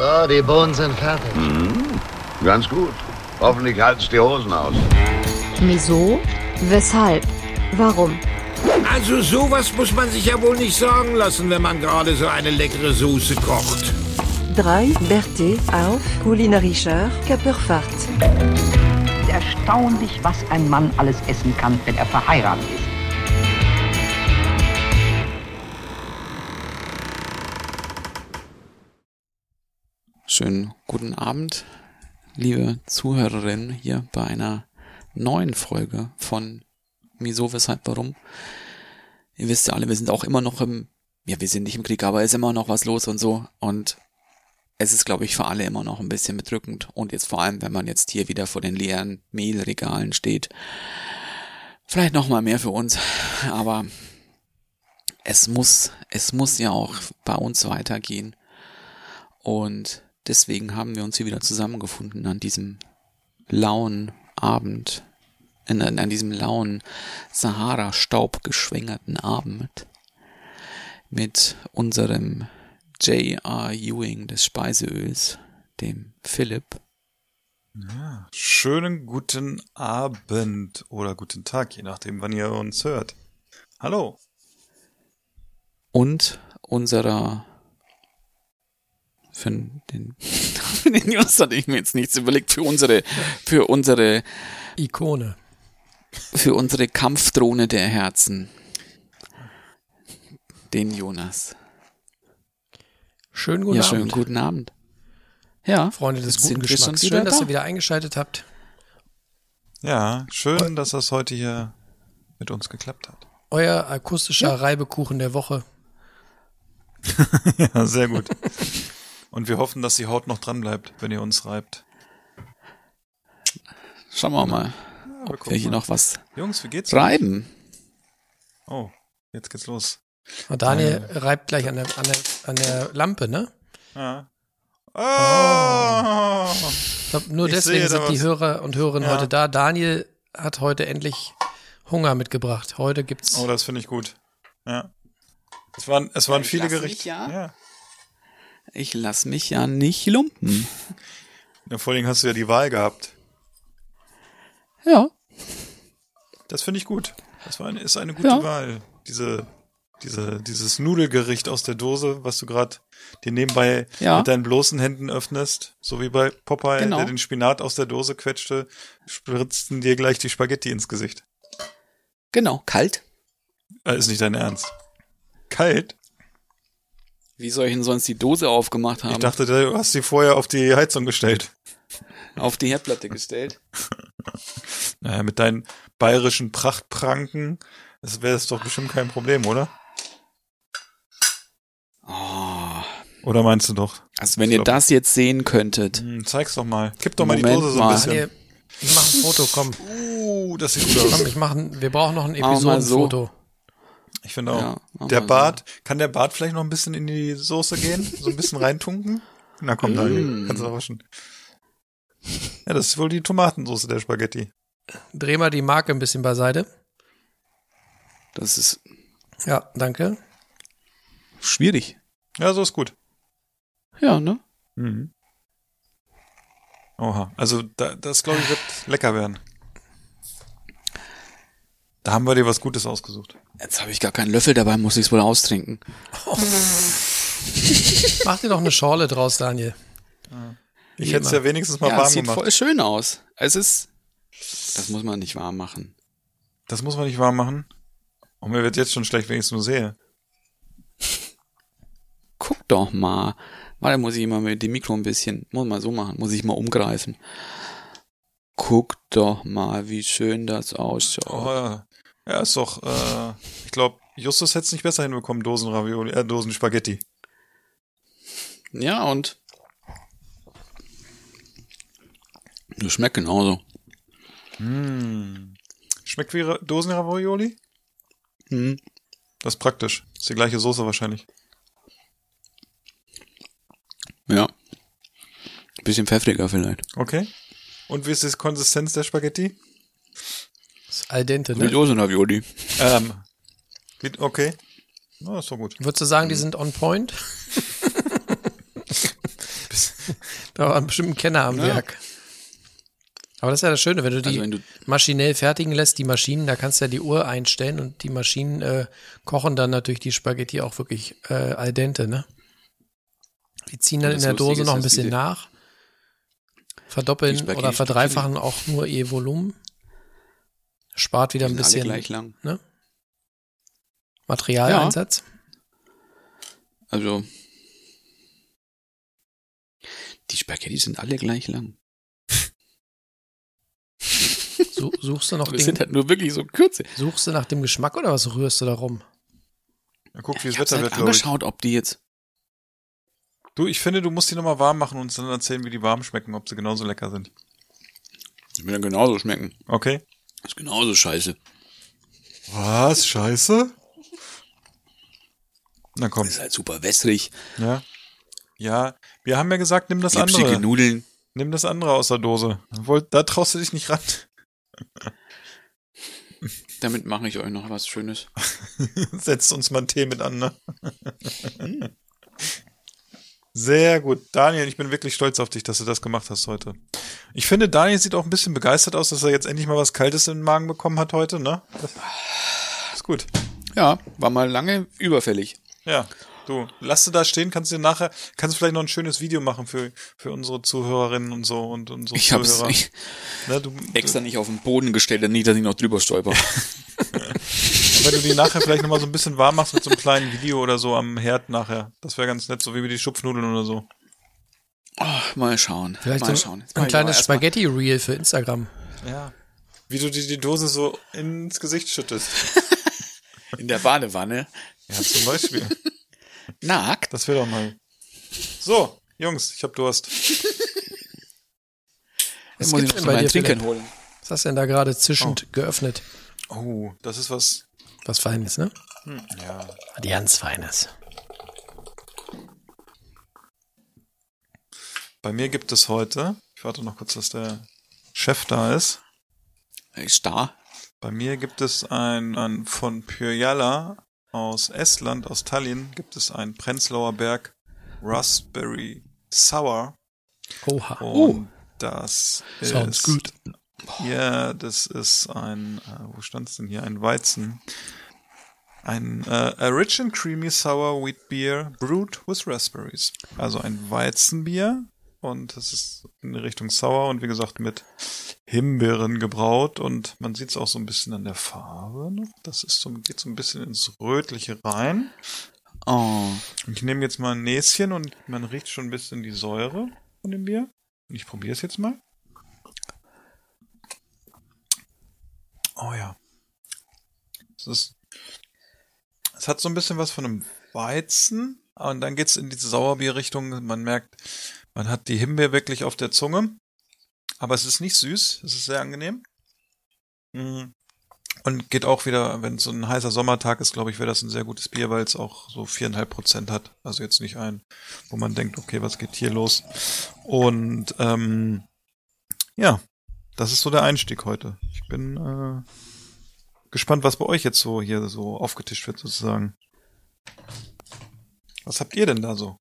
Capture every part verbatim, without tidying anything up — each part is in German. So, die Bohnen sind fertig. Mhm. Ganz gut. Hoffentlich halten's die Hosen aus. Wieso? Weshalb? Warum? Also sowas muss man sich ja wohl nicht sagen lassen, wenn man gerade so eine leckere Soße kocht. drei Berthe auf kulinarischer Körperfahrt. Erstaunlich, was ein Mann alles essen kann, wenn er verheiratet ist. Schönen guten Abend, liebe Zuhörerinnen, hier bei einer neuen Folge von Wieso, Weshalb, Warum. Ihr wisst ja alle, wir sind auch immer noch im, ja, wir sind nicht im Krieg, aber es ist immer noch was los und so. Und es ist, glaube ich, für alle immer noch ein bisschen bedrückend. Und jetzt vor allem, wenn man jetzt hier wieder vor den leeren Mehlregalen steht. Vielleicht nochmal mehr für uns, aber es muss, es muss ja auch bei uns weitergehen. Und deswegen haben wir uns hier wieder zusammengefunden an diesem lauen Abend, in, in, an diesem lauen Sahara-Staub geschwängerten Abend mit unserem J R. Ewing des Speiseöls, dem Philipp. Ja, schönen guten Abend oder guten Tag, je nachdem, wann ihr uns hört. Hallo. Und unserer für den, für den News hatte ich mir jetzt nichts überlegt, für unsere, für unsere Ikone. Für unsere Kampfdrohne der Herzen. Den Jonas. Schönen guten ja, Abend. Schönen guten Abend. Ja, Freunde des guten Geschmacks. Schön, dass da? ihr wieder eingeschaltet habt. Ja, schön, dass das heute hier mit uns geklappt hat. Euer akustischer ja. Reibekuchen der Woche. Ja, sehr gut. Und wir hoffen, dass die Haut noch dran bleibt, wenn ihr uns reibt. Schauen wir mal, ja, ob wir hier mal. noch was Jungs, wie geht's reiben. Noch? Oh, jetzt geht's los. Und Daniel äh. reibt gleich an der, an der, an der Lampe, ne? Ja. Oh. Oh. Ich glaube, nur ich deswegen sind was. die Hörer und Hörerinnen ja. heute da. Daniel hat heute endlich Hunger mitgebracht. Heute gibt's. Oh, das finde ich gut. Ja. Es waren, es waren ja, viele Gerichte. Mich, ja. ja. Ich lass mich ja nicht lumpen. Ja, vor allem hast du ja die Wahl gehabt. Ja. Das finde ich gut. Das war eine, ist eine gute ja. Wahl. Diese, diese, dieses Nudelgericht aus der Dose, was du gerade dir nebenbei ja. mit deinen bloßen Händen öffnest, so wie bei Popeye, genau. der den Spinat aus der Dose quetschte, spritzten dir gleich die Spaghetti ins Gesicht. Genau, kalt. Das ist nicht dein Ernst. Kalt? Wie soll ich denn sonst die Dose aufgemacht haben? Ich dachte, du hast sie vorher auf die Heizung gestellt. Auf die Herdplatte gestellt? Naja, mit deinen bayerischen Prachtpranken wäre das doch bestimmt kein Problem, oder? Oh. Oder meinst du doch? Also wenn ihr das jetzt sehen könntet. Hm, zeig's doch mal. Kipp doch mal Moment die Dose so ein mal. bisschen. Ich mach ein Foto, komm. Uh, das sieht gut aus. Ich mach ein, wir brauchen noch ein Episodenfoto. So. Ich finde auch, ja, der Bart, so. kann der Bart vielleicht noch ein bisschen in die Soße gehen? So ein bisschen reintunken? Na komm, da mm. kannst du waschen. Ja, das ist wohl die Tomatensoße der Spaghetti. Dreh mal die Marke ein bisschen beiseite. Das ist... Ja, danke. Schwierig. Ja, so ist gut. Ja, ne? Mhm. Oha, also da, das, glaube ich, wird lecker werden. Da haben wir dir was Gutes ausgesucht. Jetzt habe ich gar keinen Löffel dabei, muss ich es wohl austrinken. Oh. Mach dir doch eine Schorle draus, Daniel. Ja. Ich hätte es ja wenigstens mal ja, warm gemacht. Es sieht gemacht. voll schön aus. Es ist, das muss man nicht warm machen. Das muss man nicht warm machen? Und mir wird jetzt schon schlecht, wenn ich es nur sehe. Guck doch mal. Warte, muss ich mal mit dem Mikro ein bisschen, muss mal so machen, muss ich mal umgreifen. Guck doch mal, wie schön das ausschaut. Oh, ja. Ja, ist doch, äh, ich glaube, Justus hätte es nicht besser hinbekommen, Dosenravioli, äh, Dosenspaghetti. Ja, und? Das schmeckt genauso. Mm. Schmeckt wie Ra- Dosenravioli? Mm. Das ist praktisch. Ist die gleiche Soße wahrscheinlich. Ja. Ein bisschen pfeffriger vielleicht. Okay. Und wie ist die Konsistenz der Spaghetti? Al dente, ne? Wie Dosenravioli. Ähm, okay. Na, ist doch gut. Würdest du sagen, die sind on point? Da war bestimmt ein Kenner am ja. Werk. Aber das ist ja das Schöne, wenn du die also wenn du maschinell fertigen lässt, die Maschinen, da kannst du ja die Uhr einstellen und die Maschinen äh, kochen dann natürlich die Spaghetti auch wirklich äh, al dente, ne? Die ziehen dann in der Dose noch ein bisschen nach, verdoppeln oder verdreifachen auch nur ihr Volumen, spart wieder ein bisschen gleich lang. Ne? Materialeinsatz. Ja. Also die Spaghetti sind alle gleich lang. Suchst du noch das den, sind halt nur wirklich so Kürze. Suchst du nach dem Geschmack oder was rührst du da rum? Ja, guck, wie das Wetter halt wird, glaube ich. Ich habe angeschaut, ob die jetzt... Du, ich finde, du musst die nochmal warm machen und dann erzählen, wie die warm schmecken, ob sie genauso lecker sind. Die werden genauso schmecken. Okay. Das ist genauso scheiße. Was? Scheiße? Na komm. Das ist halt super wässrig. Ja. Ja, wir haben ja gesagt, nimm das Lipschige andere. Nudeln. Nimm das andere aus der Dose. Da traust du dich nicht ran. Damit mache ich euch noch was Schönes. Setzt uns mal einen Tee mit an, ne? Sehr gut. Daniel, ich bin wirklich stolz auf dich, dass du das gemacht hast heute. Ich finde, Daniel sieht auch ein bisschen begeistert aus, dass er jetzt endlich mal was Kaltes in den Magen bekommen hat heute, ne? Das ist gut. Ja, war mal lange überfällig. Ja, du, lass du da stehen, kannst du nachher, kannst du vielleicht noch ein schönes Video machen für, für unsere Zuhörerinnen und so und unsere ich Zuhörer. Hab's nicht. Ne, du, extra nicht auf den Boden gestellt, damit ich noch drüber stolper. Wenn du die nachher vielleicht nochmal so ein bisschen warm machst mit so einem kleinen Video oder so am Herd nachher. Das wäre ganz nett, so wie mit die Schupfnudeln oder so. Ach, mal schauen. Vielleicht mal schauen. Jetzt ein kleines Spaghetti-Reel für Instagram. Ja. Wie du dir die Dose so ins Gesicht schüttest. In der Badewanne. Ja, zum Beispiel. Nackt. Das wäre doch mal. So, Jungs, ich hab Durst. Jetzt muss ich noch meinen Trinken holen. Was hast du denn da gerade zischend oh. geöffnet? Oh, das ist was... Was Feines, ne? Hm, ja. Die ganz Feines. Bei mir gibt es heute, ich warte noch kurz, dass der Chef da ist. Er ist da. Bei mir gibt es ein, ein von Pyrjala aus Estland, aus Tallinn, gibt es ein Prenzlauer Berg Raspberry Sour. Oha. Oh. Das Sounds ist... Sounds good. Ja, yeah, das ist ein, äh, wo stand's denn hier? Ein Weizen. Ein äh, a rich and creamy sour wheat beer brewed with raspberries. Also ein Weizenbier und das ist in Richtung Sour und wie gesagt mit Himbeeren gebraut und man sieht's auch so ein bisschen an der Farbe. Ne? Das ist so, geht so ein bisschen ins Rötliche rein. Oh. Und ich nehme jetzt mal ein Näschen und man riecht schon ein bisschen die Säure von dem Bier. Und ich probiere es jetzt mal. Oh ja. Es ist, es hat so ein bisschen was von einem Weizen. Und dann geht's in diese Sauerbier-Richtung. Man merkt, man hat die Himbeer wirklich auf der Zunge. Aber es ist nicht süß. Es ist sehr angenehm. Und geht auch wieder, wenn es so ein heißer Sommertag ist, glaube ich, wäre das ein sehr gutes Bier, weil es auch so viereinhalb Prozent hat. Also jetzt nicht ein, wo man denkt, okay, was geht hier los? Und ähm, ja. Das ist so der Einstieg heute. Ich bin äh, gespannt, was bei euch jetzt so hier so aufgetischt wird sozusagen. Was habt ihr denn da so?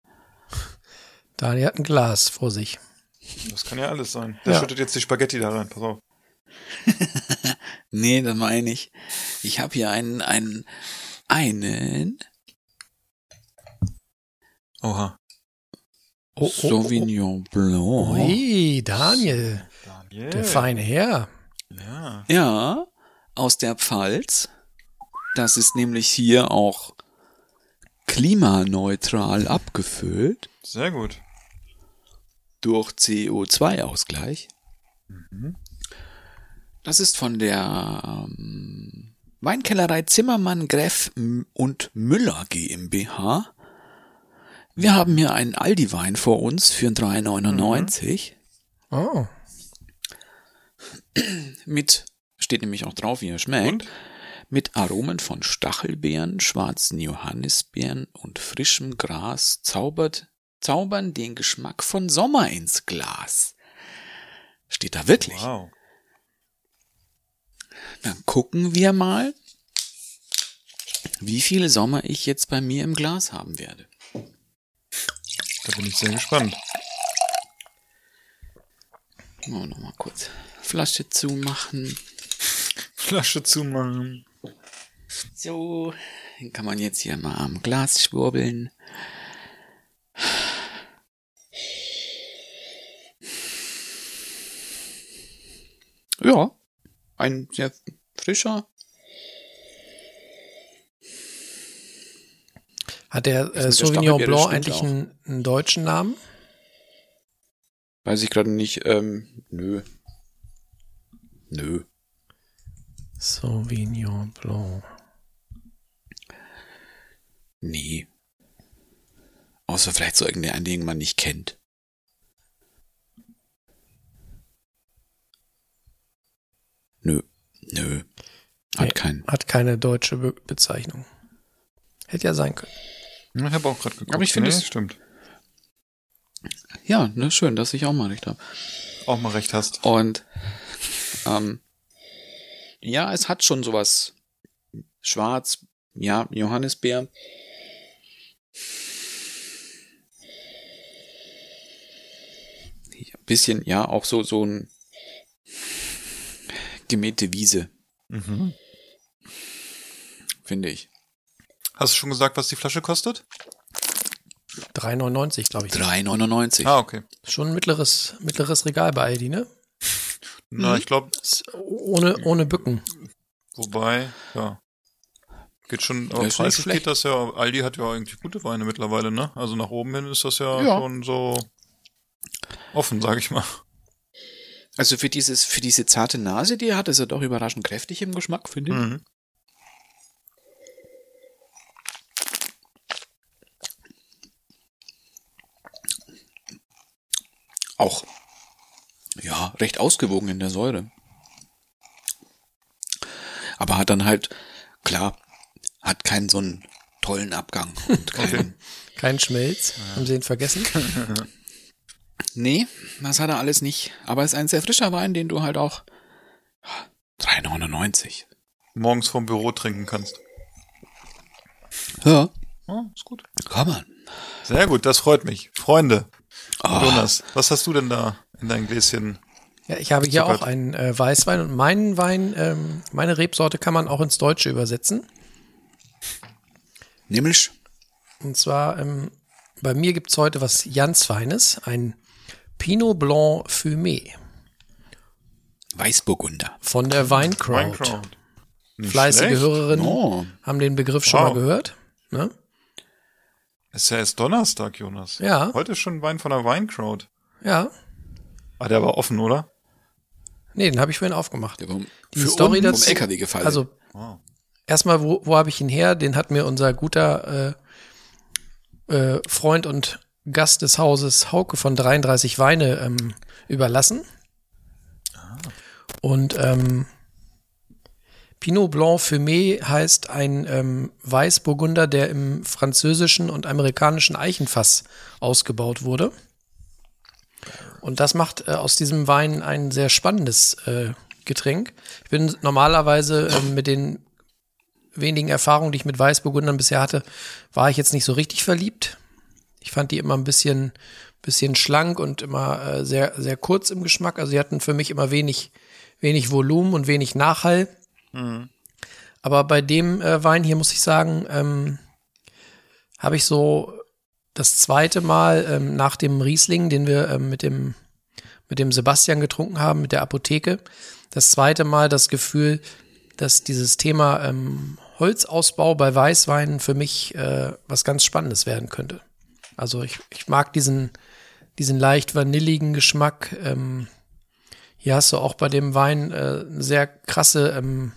Daniel hat ein Glas vor sich. Das kann ja alles sein. Der ja. schüttet jetzt die Spaghetti da rein, pass auf. Nee, das meine ich. Ich habe hier einen, einen, einen Oha. Oh, oh, Sauvignon oh, oh. Blanc. Ui, Daniel. Yeah. Der feine Herr. Ja. ja, aus der Pfalz. Das ist nämlich hier auch klimaneutral abgefüllt. Sehr gut. Durch C O zwei Ausgleich. Mhm. Das ist von der ähm, Weinkellerei Zimmermann, Greff und Müller GmbH. Wir haben hier einen Aldi-Wein vor uns für drei neunundneunzig. Mhm. Oh. Mit, steht nämlich auch drauf, wie er schmeckt, und? Mit Aromen von Stachelbeeren, schwarzen Johannisbeeren und frischem Gras zaubert, zaubern den Geschmack von Sommer ins Glas. Steht da wirklich. Wow. Dann gucken wir mal, wie viele Sommer ich jetzt bei mir im Glas haben werde. Da bin ich sehr gespannt. Machen wir nochmal kurz. Flasche zumachen. Flasche zumachen. So, dann kann man jetzt hier mal am Glas schwurbeln. Ja, ein sehr frischer. Hat der äh, Sauvignon Blanc eigentlich einen, einen deutschen Namen? Weiß ich gerade nicht. Ähm, nö. Nö. Sauvignon Blanc. Nee. Außer vielleicht so irgendeinen, den man nicht kennt. Nö. Nö. Hat nee, keinen. Hat keine deutsche Be- Bezeichnung. Hätte ja sein können. Ich habe auch gerade geguckt. Aber ich finde, es stimmt. Ja, ne, schön, dass ich auch mal recht habe. Auch mal recht hast. Und ähm, ja, es hat schon sowas schwarz, ja, Johannisbeer. Ein bisschen, ja, auch so, so ein gemähte Wiese. Mhm. Finde ich. Hast du schon gesagt, was die Flasche kostet? drei neunundneunzig, glaube ich. drei neunundneunzig. Ah, okay. Schon ein mittleres, mittleres Regal bei Aldi, ne? Na, mhm. ich glaube... Ohne, ohne Bücken. Wobei, ja. Geht schon... Auf Preis geht das ja... Aldi hat ja eigentlich gute Weine mittlerweile, ne? Also nach oben hin ist das ja, ja. schon so offen, sage ich mal. Also für dieses, für diese zarte Nase, die er hat, ist er doch überraschend kräftig im Geschmack, finde ich. Mhm. Auch, ja, recht ausgewogen in der Säure. Aber hat dann halt, klar, hat keinen so einen tollen Abgang. Und keinen, kein Schmelz, ja. Haben Sie ihn vergessen? Nee, das hat er alles nicht. Aber es ist ein sehr frischer Wein, den du halt auch drei neunundneunzig morgens vom Büro trinken kannst. Ja. Ja, ist gut. Kann man. Sehr gut, das freut mich. Freunde. Oh. Jonas, was hast du denn da in deinem Gläschen? Ja, ich habe hier Zuckert. Auch einen äh, Weißwein und meinen Wein, ähm, meine Rebsorte kann man auch ins Deutsche übersetzen. Nämlich? Und zwar, ähm, bei mir gibt es heute was ganz Feines, ein Pinot Blanc Fumé. Weißburgunder. Von der Wine Crowd. Fleißige schlecht. Hörerinnen no. haben den Begriff schon wow. mal gehört. Ne? Ist ja erst Donnerstag, Jonas. Ja. Heute ist schon Wein von der Wine Crowd. Ja. Ah, der war offen, oder? Nee, den habe ich vorhin aufgemacht. Der war um, die für Story dazu, vom L K W gefallen. Also, wow. erstmal, wo, wo habe ich ihn her? Den hat mir unser guter äh, äh, Freund und Gast des Hauses Hauke von dreiunddreißig Weine ähm, überlassen. Ah. Und ähm, Pinot Blanc Fumé heißt ein ähm, Weißburgunder, der im französischen und amerikanischen Eichenfass ausgebaut wurde. Und das macht äh, aus diesem Wein ein sehr spannendes äh, Getränk. Ich bin normalerweise äh, mit den wenigen Erfahrungen, die ich mit Weißburgundern bisher hatte, war ich jetzt nicht so richtig verliebt. Ich fand die immer ein bisschen, bisschen schlank und immer äh, sehr, sehr kurz im Geschmack. Also sie hatten für mich immer wenig, wenig Volumen und wenig Nachhall. Mhm. Aber bei dem äh, Wein hier muss ich sagen, ähm, habe ich so das zweite Mal ähm, nach dem Riesling, den wir ähm, mit dem, mit dem Sebastian getrunken haben, mit der Apotheke, das zweite Mal das Gefühl, dass dieses Thema ähm, Holzausbau bei Weißweinen für mich äh, was ganz Spannendes werden könnte. Also ich, ich mag diesen, diesen leicht vanilligen Geschmack. ähm, Hier hast du auch bei dem Wein äh, eine sehr krasse ähm,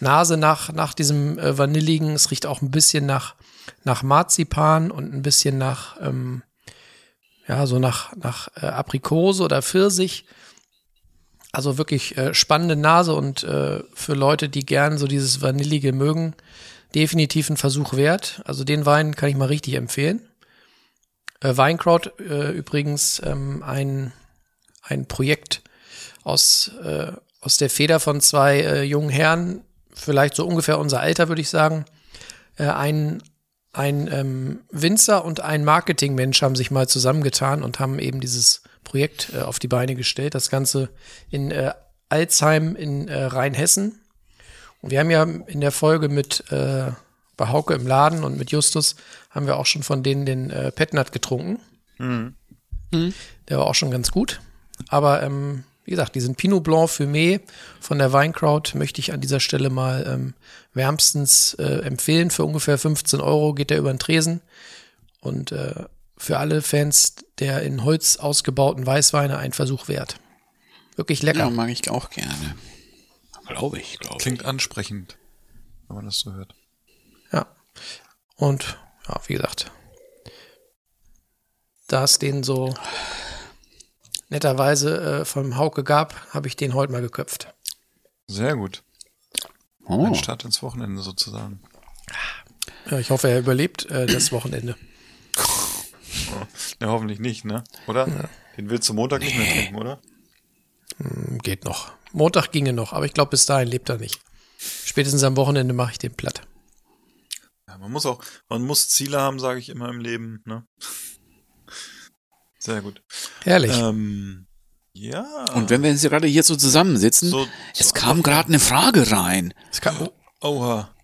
Nase nach, nach diesem äh, Vanilligen. Es riecht auch ein bisschen nach, nach Marzipan und ein bisschen nach, ähm, ja, so nach, nach äh, Aprikose oder Pfirsich. Also wirklich äh, spannende Nase und äh, für Leute, die gern so dieses Vanillige mögen, definitiv ein Versuch wert. Also den Wein kann ich mal richtig empfehlen. Äh, Wine Crowd äh, übrigens ähm, ein, ein Projekt aus äh, aus der Feder von zwei äh, jungen Herren, vielleicht so ungefähr unser Alter, würde ich sagen, äh, einen ein ähm, Winzer und ein Marketingmensch haben sich mal zusammengetan und haben eben dieses Projekt äh, auf die Beine gestellt. Das Ganze in äh, Alsheim in äh, Rheinhessen. Und wir haben ja in der Folge mit äh, bei Hauke im Laden und mit Justus haben wir auch schon von denen den äh, Petnat getrunken. Mhm. Mhm. Der war auch schon ganz gut. Aber ähm, wie gesagt, diesen Pinot Blanc Fumé von der Wine Crowd möchte ich an dieser Stelle mal ähm, wärmstens äh, empfehlen. Für ungefähr fünfzehn Euro geht der über den Tresen. Und äh, für alle Fans der in Holz ausgebauten Weißweine ein Versuch wert. Wirklich lecker. Ja, mag ich auch gerne. Glaube ich, glaube ich. Klingt ansprechend, wenn man das so hört. Ja. Und, ja, wie gesagt, da es den so netterweise äh, vom Hauke gab, habe ich den heute mal geköpft. Sehr gut. Oh. Ein Start ins Wochenende sozusagen. Ja, ich hoffe, er überlebt äh, das Wochenende. Ja, hoffentlich nicht, ne? Oder? Ja. Den willst du Montag nicht mehr trinken, oder? Geht noch. Montag ginge noch, aber ich glaube, bis dahin lebt er nicht. Spätestens am Wochenende mache ich den platt. Ja, man muss auch, man muss Ziele haben, sage ich immer im Leben, ne? Sehr gut. Herrlich. Ähm, ja. Und wenn wir jetzt gerade hier so zusammensitzen, so, so es kam gerade eine Frage rein. Es kam, oh, oha.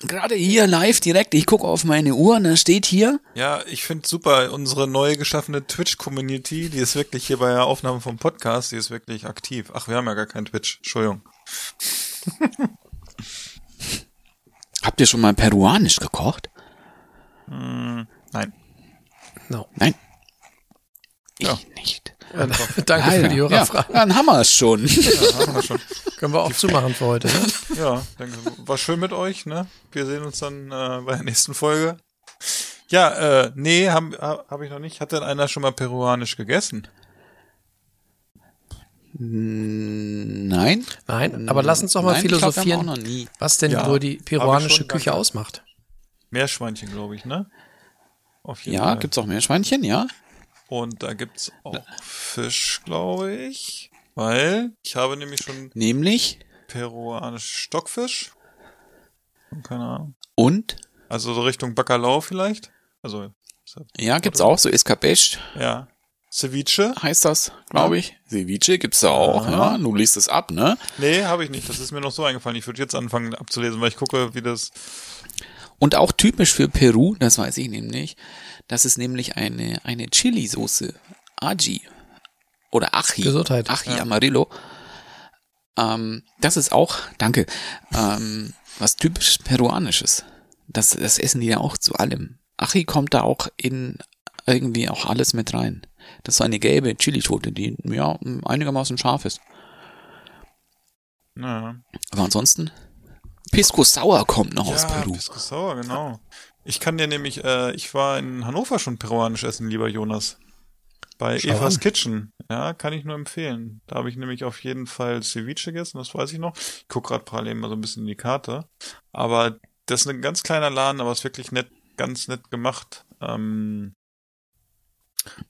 Gerade hier live direkt, ich gucke auf meine Uhr und da steht hier. Ja, ich finde super, unsere neu geschaffene Twitch-Community, die ist wirklich hier bei der Aufnahme vom Podcast, die ist wirklich aktiv. Ach, wir haben ja gar kein Twitch, Entschuldigung. Habt ihr schon mal peruanisch gekocht? Hm, nein. No. Nein? Ich ja. nicht. Ja, danke Leider. Für die Hörerfrage. Ja, dann haben wir es schon. Ja, haben wir schon. Können wir auch zumachen für heute. Ne? Ja, danke. War schön mit euch. Ne? Wir sehen uns dann äh, bei der nächsten Folge. Ja, äh, nee, habe hab ich noch nicht. Hat denn einer schon mal peruanisch gegessen? Nein. Nein, aber lass uns doch mal Nein, philosophieren, glaub, wir haben auch noch nie. Was denn ja, nur die peruanische Küche danke. Ausmacht. Meerschweinchen, glaube ich, ne? Auf jeden ja, Fall. Gibt's auch Meerschweinchen, ja. Und da gibt's auch Fisch, glaube ich, weil ich habe nämlich schon nämlich peruanischen Stockfisch und keine Ahnung. Und? Also so Richtung Bacalhau vielleicht? Also ja, gibt's auch so Escabeche. Ja. Ceviche heißt das, glaube ich. Ja. Ceviche gibt's da auch, ja. Ne? Du liest es ab, ne? Nee, habe ich nicht. Das ist mir noch so eingefallen. Ich würde jetzt anfangen abzulesen, weil ich gucke, wie das. Und auch typisch für Peru, das weiß ich nämlich, das ist nämlich eine, eine Chili-Soße, Ají oder Ají, Gesundheit. Ají amarillo. Ähm, das ist auch, danke, ähm, was typisch Peruanisches. Das, das essen die ja auch zu allem. Ají kommt da auch in irgendwie auch alles mit rein. Das ist eine gelbe Chili-Schote, die ja einigermaßen scharf ist. Naja. Aber ansonsten... Pisco Sour kommt noch ja, aus Peru. Pisco Sour, genau. Ich kann dir nämlich, äh, ich war in Hannover schon peruanisch essen, lieber Jonas. Bei Schau Eva's an. Kitchen. Ja, kann ich nur empfehlen. Da habe ich nämlich auf jeden Fall Ceviche gegessen, das weiß ich noch. Ich gucke gerade parallel mal so ein bisschen in die Karte. Aber das ist ein ganz kleiner Laden, aber ist wirklich nett, ganz nett gemacht. Ähm,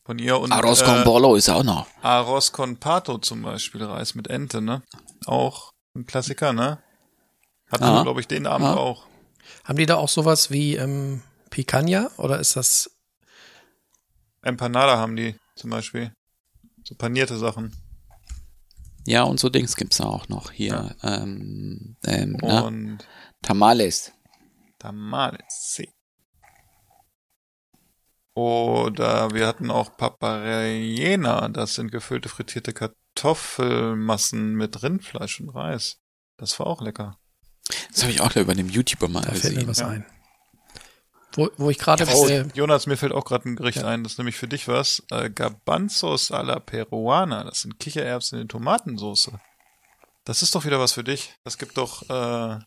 von ihr und Arroz äh, con Bolo ist auch noch. Arroz con Pato zum Beispiel, Reis mit Ente, ne? Auch ein Klassiker, ne? Hatten, glaube ich, den Abend Aha. auch. Haben die da auch sowas wie ähm, Picanha oder ist das? Empanada haben die zum Beispiel. So panierte Sachen. Ja, und so Dings gibt's da auch noch hier. Ja. Ähm, ähm, und na? Tamales. Tamales. Oder wir hatten auch Paparellena. Das sind gefüllte frittierte Kartoffelmassen mit Rindfleisch und Reis. Das war auch lecker. Das habe ich auch über einem YouTuber mal da gesehen. Da fällt mir was ja. ein. Wo, wo ich gerade... Oh, äh, Jonas, mir fällt auch gerade ein Gericht ja. ein, das ist nämlich für dich was. Äh, Garbanzos a la Peruana. Das sind Kichererbsen in Tomatensauce. Das ist doch wieder was für dich. Das gibt doch äh,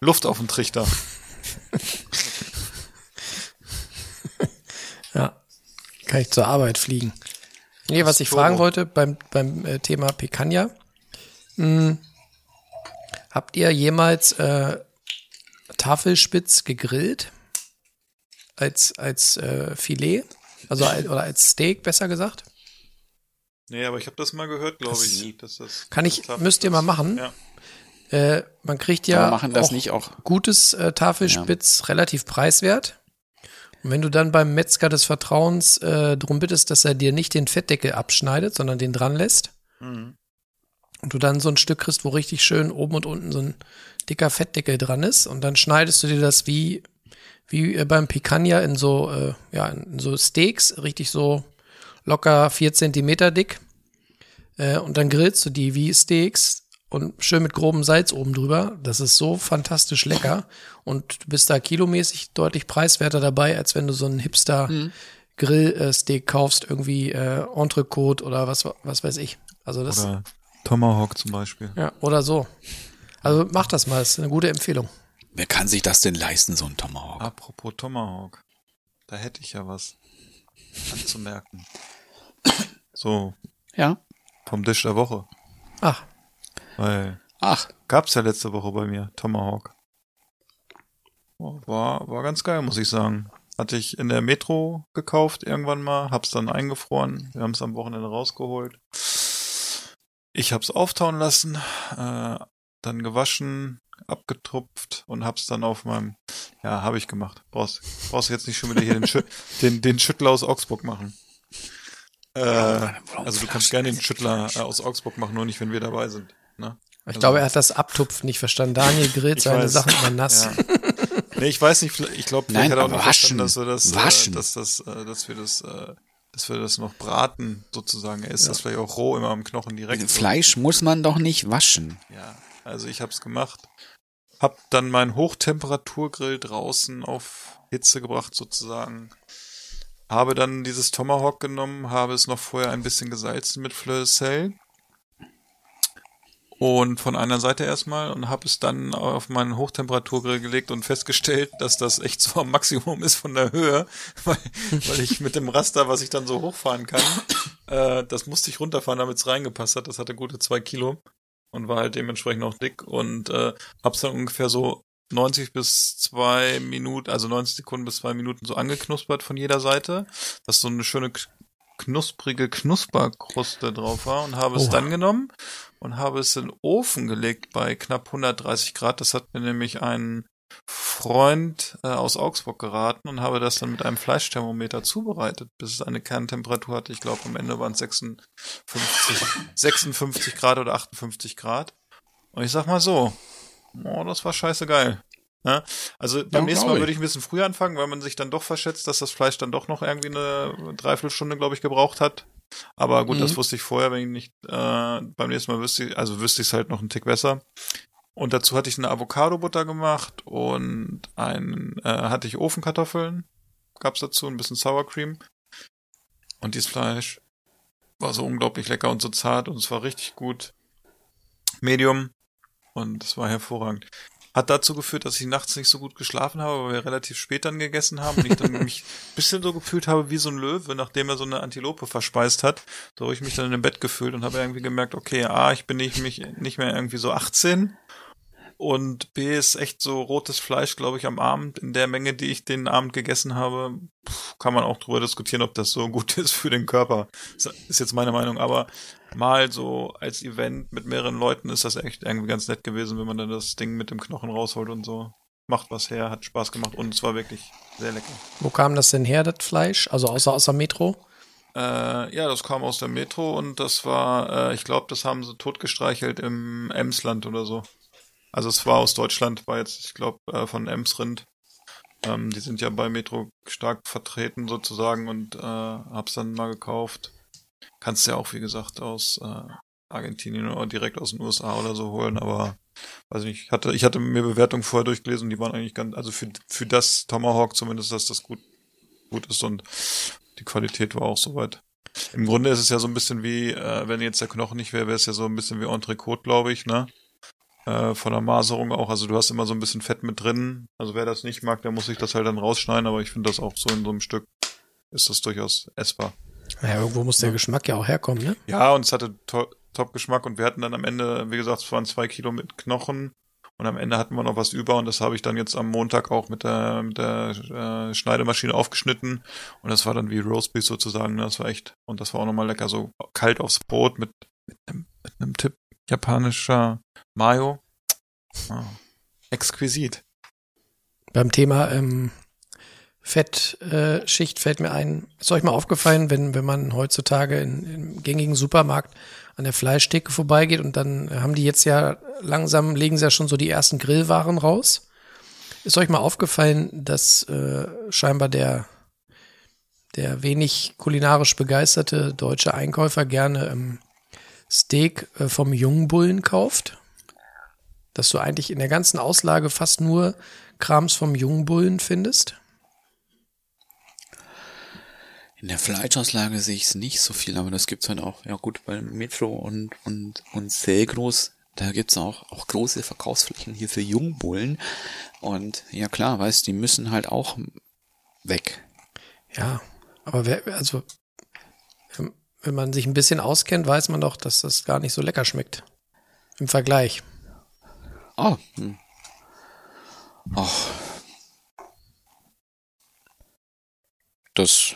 Luft auf den Trichter. Ja, kann ich zur Arbeit fliegen. Nee, was ich fragen wollte beim, beim äh, Thema Picanha. Mh, Habt ihr jemals äh, Tafelspitz gegrillt? Als, als äh, Filet? Also als, oder als Steak, besser gesagt? Nee, aber ich habe das mal gehört, glaube ich. Dass das kann ich, müsst ihr mal machen. Ja. Äh, man kriegt ja machen das auch nicht auch. gutes äh, Tafelspitz ja. relativ preiswert. Und wenn du dann beim Metzger des Vertrauens äh, darum bittest, dass er dir nicht den Fettdeckel abschneidet, sondern den dran lässt, mhm. und du dann so ein Stück kriegst, wo richtig schön oben und unten so ein dicker Fettdeckel dran ist, und dann schneidest du dir das wie wie beim Picanha in so äh, ja in so Steaks, richtig so locker vier Zentimeter dick, äh, und dann grillst du die wie Steaks und schön mit grobem Salz oben drüber. Das ist so fantastisch lecker, und du bist da kilomäßig deutlich preiswerter dabei, als wenn du so einen Hipster mhm. Grillsteak kaufst, irgendwie äh, Entrecote oder was was weiß ich. Also das oder Tomahawk zum Beispiel. Ja, oder so. Also mach das mal, das ist eine gute Empfehlung. Wer kann sich das denn leisten, so ein Tomahawk? Apropos Tomahawk, da hätte ich ja was anzumerken. So. Ja. Vom Tisch der Woche. Ach. Weil Ach. Gab's ja letzte Woche bei mir, Tomahawk. War, war ganz geil, muss ich sagen. Hatte ich in der Metro gekauft irgendwann mal, hab's dann eingefroren. Wir haben es am Wochenende rausgeholt. Ich hab's auftauen lassen, äh, dann gewaschen, abgetupft und hab's dann auf meinem, ja, habe ich gemacht. Brauchst, brauchst jetzt nicht schon wieder hier den, Schü- den, den Schüttler aus Augsburg machen. Äh, also du kannst gerne den Schüttler aus Augsburg machen, nur nicht, wenn wir dabei sind. Ne? Ich also, glaube, er hat das Abtupfen nicht verstanden. Daniel grillt seine weiß, Sachen immer nass. Ja. Nee, ich weiß nicht, ich glaube, vielleicht hat er auch nicht waschen, verstanden, dass wir das, waschen. Äh, dass, das äh, dass wir das, äh, dass wir das noch braten, sozusagen. Er ist ja. das vielleicht auch roh immer am Knochen direkt. Fleisch so. Muss man doch nicht waschen. Ja, also ich hab's gemacht. Hab dann meinen Hochtemperaturgrill draußen auf Hitze gebracht, sozusagen. Habe dann dieses Tomahawk genommen, habe es noch vorher ein bisschen gesalzen mit Fleur de Sel. Und von einer Seite erstmal, und habe es dann auf meinen Hochtemperaturgrill gelegt und festgestellt, dass das echt so am Maximum ist von der Höhe, weil, weil ich mit dem Raster, was ich dann so hochfahren kann, äh, das musste ich runterfahren, damit es reingepasst hat. Das hatte gute zwei Kilo und war halt dementsprechend auch dick, und äh, habe es dann ungefähr so neunzig bis zwei Minuten, also neunzig Sekunden bis zwei Minuten so angeknuspert von jeder Seite, dass so eine schöne knusprige Knusperkruste drauf war, und habe Oha. es dann genommen und habe es in den Ofen gelegt bei knapp hundertdreißig Grad. Das hat mir nämlich ein Freund äh, aus Augsburg geraten, und habe das dann mit einem Fleischthermometer zubereitet, bis es eine Kerntemperatur hatte. Ich glaube, am Ende waren es sechsundfünfzig Grad oder achtundfünfzig Grad. Und ich sag mal so, oh, das war scheiße geil. Ja, also beim ja, nächsten Mal würde ich ein bisschen früher anfangen, weil man sich dann doch verschätzt, dass das Fleisch dann doch noch irgendwie eine Dreiviertelstunde, glaube ich, gebraucht hat. Aber gut, mhm. das wusste ich vorher, wenn ich nicht, äh, beim nächsten Mal wüsste ich, also wüsste ich es halt noch einen Tick besser. Und dazu hatte ich eine Avocado-Butter gemacht und einen, äh, hatte ich Ofenkartoffeln, gab's dazu, ein bisschen Sour Cream. Und dieses Fleisch war so unglaublich lecker und so zart, und es war richtig gut. Medium. Und es war hervorragend. Hat dazu geführt, dass ich nachts nicht so gut geschlafen habe, weil wir relativ spät dann gegessen haben, und ich dann mich ein bisschen so gefühlt habe wie so ein Löwe, nachdem er so eine Antilope verspeist hat. So habe ich mich dann in dem Bett gefühlt und habe irgendwie gemerkt, okay, A, ich bin nicht, mich, nicht mehr irgendwie so achtzehn, und B, ist echt so rotes Fleisch, glaube ich, am Abend, in der Menge, die ich den Abend gegessen habe, kann man auch drüber diskutieren, ob das so gut ist für den Körper. Ist jetzt meine Meinung, aber mal so als Event mit mehreren Leuten ist das echt irgendwie ganz nett gewesen, wenn man dann das Ding mit dem Knochen rausholt und so. Macht was her, hat Spaß gemacht, und es war wirklich sehr lecker. Wo kam das denn her, das Fleisch? Also außer aus der Metro? Äh, ja, das kam aus der Metro, und das war, äh, ich glaube, das haben sie totgestreichelt im Emsland oder so. Also es war aus Deutschland, war jetzt, ich glaube, äh, von Ems-Rind. Ähm, die sind ja bei Metro stark vertreten sozusagen, und äh, hab's dann mal gekauft. Kannst ja auch, wie gesagt, aus äh, Argentinien oder direkt aus den U S A oder so holen, aber weiß nicht, ich hatte, ich hatte mir Bewertungen vorher durchgelesen, die waren eigentlich ganz, also für, für das Tomahawk zumindest, dass das gut, gut ist, und die Qualität war auch soweit. Im Grunde ist es ja so ein bisschen wie, äh, wenn jetzt der Knochen nicht wäre, wäre es ja so ein bisschen wie Entrecote, glaube ich, ne? Äh, von der Maserung auch, also du hast immer so ein bisschen Fett mit drin, also wer das nicht mag, der muss sich das halt dann rausschneiden, aber ich finde das auch so in so einem Stück ist das durchaus essbar. Naja, irgendwo muss der Geschmack ja auch herkommen, ne? Ja, und es hatte to- Top-Geschmack, und wir hatten dann am Ende, wie gesagt, es waren zwei Kilo mit Knochen, und am Ende hatten wir noch was über, und das habe ich dann jetzt am Montag auch mit der, mit der äh, Schneidemaschine aufgeschnitten, und das war dann wie Roastbeef sozusagen, das war echt, und das war auch nochmal lecker, so kalt aufs Brot mit, mit, einem, mit einem Tipp japanischer Mayo, Oh, exquisit. Beim Thema ähm, Fettschicht äh, fällt mir ein, ist euch mal aufgefallen, wenn, wenn man heutzutage in, im gängigen Supermarkt an der Fleischtheke vorbeigeht und dann haben die jetzt ja langsam, legen sie ja schon so die ersten Grillwaren raus. Ist euch mal aufgefallen, dass äh, scheinbar der, der wenig kulinarisch begeisterte deutsche Einkäufer gerne ähm, Steak äh, vom Jungbullen kauft? Dass du eigentlich in der ganzen Auslage fast nur Krams vom Jungbullen findest? In der Fleischauslage sehe ich es nicht so viel, aber das gibt's halt auch, ja gut, bei Metro und, und, und Selgros, da gibt's auch, auch große Verkaufsflächen hier für Jungbullen. Und ja klar, weißt, die müssen halt auch weg. Ja, aber wer, also, wenn man sich ein bisschen auskennt, weiß man doch, dass das gar nicht so lecker schmeckt. Im Vergleich. Oh. Hm. Oh. Das.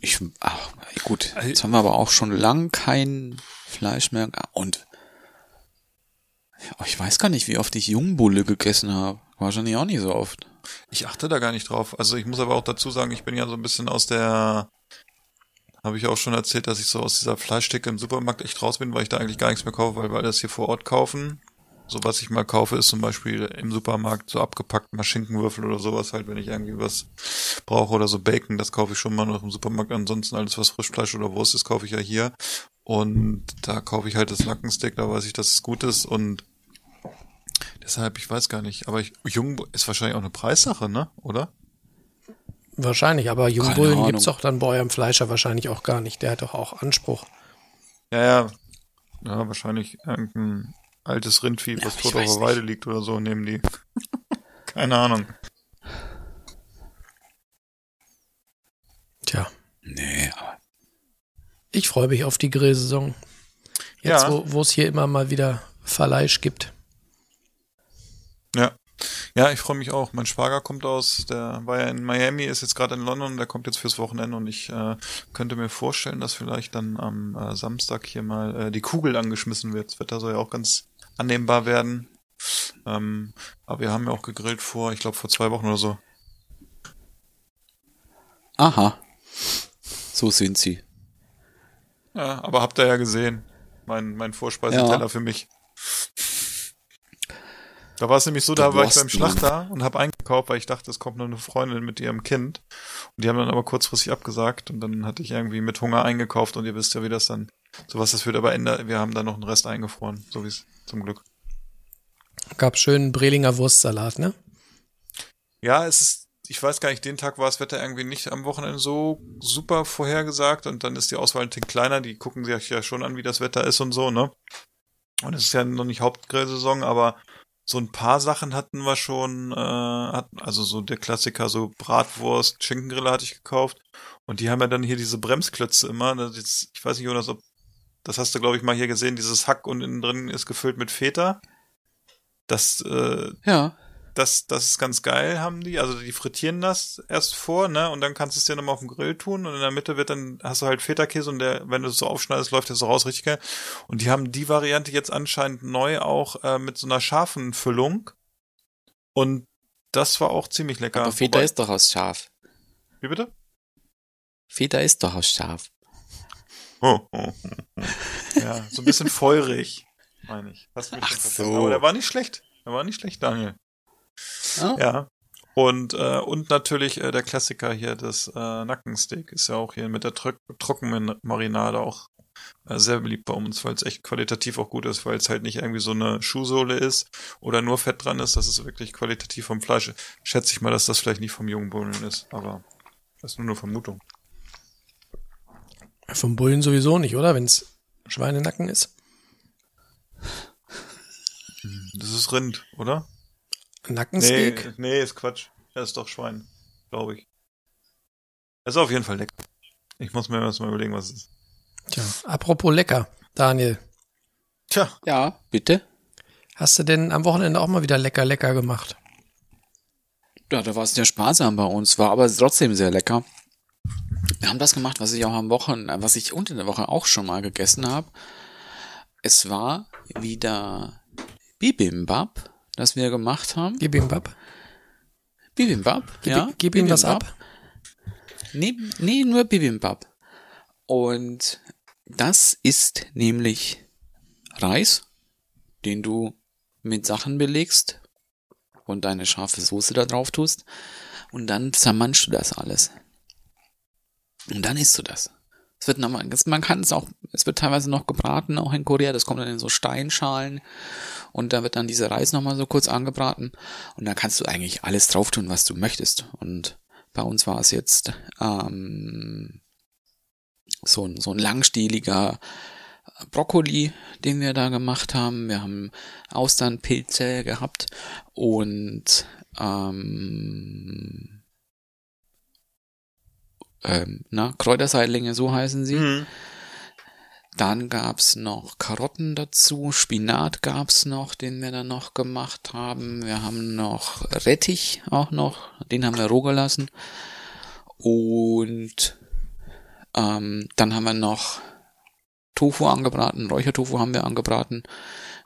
Ich, ach, gut, jetzt haben wir aber auch schon lang kein Fleisch mehr und ich weiß gar nicht, wie oft ich Jungbulle gegessen habe. Wahrscheinlich auch nicht so oft. Ich achte da gar nicht drauf. Also ich muss aber auch dazu sagen, ich bin ja so ein bisschen aus der, habe ich auch schon erzählt, dass ich so aus dieser Fleischtheke im Supermarkt echt raus bin, weil ich da eigentlich gar nichts mehr kaufe, weil wir das hier vor Ort kaufen. So, was ich mal kaufe, ist zum Beispiel im Supermarkt so abgepackt mal Schinkenwürfel oder sowas halt, wenn ich irgendwie was brauche oder so Bacon, das kaufe ich schon mal noch im Supermarkt. Ansonsten alles, was Frischfleisch oder Wurst ist, kaufe ich ja hier. Und da kaufe ich halt das Nackensteak, da weiß ich, dass es gut ist und deshalb, ich weiß gar nicht, aber ich, Jungbull ist wahrscheinlich auch eine Preissache, ne, oder? Wahrscheinlich, aber Jungbullen gibt's doch dann bei eurem Fleischer wahrscheinlich auch gar nicht, der hat doch auch Anspruch. Ja, ja, ja, wahrscheinlich irgendein altes Rindvieh, was ja, tot auf der Weide liegt oder so, nehmen die. Keine Ahnung. Tja. Nee, aber. Ich freue mich auf die Grillsaison. Jetzt, ja. wo es hier immer mal wieder Verleisch gibt. Ja. Ja, ich freue mich auch. Mein Schwager kommt aus, der war ja in Miami, ist jetzt gerade in London, der kommt jetzt fürs Wochenende und ich äh, könnte mir vorstellen, dass vielleicht dann am äh, Samstag hier mal äh, die Kugel angeschmissen wird. Das Wetter soll ja auch ganz annehmbar werden. Ähm, aber wir haben ja auch gegrillt vor, ich glaube vor zwei Wochen oder so. Aha. So sind sie. Ja, aber habt ihr ja gesehen. Mein, mein Vorspeisenteller ja. Für mich. Da war es nämlich so, da war ich beim Schlachter und habe eingekauft, weil ich dachte, es kommt nur eine Freundin mit ihrem Kind. Und die haben dann aber kurzfristig abgesagt und dann hatte ich irgendwie mit Hunger eingekauft und ihr wisst ja, wie das dann, sowas das wird aber ändern. Wir haben da noch einen Rest eingefroren, so wie es zum Glück. Gab schönen Brelinger Wurstsalat, ne? Ja, es ist, ich weiß gar nicht, den Tag war das Wetter irgendwie nicht am Wochenende so super vorhergesagt und dann ist die Auswahl ein Tick kleiner, die gucken sich ja schon an, wie das Wetter ist und so, ne? Und es ist ja noch nicht Hauptgrillsaison, aber so ein paar Sachen hatten wir schon, äh, hatten, also so der Klassiker, so Bratwurst, Schinkengrille hatte ich gekauft. Und die haben ja dann hier diese Bremsklötze immer. Das ist, ich weiß nicht, Jonas, ob, das hast du, glaube ich, mal hier gesehen, dieses Hack und innen drin ist gefüllt mit Feta. Das, äh, ja. das, das ist ganz geil, haben die. Also die frittieren das erst vor, ne? Und dann kannst du es dir nochmal auf dem Grill tun. Und in der Mitte wird dann, hast du halt Feta-Käse und der, wenn du es so aufschneidest, läuft das so raus, richtig geil. Und die haben die Variante jetzt anscheinend neu auch äh, mit so einer scharfen Füllung. Und das war auch ziemlich lecker. Aber Feta Wobei, ist doch aus Schaf. Wie bitte? Feta ist doch aus Schaf. Oh, oh, oh. Ja, so ein bisschen feurig, meine ich. Hast du mich schon verstanden? So. Aber der war nicht schlecht. Der war nicht schlecht, Daniel. Oh. Ja, und äh, und natürlich äh, der Klassiker hier, das äh, Nackensteak ist ja auch hier mit der Tro- Trockenmarinade auch äh, sehr beliebt bei uns, weil es echt qualitativ auch gut ist, weil es halt nicht irgendwie so eine Schuhsohle ist oder nur Fett dran ist, das ist wirklich qualitativ vom Fleisch. Schätze ich mal, dass das vielleicht nicht vom jungen Bullen ist, aber das ist nur eine Vermutung. Vom Bullen sowieso nicht, oder? Wenn es Schweinenacken ist. Das ist Rind, oder? Nackensteak? Nee, nee, ist Quatsch. Er ist doch Schwein, glaube ich. Er ist auf jeden Fall lecker. Ich muss mir erst mal überlegen, was es ist. Tja, apropos lecker, Daniel. Tja. Ja, bitte? Hast du denn am Wochenende auch mal wieder lecker, lecker gemacht? Ja, da war es ja sparsam bei uns, war aber trotzdem sehr lecker. Wir haben das gemacht, was ich auch am Wochenende, was ich unter der Woche auch schon mal gegessen habe. Es war wieder Bibimbap, das wir gemacht haben. Bibimbap? Bibimbap, Gib, ja. Gib ihm was ab? Nee, nee, nur Bibimbap. Und das ist nämlich Reis, den du mit Sachen belegst und deine scharfe Soße da drauf tust. Und dann zermanschst du das alles. Und dann isst du das. Es wird nochmal, man kann es auch, es wird teilweise noch gebraten, auch in Korea. Das kommt dann in so Steinschalen. Und da wird dann dieser Reis nochmal so kurz angebraten. Und da kannst du eigentlich alles drauf tun, was du möchtest. Und bei uns war es jetzt ähm, so ein, so ein langstieliger Brokkoli, den wir da gemacht haben. Wir haben Austernpilze gehabt und ähm, ähm, na, Kräuterseitlinge, so heißen sie. Mhm. Dann gab's noch Karotten dazu, Spinat gab's noch, den wir dann noch gemacht haben. Wir haben noch Rettich auch noch, den haben wir roh gelassen. Und ähm, dann haben wir noch Tofu angebraten, Räuchertofu haben wir angebraten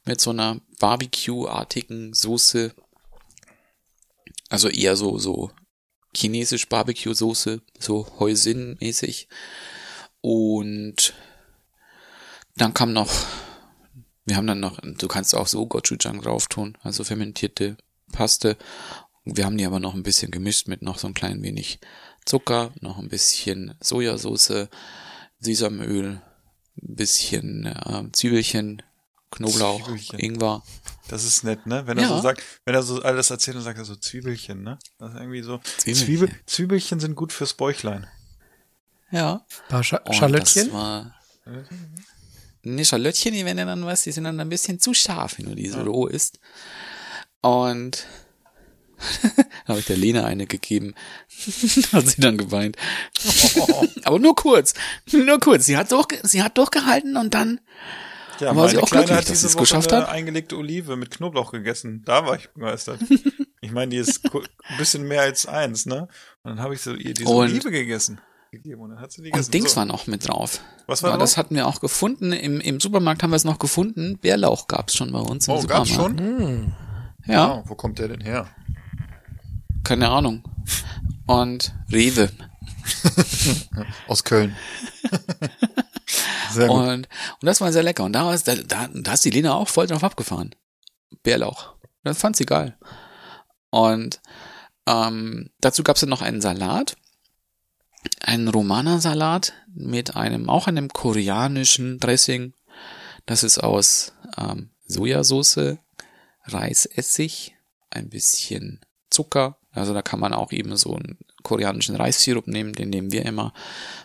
mit so einer Barbecue-artigen Soße, also eher so so chinesisch Barbecue-Soße, so Hoisin-mäßig. Und dann kam noch, wir haben dann noch, du kannst auch so Gochujang drauf tun, also fermentierte Paste. Wir haben die aber noch ein bisschen gemischt mit noch so ein klein wenig Zucker, noch ein bisschen Sojasauce, Sesamöl, bisschen äh, Zwiebelchen, Knoblauch, Zwiebelchen. Ingwer. Das ist nett, ne? Wenn er ja. so sagt, wenn er so alles erzählt und sagt, er so Zwiebelchen, ne? Das ist irgendwie so. Zwiebelchen, Zwiebel, Zwiebelchen sind gut fürs Bäuchlein. Ja. Ein paar Scha- Schalöttchen. War, ne, Schalöttchen, die werden ja dann was, die sind dann ein bisschen zu scharf, wenn du die so roh isst. Und habe ich der Lena eine gegeben. Hat sie dann geweint. Oh. Aber nur kurz. Nur kurz. Sie hat, durch, sie hat durchgehalten und dann ja, war sie auch glücklich, hat dass sie es geschafft hat. Eine eingelegte Olive mit Knoblauch gegessen. Da war ich begeistert. Ich meine, die ist ein bisschen mehr als eins, ne? Und dann habe ich so ihr diese und, Olive gegessen. Gegeben und dann hat sie die gegessen. Und Dings so. War noch mit drauf. Was war ja, das? Das hatten wir auch gefunden. Im, im Supermarkt haben wir es noch gefunden. Bärlauch gab es schon bei uns im oh, Supermarkt. Oh, gab es schon? Hm. Ja. Wow, wo kommt der denn her? Keine Ahnung. Und Rewe. Aus Köln. Sehr gut. Und, und das war sehr lecker. Und da, da, da, da ist die Lena auch voll drauf abgefahren. Bärlauch. Das fand sie geil. Und ähm, dazu gab es dann noch einen Salat. Einen Romana-Salat mit einem, auch einem koreanischen Dressing. Das ist aus ähm, Sojasauce, Reisessig, ein bisschen Zucker. Also da kann man auch eben so einen koreanischen Reissirup nehmen, den nehmen wir immer.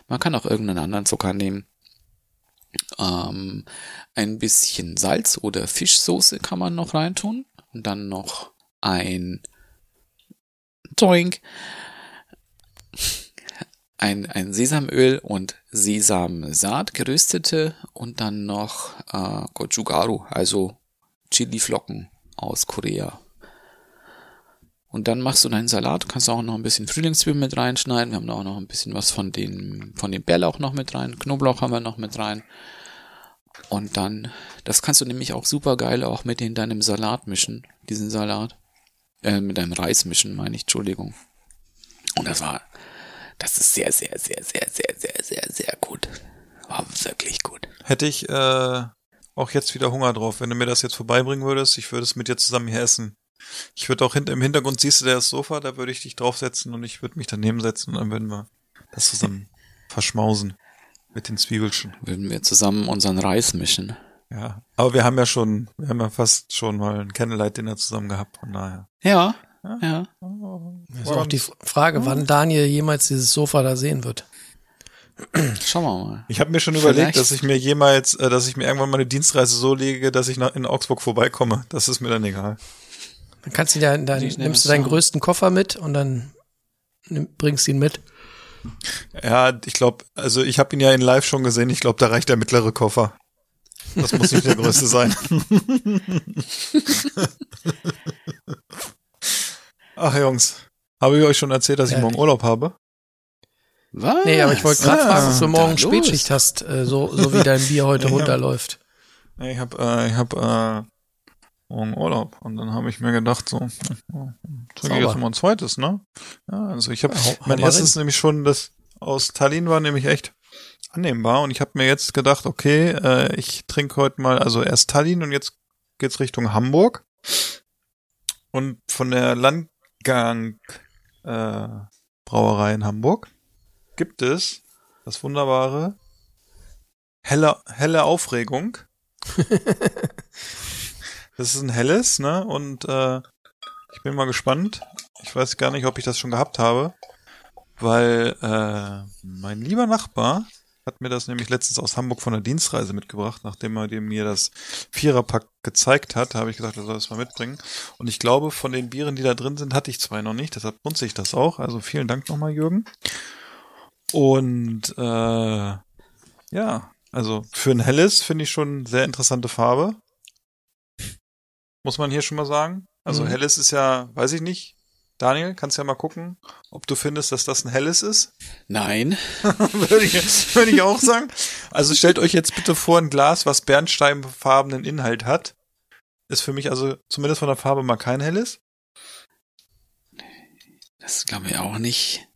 Man kann auch irgendeinen anderen Zucker nehmen. Ähm, ein bisschen Salz oder Fischsoße kann man noch reintun. Und dann noch ein Drink, ein, ein Sesamöl und Sesamsaat geröstete und dann noch äh, Gochugaru, also Chiliflocken aus Korea. Und dann machst du deinen Salat, kannst auch noch ein bisschen Frühlingszwiebeln mit reinschneiden. Wir haben da auch noch ein bisschen was von dem, von dem Bärlauch noch mit rein. Knoblauch haben wir noch mit rein. Und dann, das kannst du nämlich auch super geil auch mit in deinem Salat mischen. Diesen Salat. Äh, mit deinem Reis mischen, meine ich, Entschuldigung. Und das war, das ist sehr, sehr, sehr, sehr, sehr, sehr, sehr, sehr gut. War wirklich gut. Hätte ich äh, auch jetzt wieder Hunger drauf. Wenn du mir das jetzt vorbeibringen würdest, ich würde es mit dir zusammen hier essen. Ich würde auch hint- im Hintergrund, siehst du das Sofa, da würde ich dich draufsetzen und ich würde mich daneben setzen und dann würden wir das zusammen verschmausen mit den Zwiebelchen. Würden wir zusammen unseren Reis mischen. Ja, aber wir haben ja schon, wir haben ja fast schon mal ein Candlelight-Dinner zusammen gehabt, von daher. Ja, ja. ja. Das ist auch die Frage, wann Daniel jemals dieses Sofa da sehen wird. Schauen wir mal. Ich habe mir schon Vielleicht. überlegt, dass ich mir jemals, äh, dass ich mir irgendwann mal eine Dienstreise so lege, dass ich nach, in Augsburg vorbeikomme. Das ist mir dann egal. Dann kannst du dir, dann nimmst du deinen größten Koffer mit und dann bringst du ihn mit. Ja, ich glaube, also ich habe ihn ja in Live schon gesehen. Ich glaube, da reicht der mittlere Koffer. Das muss nicht der größte sein. Ach Jungs, habe ich euch schon erzählt, dass ich ja, morgen Urlaub habe? Was? Nee, aber ich wollte gerade fragen, dass du morgen Spätschicht hast, so, so wie dein Bier heute ja. runterläuft. Ich hab, äh, ich hab, äh, morgen Urlaub. Und dann habe ich mir gedacht, so, zeige ich jetzt nochmal ein zweites, ne? Ja, also ich habe, ja, mein erstes rein. nämlich schon, das aus Tallinn war nämlich echt annehmbar. Und ich habe mir jetzt gedacht, okay, äh, ich trinke heute mal, also erst Tallinn und jetzt geht's Richtung Hamburg. Und von der Landgang, äh, Brauerei in Hamburg gibt es das wunderbare helle, helle Aufregung. Das ist ein helles, ne? Und äh, ich bin mal gespannt. Ich weiß gar nicht, ob ich das schon gehabt habe, weil äh, mein lieber Nachbar hat mir das nämlich letztens aus Hamburg von der Dienstreise mitgebracht, nachdem er mir das Viererpack gezeigt hat, habe ich gesagt, er soll das mal mitbringen. Und ich glaube, von den Bieren, die da drin sind, hatte ich zwei noch nicht, deshalb nutze ich das auch. Also vielen Dank nochmal, Jürgen. Und äh, ja, also für ein helles finde ich schon sehr interessante Farbe. Muss man hier schon mal sagen. Also mhm. helles ist ja, weiß ich nicht, Daniel, kannst ja mal gucken, ob du findest, dass das ein helles ist. Nein. würde, ich, würde ich auch sagen. Also stellt euch jetzt bitte vor, ein Glas, was bernsteinfarbenen Inhalt hat. Ist für mich also zumindest von der Farbe mal kein helles. Das glaube ich auch nicht.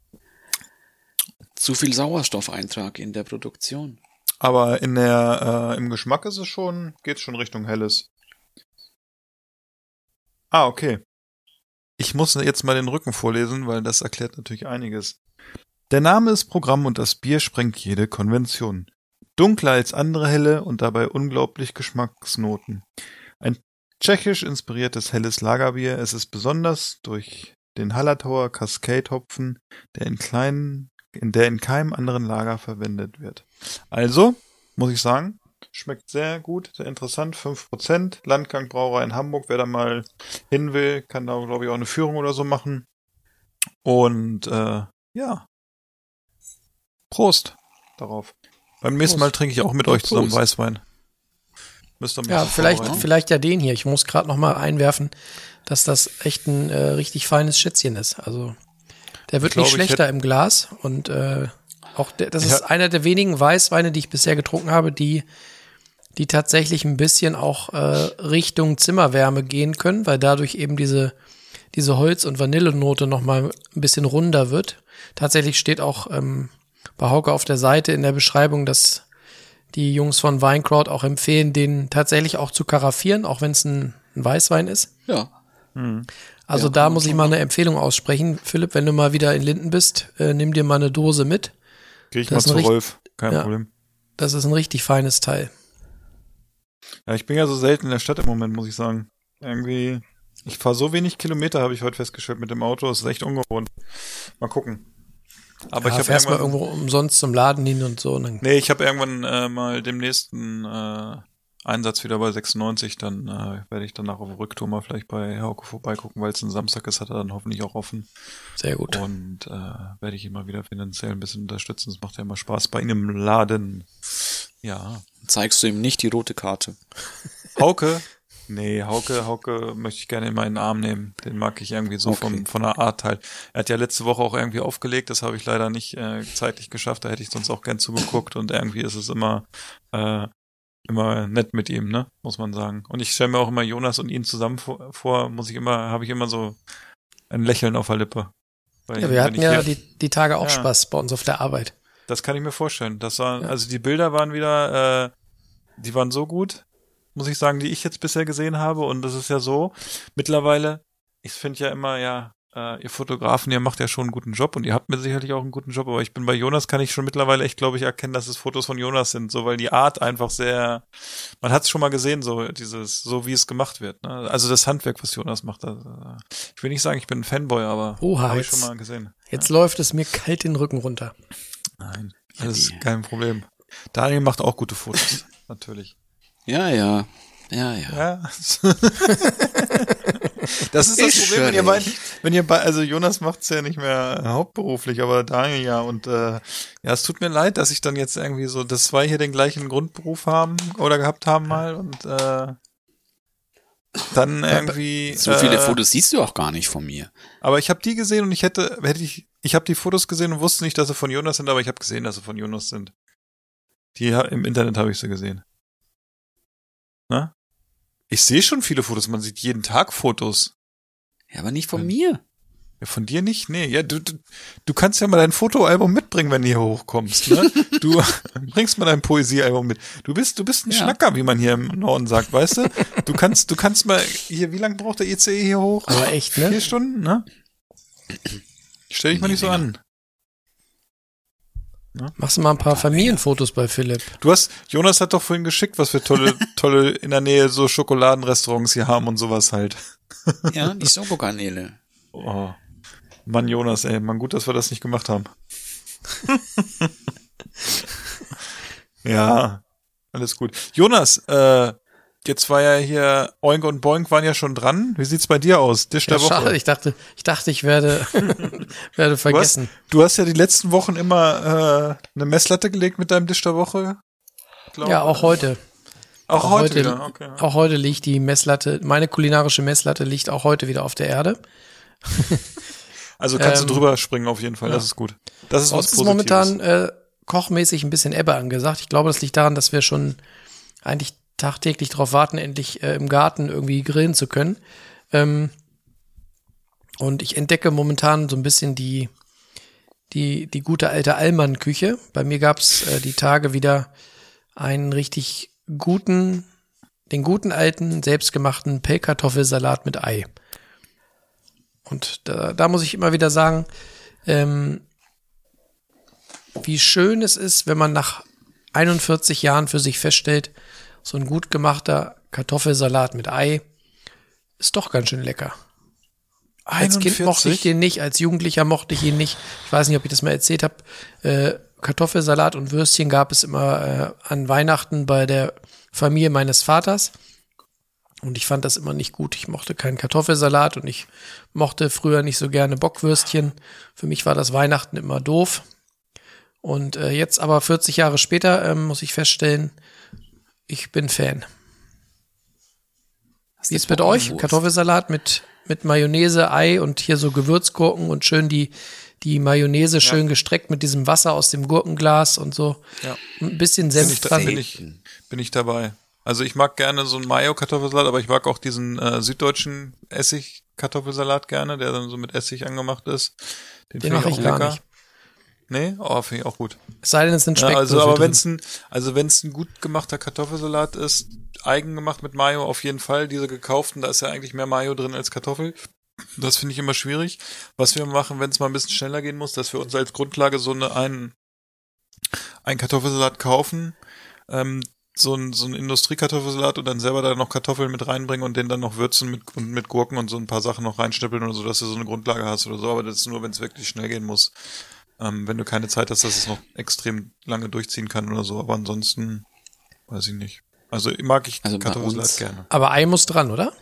Zu viel Sauerstoffeintrag in der Produktion. Aber in der, äh, im Geschmack ist es schon, geht's schon Richtung helles. Ah, okay. Ich muss jetzt mal den Rücken vorlesen, weil das erklärt natürlich einiges. Der Name ist Programm und das Bier sprengt jede Konvention. Dunkler als andere helle und dabei unglaublich Geschmacksnoten. Ein tschechisch inspiriertes helles Lagerbier. Es ist besonders durch den Hallertauer Cascade-Hopfen, der in kleinen, in der in keinem anderen Lager verwendet wird. Also, muss ich sagen, schmeckt sehr gut, sehr interessant, fünf Prozent, Landgang Brauerei in Hamburg. Wer da mal hin will, kann da, glaube ich, auch eine Führung oder so machen. Und äh, ja, Prost darauf. Beim nächsten Prost. Mal trinke ich auch mit euch zusammen Prost. Weißwein. Müsst ihr mal ja, vielleicht, vielleicht ja den hier. Ich muss gerade noch mal einwerfen, dass das echt ein äh, richtig feines Schätzchen ist. Also der wird ich nicht glaube, schlechter im Glas und äh, auch der, das ja. ist einer der wenigen Weißweine, die ich bisher getrunken habe, die die tatsächlich ein bisschen auch äh, Richtung Zimmerwärme gehen können, weil dadurch eben diese, diese Holz- und Vanillenote nochmal ein bisschen runder wird. Tatsächlich steht auch ähm, bei Hauke auf der Seite in der Beschreibung, dass die Jungs von Wine Crowd auch empfehlen, den tatsächlich auch zu karaffieren, auch wenn es ein, ein Weißwein ist. Ja. Mhm. Also ja, da muss ich mal eine Empfehlung aussprechen. Philipp, wenn du mal wieder in Linden bist, äh, nimm dir mal eine Dose mit. Geh ich mal zu Rolf, kein ja, Problem. Das ist ein richtig feines Teil. Ja, ich bin ja so selten in der Stadt im Moment, muss ich sagen. Irgendwie, ich fahre so wenig Kilometer, habe ich heute festgestellt, mit dem Auto. Das ist echt ungewohnt. Mal gucken. Aber ja, ich habe erstmal irgendwo umsonst zum Laden hin und so. Und nee, ich habe irgendwann äh, mal dem nächsten äh, Einsatz wieder bei sechsundneunzig. Dann äh, werde ich danach auf dem Rücktour mal vielleicht bei Hauke vorbeigucken, weil es ein Samstag ist, hat er dann hoffentlich auch offen. Sehr gut. Und äh, werde ich ihn mal wieder finanziell ein bisschen unterstützen. Das macht ja immer Spaß bei ihm im Laden. Ja. Zeigst du ihm nicht die rote Karte? Hauke? Nee, Hauke, Hauke möchte ich gerne immer in den Arm nehmen. Den mag ich irgendwie so okay. von, von der Art halt. Er hat ja letzte Woche auch irgendwie aufgelegt. Das habe ich leider nicht äh, zeitlich geschafft. Da hätte ich sonst auch gern zugeguckt. Und irgendwie ist es immer, äh, immer nett mit ihm, ne? Muss man sagen. Und ich stelle mir auch immer Jonas und ihn zusammen vor, vor muss ich immer, habe ich immer so ein Lächeln auf der Lippe. Weil, ja, wir hatten ja die, die Tage auch ja. Spaß bei uns auf der Arbeit. Das kann ich mir vorstellen. Das waren, ja. also die Bilder waren wieder, äh, die waren so gut, muss ich sagen, die ich jetzt bisher gesehen habe. Und das ist ja so, mittlerweile, ich finde ja immer, ja, äh, ihr Fotografen, ihr macht ja schon einen guten Job und ihr habt mir sicherlich auch einen guten Job, aber ich bin bei Jonas, kann ich schon mittlerweile echt, glaube ich, erkennen, dass es Fotos von Jonas sind, so, weil die Art einfach sehr, man hat es schon mal gesehen, so dieses, so wie es gemacht wird, ne? Also das Handwerk, was Jonas macht, also, ich will nicht sagen, ich bin ein Fanboy, aber habe ich schon mal gesehen. Jetzt ja. läuft es mir kalt den Rücken runter. Nein, das ist kein Problem. Daniel macht auch gute Fotos, natürlich. Ja, ja. Ja, ja. ja. Das ist das ich Problem, wenn ihr meint, wenn ihr bei, also Jonas macht's ja nicht mehr hauptberuflich, aber Daniel ja. Und äh, ja, es tut mir leid, dass ich dann jetzt irgendwie so, dass zwei hier den gleichen Grundberuf haben oder gehabt haben mal und äh, dann irgendwie. So viele äh, Fotos siehst du auch gar nicht von mir. Aber ich habe die gesehen und ich hätte, hätte ich, ich habe die Fotos gesehen und wusste nicht, dass sie von Jonas sind, aber ich habe gesehen, dass sie von Jonas sind. Die im Internet habe ich sie gesehen. Ne? Ich sehe schon viele Fotos. Man sieht jeden Tag Fotos. Ja, aber nicht von ja. mir. Ja, von dir nicht? Nee. Ja, du, du, du kannst ja mal dein Fotoalbum mitbringen, wenn du hier hochkommst. Ne? Du bringst mal dein Poesiealbum mit. Du bist, du bist ein ja. Schnacker, wie man hier im Norden sagt, weißt du? Du kannst, du kannst mal hier, wie lange braucht der I C E hier hoch? Aber echt, ne? Vier Stunden, ne? Stell dich nee, mal nicht so an. Ne? Machst du mal ein paar Familienfotos bei Philipp. Du hast, Jonas hat doch vorhin geschickt, was wir tolle, tolle in der Nähe so Schokoladenrestaurants hier haben und sowas halt. Ja, die Sobo-Kanäle. Oh. Mann, Jonas, ey, man gut, dass wir das nicht gemacht haben. Ja, alles gut. Jonas, äh, jetzt war ja hier, Oink und Boink waren ja schon dran. Wie sieht's bei dir aus? Tisch der ja, Woche. Schade, ich dachte, ich dachte, ich werde, werde vergessen. Du hast, du hast ja die letzten Wochen immer äh, eine Messlatte gelegt mit deinem Tisch der Woche. Glaub, ja, auch heute. Auch, auch heute, heute wieder? Okay. Auch heute liegt die Messlatte, meine kulinarische Messlatte liegt auch heute wieder auf der Erde. Also kannst ähm, du drüber springen auf jeden Fall, das ja. ist gut. Das ist was Positives. Momentan äh, kochmäßig ein bisschen Ebbe angesagt. Ich glaube, das liegt daran, dass wir schon eigentlich tagtäglich darauf warten, endlich äh, im Garten irgendwie grillen zu können. Ähm, und ich entdecke momentan so ein bisschen die, die, die gute alte Allmann-Küche. Bei mir gab es äh, die Tage wieder einen richtig guten, den guten alten, selbstgemachten Pellkartoffelsalat mit Ei. Und da, da muss ich immer wieder sagen, ähm, wie schön es ist, wenn man nach einundvierzig Jahren für sich feststellt, so ein gut gemachter Kartoffelsalat mit Ei ist doch ganz schön lecker. Als einundvierzig? Kind mochte ich den nicht, als Jugendlicher mochte ich ihn nicht. Ich weiß nicht, ob ich das mal erzählt habe. Äh, Kartoffelsalat und Würstchen gab es immer äh, an Weihnachten bei der Familie meines Vaters. Und ich fand das immer nicht gut. Ich mochte keinen Kartoffelsalat und ich mochte früher nicht so gerne Bockwürstchen. Für mich war das Weihnachten immer doof. Und äh, jetzt aber vierzig Jahre später ähm, muss ich feststellen, ich bin Fan. Wie ist es mit euch? Kartoffelsalat mit, mit Mayonnaise, Ei und hier so Gewürzgurken und schön die, die Mayonnaise ja. schön gestreckt mit diesem Wasser aus dem Gurkenglas und so. Ja. Und ein bisschen Senf dran. Bin ich, bin ich dabei. Also ich mag gerne so einen Mayo-Kartoffelsalat, aber ich mag auch diesen äh, süddeutschen Essig-Kartoffelsalat gerne, der dann so mit Essig angemacht ist. Den, Den finde ich auch lecker. Gar nicht. Nee, oh, finde ich auch gut. Es sei denn, es sind Speck. Ja, also, aber wenn es ein, also wenn es ein gut gemachter Kartoffelsalat ist, eigen gemacht mit Mayo auf jeden Fall, diese gekauften, da ist ja eigentlich mehr Mayo drin als Kartoffel. Das finde ich immer schwierig. Was wir machen, wenn es mal ein bisschen schneller gehen muss, dass wir uns als Grundlage so eine, einen, einen Kartoffelsalat kaufen, ähm, so ein, so ein Industriekartoffelsalat und dann selber da noch Kartoffeln mit reinbringen und den dann noch würzen mit, und mit Gurken und so ein paar Sachen noch reinschnippeln oder so, dass du so eine Grundlage hast oder so, aber das ist nur, wenn es wirklich schnell gehen muss. Ähm, wenn du keine Zeit hast, dass es noch extrem lange durchziehen kann oder so, aber ansonsten weiß ich nicht. Also mag ich also Kartoffelsalat gerne. Aber Ei muss dran, oder?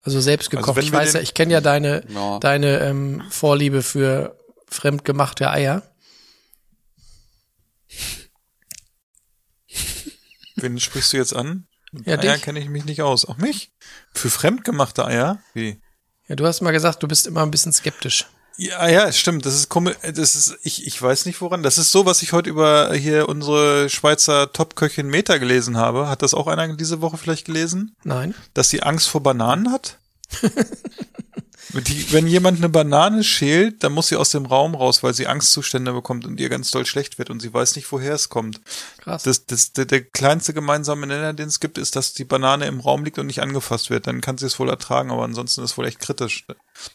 Also selbst gekocht. Also ich weiß ja, ich kenne ja deine, ja. deine ähm, Vorliebe für fremdgemachte Eier. Wen sprichst du jetzt an? Mit ja, Eier kenne ich mich nicht aus. Auch mich? Für fremdgemachte Eier? Wie? Ja, du hast mal gesagt, du bist immer ein bisschen skeptisch. Ja, ja, stimmt. Das ist komisch. Das ist, ich, ich weiß nicht woran. Das ist so, was ich heute über hier unsere Schweizer Topköchin Meta gelesen habe. Hat das auch einer diese Woche vielleicht gelesen? Nein. Dass sie Angst vor Bananen hat? Die, wenn jemand eine Banane schält, dann muss sie aus dem Raum raus, weil sie Angstzustände bekommt und ihr ganz doll schlecht wird und sie weiß nicht, woher es kommt. Krass. Das, das, der, der kleinste gemeinsame Nenner, den es gibt, ist, dass die Banane im Raum liegt und nicht angefasst wird. Dann kann sie es wohl ertragen, aber ansonsten ist es wohl echt kritisch.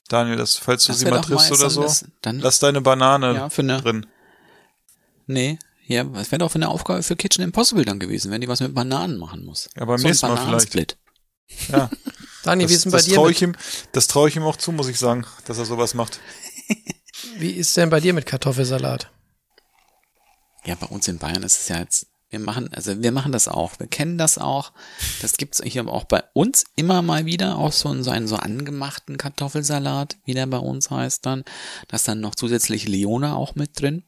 Daniel, das, falls du das sie mal triffst oder so, das, dann, lass deine Banane ja, für eine, drin. Nee, ja, das wäre doch eine Aufgabe für Kitchen Impossible dann gewesen, wenn die was mit Bananen machen muss. Ja, beim so nächsten Mal vielleicht. Ja. Dani, das, wie ist denn bei das dir? Trau ich ihm, das traue ich ihm auch zu, muss ich sagen, dass er sowas macht. Wie ist denn bei dir mit Kartoffelsalat? Ja, bei uns in Bayern ist es ja jetzt, wir machen, also wir machen das auch, wir kennen das auch. Das gibt es hier aber auch bei uns immer mal wieder, auch so einen, so einen so angemachten Kartoffelsalat, wie der bei uns heißt dann. Da ist dann noch zusätzlich Leona auch mit drin.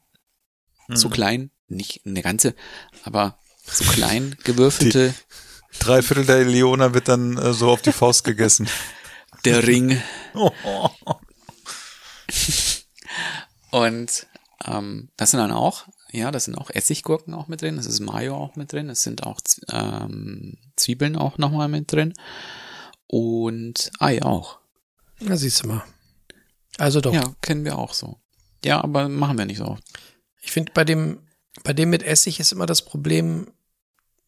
Mhm. So klein, nicht eine ganze, aber so klein gewürfelte. Die. Drei Viertel der Leona wird dann äh, so auf die Faust gegessen. Der Ring. Oh. Und ähm, das sind dann auch Ja, da sind auch Essiggurken auch mit drin, es ist Mayo auch mit drin, es sind auch ähm, Zwiebeln auch nochmal mit drin und Ei auch. Na, siehst du mal. Also doch. Ja, kennen wir auch so. Ja, aber machen wir nicht so oft. Ich finde, bei dem, bei dem mit Essig ist immer das Problem,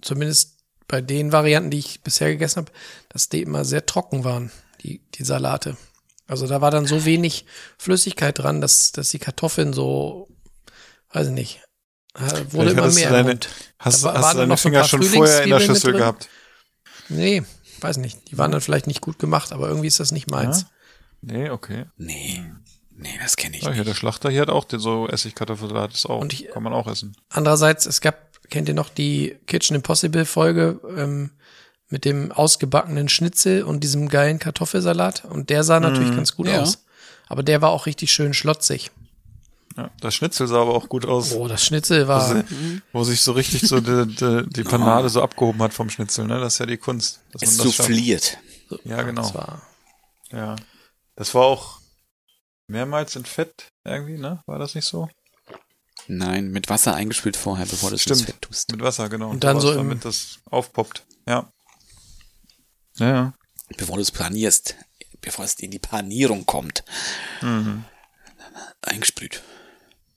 zumindest bei den Varianten, die ich bisher gegessen habe, dass die immer sehr trocken waren, die, die Salate. Also da war dann so wenig Flüssigkeit dran, dass, dass die Kartoffeln so, weiß ich nicht, wurde immer mehr deine, im Mund. Hast, da war, hast du deine noch Finger schon vorher in der Schüssel gehabt? Nee, weiß nicht. Die waren dann vielleicht nicht gut gemacht, aber irgendwie ist das nicht meins. Ja? Nee, okay. Nee, nee, das kenne ich ja, nicht. Hier der Schlachter hier hat auch den so Essigkartoffelsalat, das auch. Und ich, kann man auch essen. Andererseits, es gab, kennt ihr noch die Kitchen Impossible Folge, ähm, mit dem ausgebackenen Schnitzel und diesem geilen Kartoffelsalat. Und der sah natürlich mm, ganz gut ja. aus. Aber der war auch richtig schön schlotzig. Ja, das Schnitzel sah aber auch gut aus. Oh, das Schnitzel war... Also, wo sich so richtig so die, die, die Panade so abgehoben hat vom Schnitzel. Ne? Das ist ja die Kunst. Dass es man das souffliert. So, ja, genau. Das war, ja. Das war auch mehrmals in Fett irgendwie, ne? War das nicht so? Nein, mit Wasser eingespült vorher, bevor du es ins Fett tust. Mit Wasser, genau. Und dann so im, damit das aufpoppt. Ja. Ja, ja. Bevor du es panierst, bevor es in die Panierung kommt. Mhm. Eingesprüht.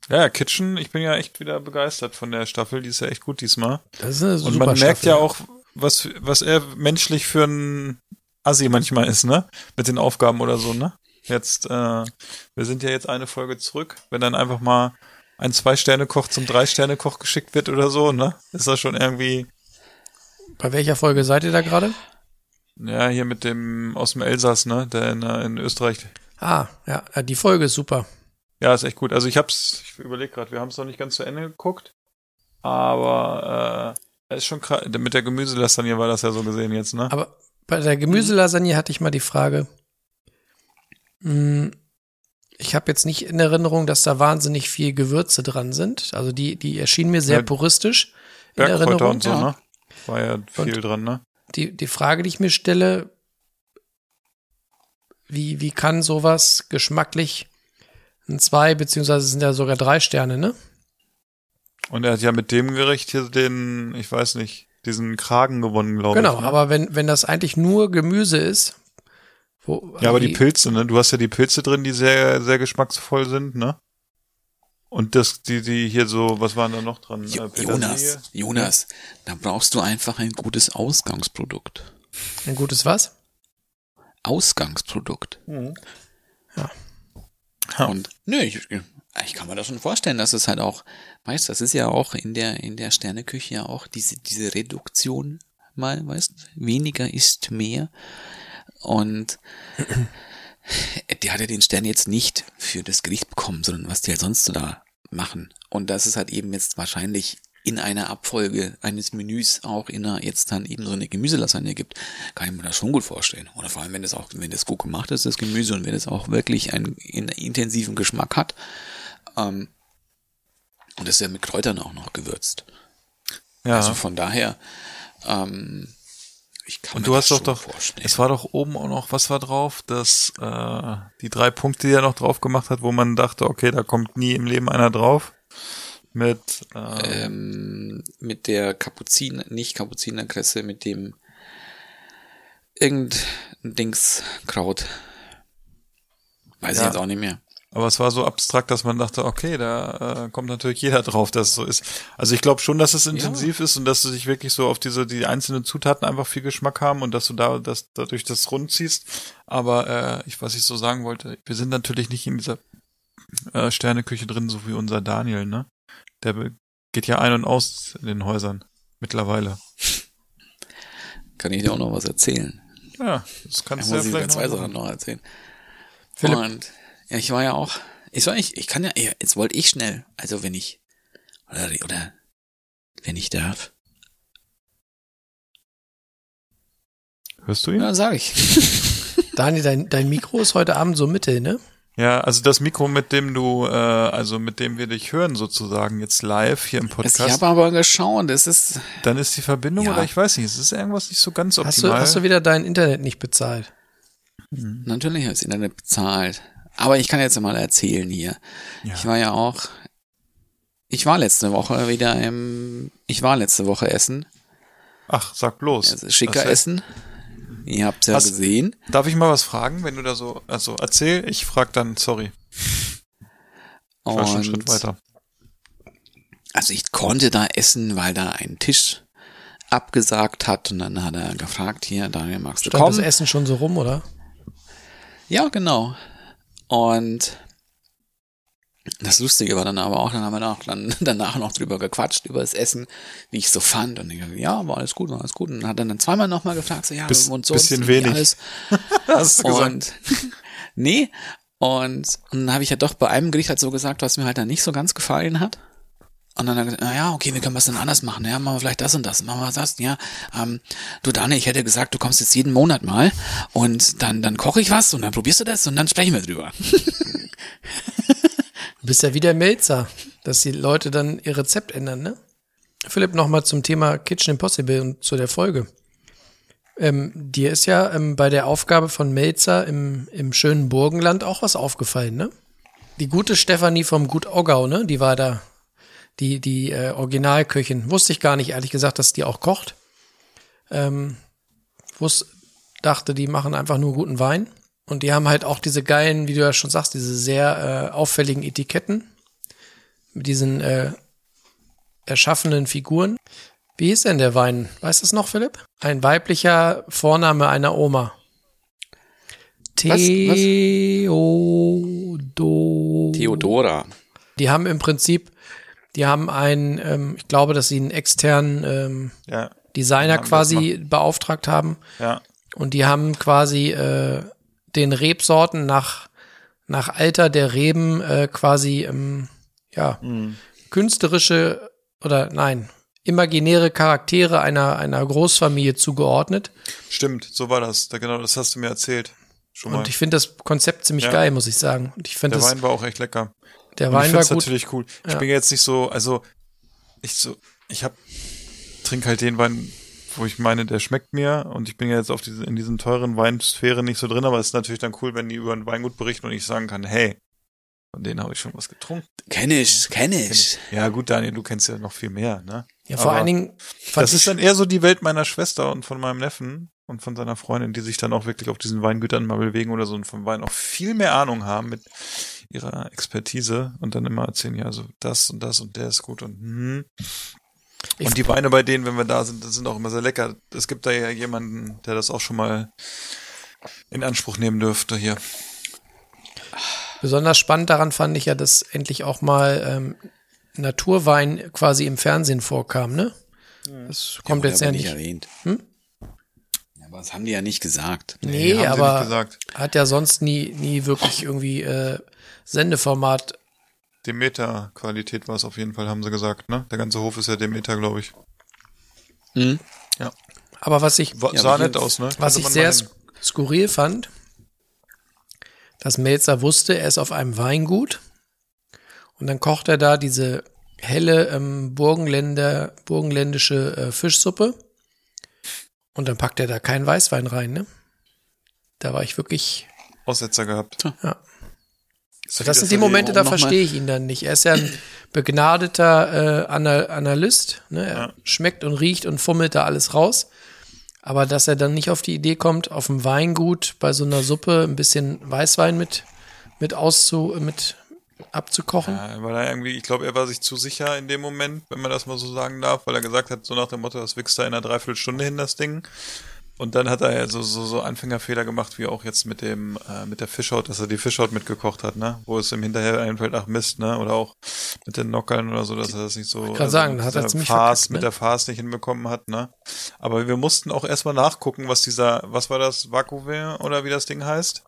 Ja, Kitchen, ich bin ja echt wieder begeistert von der Staffel, die ist ja echt gut diesmal. Das ist eine super Und man Staffel. Merkt ja auch, was, was er menschlich für ein Assi manchmal ist, ne? Mit den Aufgaben oder so, ne? Jetzt, äh, wir sind ja jetzt eine Folge zurück, wenn dann einfach mal ein Zwei-Sterne-Koch zum Drei-Sterne-Koch geschickt wird oder so, ne? Ist das schon irgendwie... Bei welcher Folge seid ihr da gerade? Ja, hier mit dem aus dem Elsass, ne, der in, in Österreich. Ah, ja, die Folge ist super. Ja, ist echt gut. Also ich hab's, ich überlege gerade, wir haben es noch nicht ganz zu Ende geguckt, aber äh, ist schon krass. Mit der Gemüselasagne war das ja so gesehen jetzt, ne? Aber bei der Gemüselasagne hatte ich mal die Frage, mh, ich habe jetzt nicht in Erinnerung, dass da wahnsinnig viel Gewürze dran sind. Also die, die erschienen mir sehr ja, puristisch in Erinnerung. Und so, ja. Ne? War ja viel und, dran, ne? Die, die Frage, die ich mir stelle, wie, wie kann sowas geschmacklich ein zwei, beziehungsweise sind ja sogar drei Sterne, ne? Und er hat ja mit dem Gericht hier den, ich weiß nicht, diesen Kragen gewonnen, glaube genau, ich. Genau, ne? Aber wenn, wenn das eigentlich nur Gemüse ist. Wo, ja, aber die, die Pilze, ne? Du hast ja die Pilze drin, die sehr, sehr geschmacksvoll sind, ne? Und das, die, die hier so, was waren da noch dran? Jo- Jonas, Jonas, da brauchst du einfach ein gutes Ausgangsprodukt. Ein gutes was? Ausgangsprodukt. Mhm. Ja. ja. Und, nö, ich, ich kann mir das schon vorstellen, dass es halt auch, weißt, das ist ja auch in der, in der Sterneküche ja auch diese, diese Reduktion mal, weißt, weniger ist mehr. Und, die hat ja den Stern jetzt nicht für das Gericht bekommen, sondern was die halt sonst so da machen. Und das ist halt eben jetzt wahrscheinlich in einer Abfolge eines Menüs auch in einer, jetzt dann eben so eine Gemüselasagne gibt, kann ich mir das schon gut vorstellen. Oder vor allem, wenn das auch, wenn das gut gemacht ist, das Gemüse, und wenn es auch wirklich einen, einen intensiven Geschmack hat. Ähm, und das ist ja mit Kräutern auch noch gewürzt. Ja. Also von daher, ähm, Ich kann und du hast doch doch, vorstellen. Es war doch oben auch noch, was war drauf, dass äh, die drei Punkte, die er noch drauf gemacht hat, wo man dachte, okay, da kommt nie im Leben einer drauf. Mit äh, ähm, mit der Kapuziner, nicht Kapuzinerkresse, mit dem irgendein Dingskraut. Weiß ja. ich jetzt auch nicht mehr. Aber es war so abstrakt, dass man dachte, okay, da äh, kommt natürlich jeder drauf, dass es so ist. Also ich glaube schon, dass es intensiv ja. ist und dass du dich wirklich so auf diese, die einzelnen Zutaten einfach viel Geschmack haben und dass du da das, dadurch das rund ziehst. Aber äh, ich, was ich so sagen wollte, wir sind natürlich nicht in dieser äh, Sterneküche drin, so wie unser Daniel, ne? Der be- geht ja ein und aus in den Häusern mittlerweile. Kann ich dir auch noch was erzählen? Ja, das kannst ja, du ja vielleicht noch, Sachen noch erzählen. Philipp. Und ja, ich war ja auch, ich soll ich, ich kann ja, jetzt wollte ich schnell, also wenn ich, oder, oder, wenn ich darf. Hörst du ihn? Ja, sag ich. Daniel, dein, dein Mikro ist heute Abend so mittel, ne? Ja, also das Mikro, mit dem du, äh, also mit dem wir dich hören sozusagen jetzt live hier im Podcast. Ich habe aber geschaut, es ist. Dann ist die Verbindung ja. oder ich weiß nicht, es ist irgendwas nicht so ganz optimal. Hast du, hast du wieder dein Internet nicht bezahlt? Hm. Natürlich habe ich das Internet bezahlt. Aber ich kann jetzt mal erzählen hier. Ja. Ich war ja auch Ich war letzte Woche wieder im... Ich war letzte Woche essen. Ach, sag bloß. Also schicker Essen. Ihr habt's ja hast, gesehen. Darf ich mal was fragen, wenn du da so... Also erzähl, ich frag dann, sorry. Ich war schon einen Schritt weiter. Also ich konnte da essen, weil da ein Tisch abgesagt hat und dann hat er gefragt, hier, Daniel, magst du kommen? Stand das Essen schon so rum, oder? Ja, genau. Und das Lustige war dann aber auch, dann haben wir danach, dann, danach noch drüber gequatscht, über das Essen, wie ich es so fand. Und ich dachte, ja, war alles gut, war alles gut. Und hat dann, dann zweimal nochmal gefragt, so, ja, Bis, und so. Bisschen wenig. Alles. Hast du und, gesagt. Nee. Und, und dann habe ich ja doch bei einem Gericht halt so gesagt, was mir halt dann nicht so ganz gefallen hat. Und dann hat er gesagt, naja, okay, wir können was dann anders machen. Ja, machen wir vielleicht das und das, machen wir das. Ja, ähm, du Daniel, ich hätte gesagt, du kommst jetzt jeden Monat mal und dann, dann koche ich was und dann probierst du das und dann sprechen wir drüber. Du bist ja wie der Melzer, dass die Leute dann ihr Rezept ändern, ne? Philipp, nochmal zum Thema Kitchen Impossible und zu der Folge. Ähm, dir ist ja ähm, bei der Aufgabe von Melzer im, im schönen Burgenland auch was aufgefallen, ne? Die gute Stefanie vom Gut Oggau, ne? Die war da. Die, die äh, Originalköchin. Wusste ich gar nicht, ehrlich gesagt, dass die auch kocht. Ähm, wusste, dachte, die machen einfach nur guten Wein. Und die haben halt auch diese geilen, wie du ja schon sagst, diese sehr äh, auffälligen Etiketten mit diesen äh, erschaffenen Figuren. Wie hieß denn der Wein? Weißt du es noch, Philipp? Ein weiblicher Vorname einer Oma. Theodor. Theodora. Die haben im Prinzip Die haben einen, ähm, ich glaube, dass sie einen externen ähm, ja, Designer quasi beauftragt haben. Ja. Und die haben quasi äh, den Rebsorten nach, nach Alter der Reben äh, quasi ähm, ja, mhm. künstlerische oder nein, imaginäre Charaktere einer, einer Großfamilie zugeordnet. Stimmt, so war das. Da, genau, das hast du mir erzählt. Schon mal. Und ich finde das Konzept ziemlich ja. geil, muss ich sagen. Und ich find der das, Wein war auch echt lecker. Der Wein war gut. Natürlich cool. Ich ja. bin jetzt nicht so, also ich so, ich hab trinke halt den Wein, wo ich meine, der schmeckt mir und ich bin ja jetzt auf diese, in diesen teuren Weinsphäre nicht so drin, aber es ist natürlich dann cool, wenn die über ein Weingut berichten und ich sagen kann, hey, von denen habe ich schon was getrunken. Kenn ich, kenn ich. Ja gut, Daniel, du kennst ja noch viel mehr, ne? Ja, vor aber allen Dingen. Das ist dann eher so die Welt meiner Schwester und von meinem Neffen und von seiner Freundin, die sich dann auch wirklich auf diesen Weingütern mal bewegen oder so und vom Wein auch viel mehr Ahnung haben mit ihrer Expertise und dann immer erzählen, ja, so das und das und der ist gut und hm. Und die Weine bei denen, wenn wir da sind, das sind auch immer sehr lecker. Es gibt da ja jemanden, der das auch schon mal in Anspruch nehmen dürfte hier. Besonders spannend daran fand ich ja, dass endlich auch mal ähm, Naturwein quasi im Fernsehen vorkam, ne? Das kommt ja, jetzt ja nicht erwähnt. Hm? Aber das haben die ja nicht gesagt. Nee, nee aber gesagt. Hat ja sonst nie, nie wirklich irgendwie äh, Sendeformat. Demeter-Qualität war es auf jeden Fall, haben sie gesagt, ne? Der ganze Hof ist ja Demeter, glaube ich. Mhm. Ja. Aber was ich war, sah ja, nett aus, ne? Was ich sehr sk- skurril fand, dass Melzer wusste, er ist auf einem Weingut und dann kocht er da diese helle ähm, Burgenländer, burgenländische äh, Fischsuppe. Und dann packt er da keinen Weißwein rein, ne? Da war ich wirklich... Aussetzer gehabt. Ja. So, das sind die Momente, da verstehe ich ihn dann nicht. Er ist ja ein begnadeter äh, Analyst, ne? Er ja. schmeckt und riecht und fummelt da alles raus. Aber dass er dann nicht auf die Idee kommt, auf dem Weingut bei so einer Suppe ein bisschen Weißwein mit, mit, auszu, mit abzukochen. Ja, weil er irgendwie, ich glaube, er war sich zu sicher in dem Moment, wenn man das mal so sagen darf, weil er gesagt hat, so nach dem Motto, das wächst da in einer Dreiviertelstunde hin, das Ding. Und dann hat er ja so, so, so Anfängerfehler gemacht, wie auch jetzt mit dem, äh, mit der Fischhaut, dass er die Fischhaut mitgekocht hat, ne? Wo es ihm hinterher einfällt, ach Mist, ne? Oder auch mit den Nockern oder so, dass er das nicht so. Ich kann also sagen, mit, hat er ziemlich verkackt, ne? Mit der Farce nicht hinbekommen hat, ne? Aber wir mussten auch erstmal nachgucken, was dieser, was war das, Vakuum oder wie das Ding heißt?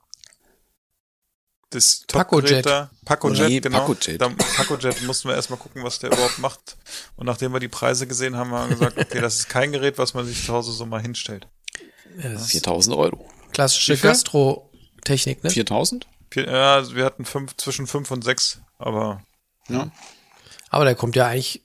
Das Pacojet. Pacojet, nee, genau. Pacojet. Pacojet mussten wir erstmal gucken, was der überhaupt macht. Und nachdem wir die Preise gesehen haben, haben wir gesagt, okay, das ist kein Gerät, was man sich zu Hause so mal hinstellt. viertausend Euro. Klassische Gastrotechnik, ne? viertausend? Ja, wir hatten fünf, zwischen fünf und sechs, aber. Ja. Aber da kommt ja eigentlich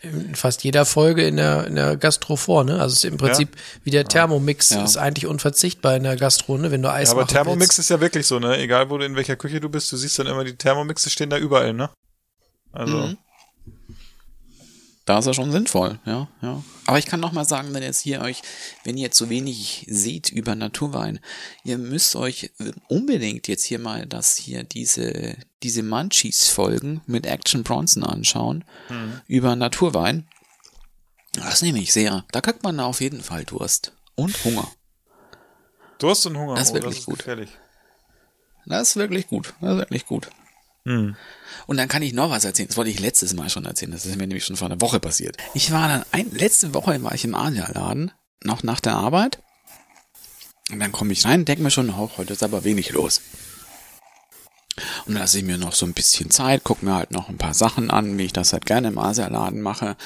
in fast jeder Folge in der, in der Gastro vor, ne? Also es ist im Prinzip ja. wie der Thermomix, ja. ist eigentlich unverzichtbar in der Gastro, ne? Wenn du Eis ja, aber machen Thermomix willst. Ist ja wirklich so, ne? Egal, wo du in welcher Küche du bist, du siehst dann immer die Thermomixe stehen da überall, ne? Also. Mhm. Da ist er schon sinnvoll, ja, ja. Aber ich kann nochmal sagen, wenn jetzt hier euch, wenn ihr jetzt so wenig seht über Naturwein, ihr müsst euch unbedingt jetzt hier mal das hier, diese, diese Munchies-Folgen mit Action Bronson anschauen, mhm. über Naturwein. Das nehme ich sehr. Da kriegt man auf jeden Fall Durst. Und Hunger. Durst und Hunger, das ist wirklich oh, das ist gut. Gefährlich. Das ist wirklich gut, das ist wirklich gut. Und dann kann ich noch was erzählen. Das wollte ich letztes Mal schon erzählen. Das ist mir nämlich schon vor einer Woche passiert. Ich war dann, ein, letzte Woche war ich im Asialaden, noch nach der Arbeit. Und dann komme ich rein und denke mir schon, oh, heute ist aber wenig los. Und dann lasse ich mir noch so ein bisschen Zeit, gucke mir halt noch ein paar Sachen an, wie ich das halt gerne im Asialaden mache.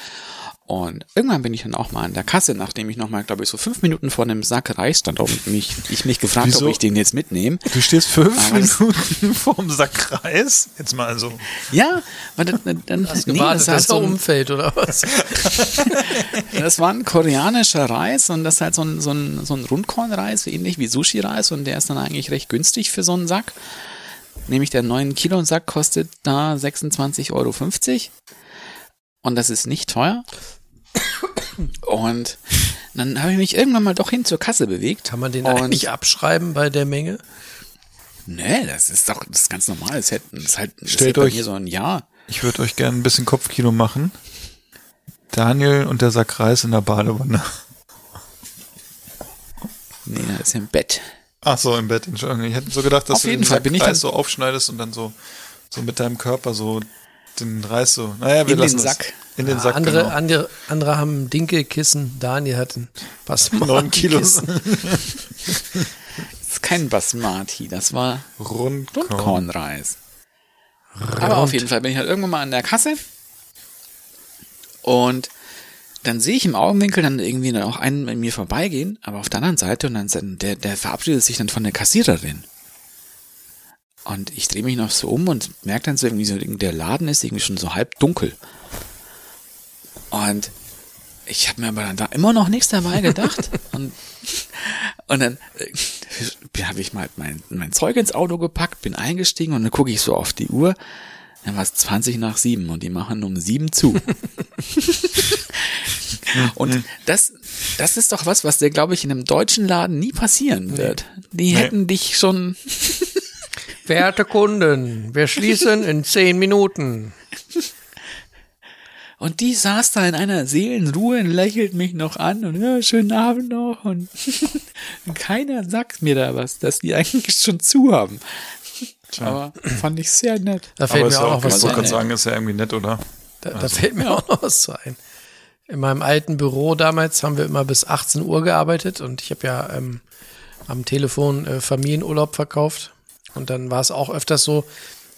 Und irgendwann bin ich dann auch mal an der Kasse, nachdem ich nochmal, glaube ich, so fünf Minuten vor einem Sack Reis stand, ob mich, ich mich gefragt habe, ob ich den jetzt mitnehme. Du stehst fünf aber Minuten vor dem Sack Reis? Jetzt mal so. Ja, weil dann, dann, dann hast du nee, gewartet, das halt dass so er umfällt oder was? Das war ein koreanischer Reis und das ist halt so ein, so ein, so ein Rundkornreis, ähnlich wie Sushi-Reis und der ist dann eigentlich recht günstig für so einen Sack. Nämlich der neun Kilo Sack kostet da sechsundzwanzig Euro fünfzig und das ist nicht teuer. Und dann habe ich mich irgendwann mal doch hin zur Kasse bewegt. Kann man den eigentlich abschreiben bei der Menge? Nee, das ist doch das ist ganz normal. Das ist halt das stellt euch hier so ein Jahr. Ich würde euch gerne ein bisschen Kopfkino machen. Daniel und der Sack Reis in der Badewanne. Nee, das ist im Bett. Ach so, im Bett. Entschuldigung. Ich hätte so gedacht, dass auf du jeden den Fall Sack bin ich Reis so aufschneidest und dann so, so mit deinem Körper so den Reis so. Naja, wir in lassen den das. Sack. In den ja, Sack, andere, genau. andere, andere haben ein Dinkelkissen, Daniel hat ein Basmati-Kissen. Das ist kein Basmati, das war Rundkorn. Rundkornreis. Rund. Aber auf jeden Fall bin ich halt irgendwann mal an der Kasse und dann sehe ich im Augenwinkel dann irgendwie dann auch einen bei mir vorbeigehen, aber auf der anderen Seite und dann der, der verabschiedet sich dann von der Kassiererin. Und ich drehe mich noch so um und merke dann so irgendwie so, der Laden ist irgendwie schon so halb dunkel. Und ich habe mir aber dann da immer noch nichts dabei gedacht. und, und dann äh, habe ich mal mein, mein Zeug ins Auto gepackt, bin eingestiegen und dann gucke ich so auf die Uhr. Dann war es zwanzig nach sieben und die machen um sieben zu. Und das, das ist doch was, was dir, glaube ich, in einem deutschen Laden nie passieren wird. Die hätten nee. dich schon... Werte Kunden, wir schließen in zehn Minuten. Und die saß da in einer Seelenruhe und lächelt mich noch an und ja, schönen Abend noch. Und, und keiner sagt mir da was, dass die eigentlich schon zu haben. Tja. Aber fand ich sehr nett. Da fällt Aber mir auch, auch noch was zu ein. Ich wollte gerade sagen, ist ja irgendwie nett, oder? Da, also. da fällt mir auch noch was zu ein. In meinem alten Büro damals haben wir immer bis achtzehn Uhr gearbeitet und ich habe ja ähm, am Telefon äh, Familienurlaub verkauft. Und dann war es auch öfters so,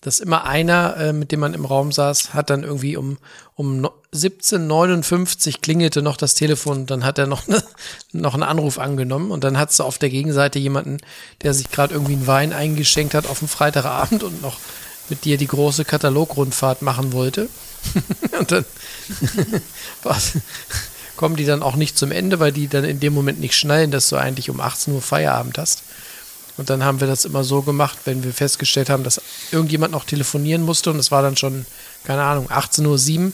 dass immer einer, äh, mit dem man im Raum saß, hat dann irgendwie um, um siebzehn Uhr neunundfünfzig klingelte noch das Telefon, dann hat er noch, ne, noch einen Anruf angenommen und dann hattest du auf der Gegenseite jemanden, der sich gerade irgendwie einen Wein eingeschenkt hat auf dem Freitagabend und noch mit dir die große Katalogrundfahrt machen wollte. Und dann kommen die dann auch nicht zum Ende, weil die dann in dem Moment nicht schnallen, dass du eigentlich um achtzehn Uhr Feierabend hast. Und dann haben wir das immer so gemacht, wenn wir festgestellt haben, dass irgendjemand noch telefonieren musste und es war dann schon, keine Ahnung, achtzehn Uhr sieben,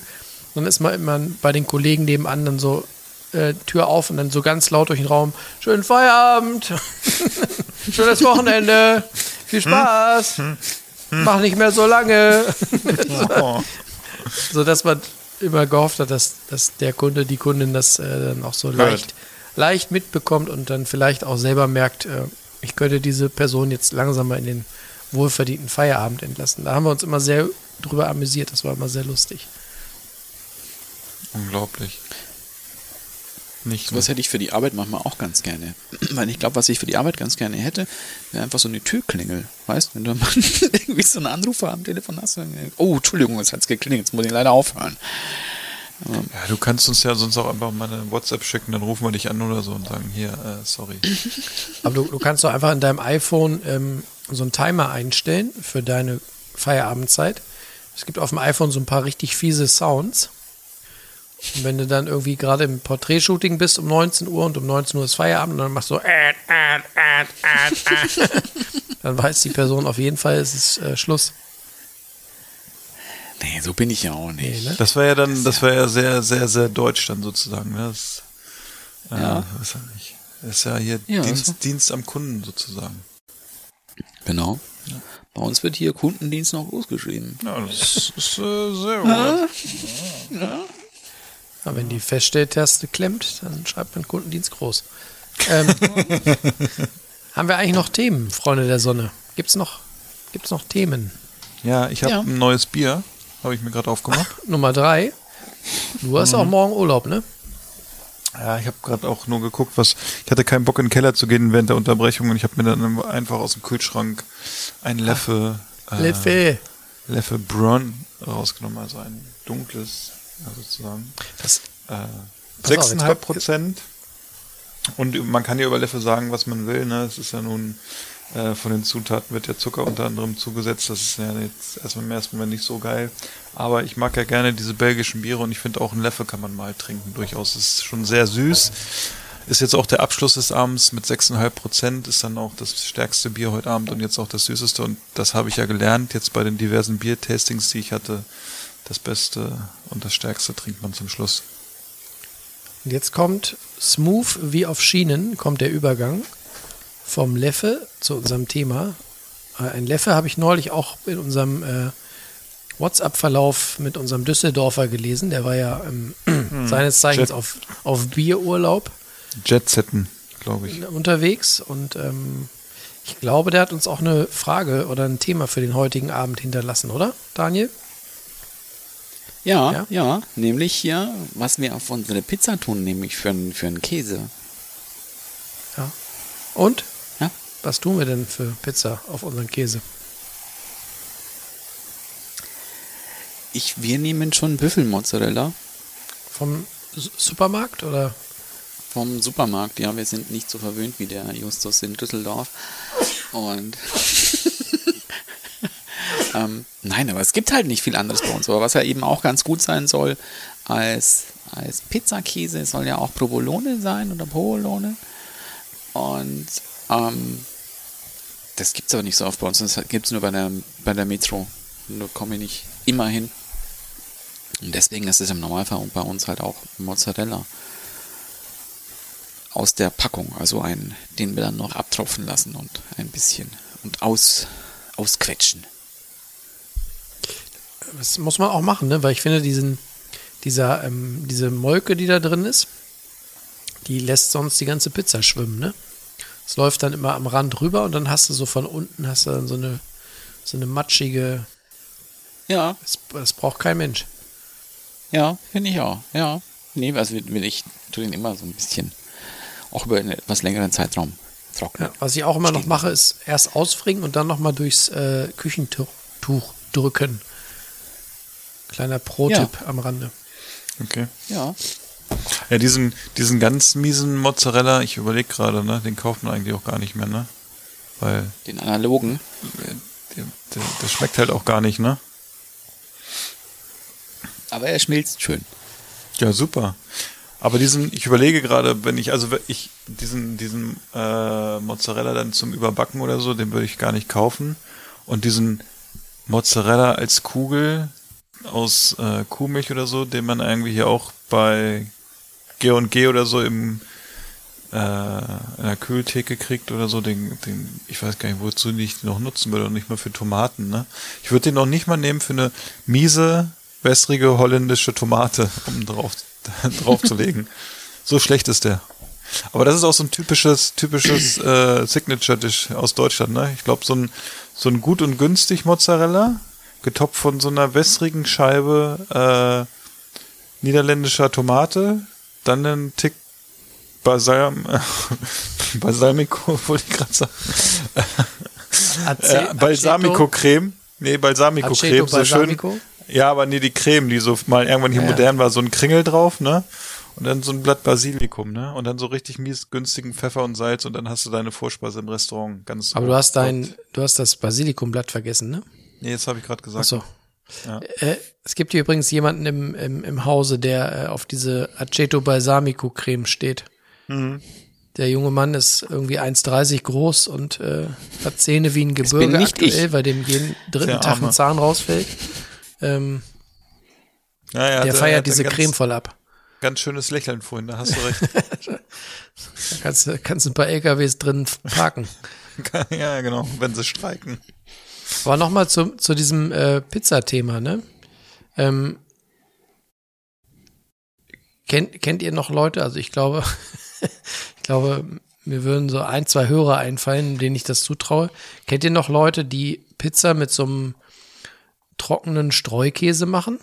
dann ist man immer bei den Kollegen nebenan dann so äh, Tür auf und dann so ganz laut durch den Raum, schönen Feierabend, schönes Wochenende, viel Spaß, mach nicht mehr so lange. So dass man immer gehofft hat, dass, dass der Kunde, die Kundin das äh, dann auch so leicht, leicht mitbekommt und dann vielleicht auch selber merkt, äh, ich könnte diese Person jetzt langsam mal in den wohlverdienten Feierabend entlassen. Da haben wir uns immer sehr drüber amüsiert. Das war immer sehr lustig. Unglaublich. Nicht so was hätte ich für die Arbeit manchmal auch ganz gerne. Weil ich glaube, was ich für die Arbeit ganz gerne hätte, wäre einfach so eine Türklingel. Weißt du, wenn du mal irgendwie so einen Anrufer am Telefon hast. Und, oh, Entschuldigung, jetzt hat es geklingelt. Jetzt muss ich leider aufhören. Ja, du kannst uns ja sonst auch einfach mal eine WhatsApp schicken, dann rufen wir dich an oder so und sagen, hier, äh, sorry. Aber du, du kannst doch einfach in deinem iPhone ähm, so einen Timer einstellen für deine Feierabendzeit. Es gibt auf dem iPhone so ein paar richtig fiese Sounds. Und wenn du dann irgendwie gerade im Porträtshooting bist um neunzehn Uhr und um neunzehn Uhr ist Feierabend und dann machst du so äh, äh, äh, äh, äh. Dann weiß die Person auf jeden Fall, es ist äh, Schluss. Nee, so bin ich ja auch nicht. Nee, ne? Das war ja dann, das, das war ja sehr, sehr, sehr deutsch dann sozusagen. Ne? Das, äh, ja. Weiß ich nicht. Das ist ja hier ja, Dienst, Dienst am Kunden sozusagen. Genau. Ja. Bei uns wird hier Kundendienst noch großgeschrieben. Ja, das ist äh, sehr gut. Ja. Ja. Aber wenn die Feststelltaste klemmt, dann schreibt man Kundendienst groß. Ähm, haben wir eigentlich noch Themen, Freunde der Sonne? Gibt's noch, gibt's noch Themen? Ja, ich habe ja. ein neues Bier, habe ich mir gerade aufgemacht. Ach, Nummer drei. Du hast mhm. auch morgen Urlaub, ne? Ja, ich habe gerade auch nur geguckt, was. Ich hatte keinen Bock in den Keller zu gehen während der Unterbrechung und ich habe mir dann einfach aus dem Kühlschrank ein Leffe äh, Leffe Leffe Brun rausgenommen, also ein dunkles ja, sozusagen. Das äh, sechs Komma fünf Prozent. Und man kann ja über Leffe sagen, was man will. Ne, es ist ja nun äh, von den Zutaten wird ja Zucker unter anderem zugesetzt. Das ist ja jetzt erstmal im ersten Moment nicht so geil. Aber ich mag ja gerne diese belgischen Biere und ich finde auch ein Leffe kann man mal trinken. Durchaus ist schon sehr süß. Ist jetzt auch der Abschluss des Abends mit sechs Komma fünf Prozent. Ist dann auch das stärkste Bier heute Abend und jetzt auch das süßeste. Und das habe ich ja gelernt jetzt bei den diversen Biertastings, die ich hatte. Das Beste und das Stärkste trinkt man zum Schluss. Und jetzt kommt smooth wie auf Schienen, kommt der Übergang vom Leffe zu unserem Thema. Ein Leffe habe ich neulich auch in unserem äh, WhatsApp-Verlauf mit unserem Düsseldorfer gelesen. Der war ja ähm, hm. seines Zeichens Jet. auf, auf Bierurlaub. Jetsetten, glaube ich. Unterwegs und ähm, ich glaube, der hat uns auch eine Frage oder ein Thema für den heutigen Abend hinterlassen, oder, Daniel? Ja, ja, ja, nämlich hier, was wir auf unsere Pizza tun, nämlich für, für einen Käse. Ja. Und? Ja? Was tun wir denn für Pizza auf unseren Käse? Ich, wir nehmen schon Büffelmozzarella. Vom Supermarkt oder? Vom Supermarkt, ja, wir sind nicht so verwöhnt wie der Justus in Düsseldorf. Und... Ähm, nein, aber es gibt halt nicht viel anderes bei uns. Aber was ja eben auch ganz gut sein soll als, als Pizzakäse, soll ja auch Provolone sein oder Provolone. Und ähm, das gibt es aber nicht so oft bei uns. Das gibt es nur bei der, bei der Metro. Da komme ich nicht immer hin. Und deswegen ist es im Normalfall bei uns halt auch Mozzarella. Aus der Packung. Also einen, den wir dann noch abtropfen lassen und ein bisschen und aus, ausquetschen. Das muss man auch machen, ne? Weil ich finde, diesen, dieser, ähm, diese Molke, die da drin ist, die lässt sonst die ganze Pizza schwimmen. Ne? Es läuft dann immer am Rand rüber und dann hast du so von unten hast du dann so eine, so eine matschige... Ja. Das, das braucht kein Mensch. Ja, finde ich auch. Ja. Nee, also will ich tue den immer so ein bisschen, auch über einen etwas längeren Zeitraum trocknen. Ja, was ich auch immer noch mache, ist erst ausfringen und dann nochmal durchs äh, Küchentuch drücken. Kleiner Pro-Tipp ja. am Rande. Okay. Ja. Ja, diesen, diesen ganz miesen Mozzarella, ich überlege gerade, ne, den kauft man eigentlich auch gar nicht mehr, ne? Weil den analogen? Der, der, der schmeckt halt auch gar nicht, ne? Aber er schmilzt schön. Ja, super. Aber diesen, ich überlege gerade, wenn ich, also ich diesen, diesen äh, Mozzarella dann zum Überbacken oder so, den würde ich gar nicht kaufen. Und diesen Mozzarella als Kugel aus äh, Kuhmilch oder so, den man irgendwie hier auch bei G und G oder so im äh, in der Kühltheke kriegt oder so, den, den ich weiß gar nicht, wozu ich den noch nutzen würde und nicht mal für Tomaten, ne? Ich würde den noch nicht mal nehmen für eine miese, wässrige holländische Tomate, um drauf draufzulegen. So schlecht ist der. Aber das ist auch so ein typisches typisches äh, Signature-Dish aus Deutschland, ne? Ich glaube, so ein so ein gut und günstig Mozzarella getopft von so einer wässrigen Scheibe äh, niederländischer Tomate, dann einen Tick Balsam, äh, Balsamico, wollte ich gerade sagen. Ace- äh, Balsamico-Creme. Nee, Balsamico-Creme, Aceto, so Balsamico? Schön. Ja, aber nee, die Creme, die so mal irgendwann hier ja, modern war, so ein Kringel drauf, ne? Und dann so ein Blatt Basilikum, ne? Und dann so richtig mies günstigen Pfeffer und Salz und dann hast du deine Vorspeise im Restaurant. Ganz aber du hast dein, du hast das Basilikumblatt vergessen, ne? Nee, jetzt habe ich gerade gesagt. Achso. Ja. Äh, es gibt hier übrigens jemanden im, im, im Hause, der äh, auf diese Aceto Balsamico Creme steht. Mhm. Der junge Mann ist irgendwie eins Komma dreißig groß und äh, hat Zähne wie ein Gebirge aktuell, weil dem jeden dritten Tag ein Zahn rausfällt. Ähm, ja, ja, der feiert diese ganz, Creme voll ab. Ganz schönes Lächeln vorhin, da hast du recht. Da kannst du kannst ein paar L K Ws drin parken. Ja, genau, wenn sie streiken. Aber nochmal zu, zu diesem äh, Pizza-Thema, ne? Ähm, kennt, kennt ihr noch Leute? Also ich glaube, ich glaube, mir würden so ein, zwei Hörer einfallen, denen ich das zutraue. Kennt ihr noch Leute, die Pizza mit so einem trockenen Streukäse machen?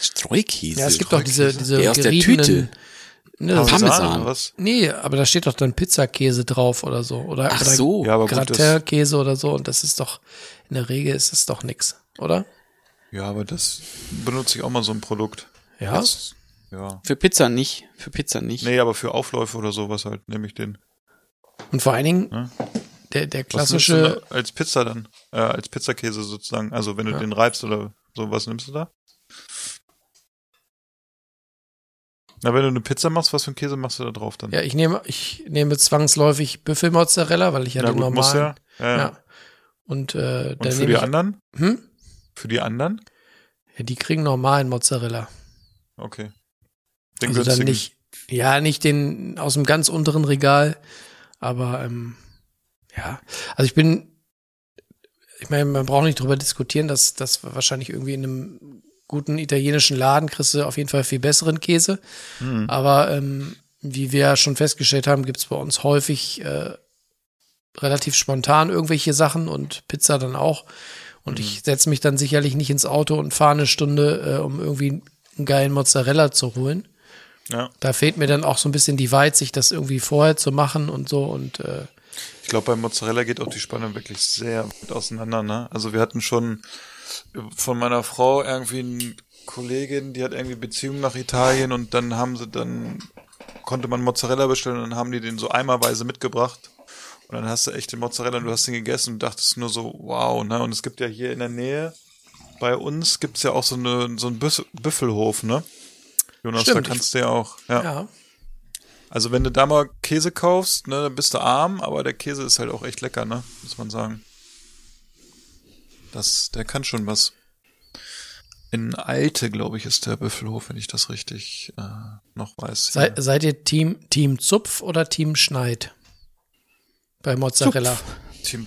Streukäse? Ja, es gibt doch diese, diese ja, aus geriebenen, der Tüte. Ne, Parmesan, was? Nee, aber da steht doch dann Pizzakäse drauf oder so. Oder, Ach so. Oder ja, aber Gratin-Käse oder so. Und das ist doch, in der Regel ist das doch nix, oder? Ja, aber das benutze ich auch mal so ein Produkt. Ja? Das, ja. Für Pizza nicht. Für Pizza nicht. Nee, aber für Aufläufe oder sowas halt nehme ich den. Und vor allen Dingen, ja? der, der klassische... Als Pizza dann, äh, als Pizzakäse sozusagen. Also wenn du ja. den reibst oder so, was nimmst du da? Na, wenn du eine Pizza machst, was für einen Käse machst du da drauf dann? Ja, ich nehme, ich nehme zwangsläufig Büffelmozzarella, weil ich ja Na den gut, normalen. Ja. Ja, ja. Ja. Und, äh, Und dann für nehme die ich, anderen? Hm? Für die anderen? Ja, die kriegen normalen Mozzarella. Okay. Den also günstigen. Dann nicht, ja, nicht den aus dem ganz unteren Regal, aber ähm, ja. Also ich bin, ich meine, man braucht nicht drüber diskutieren, dass das wahrscheinlich irgendwie in einem guten italienischen Laden kriegst du auf jeden Fall viel besseren Käse. Mhm. Aber ähm, wie wir ja schon festgestellt haben, gibt es bei uns häufig äh, relativ spontan irgendwelche Sachen und Pizza dann auch. Und mhm. ich setze mich dann sicherlich nicht ins Auto und fahre eine Stunde, äh, um irgendwie einen geilen Mozzarella zu holen. Ja. Da fehlt mir dann auch so ein bisschen die Weitsicht, das irgendwie vorher zu machen und so. Und äh, ich glaube, bei Mozzarella geht auch die Spannung wirklich sehr weit auseinander. Ne? Also wir hatten schon von meiner Frau irgendwie eine Kollegin, die hat irgendwie Beziehungen nach Italien und dann haben sie dann, konnte man Mozzarella bestellen und dann haben die den so eimerweise mitgebracht und dann hast du echt den Mozzarella und du hast den gegessen und dachtest nur so, wow, ne, und es gibt ja hier in der Nähe, bei uns gibt's ja auch so, eine, so einen Büffelhof, ne, Jonas, Stimmt. da kannst du ja auch, ja. ja. Also wenn du da mal Käse kaufst, ne, dann bist du arm, aber der Käse ist halt auch echt lecker, ne, muss man sagen. Das, der kann schon was. In Alte, glaube ich, ist der Büffelhof, wenn ich das richtig äh, noch weiß. Sei, seid ihr Team, Team Zupf oder Team Schneid? Bei Mozzarella. Team,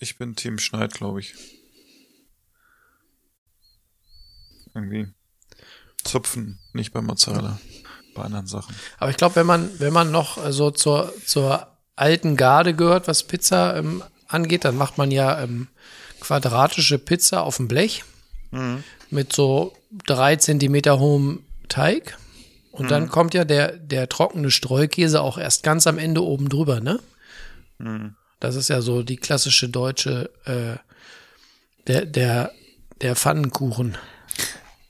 ich bin Team Schneid, glaube ich. Irgendwie. Zupfen, nicht bei Mozzarella. Bei anderen Sachen. Aber ich glaube, wenn man, wenn man noch so zur, zur alten Garde gehört, was Pizza ähm, angeht, dann macht man ja ähm, quadratische Pizza auf dem Blech mhm. mit so drei Zentimeter hohem Teig und mhm. dann kommt ja der, der trockene Streukäse auch erst ganz am Ende oben drüber, ne? Mhm. Das ist ja so die klassische deutsche äh, der, der, der Pfannenkuchen.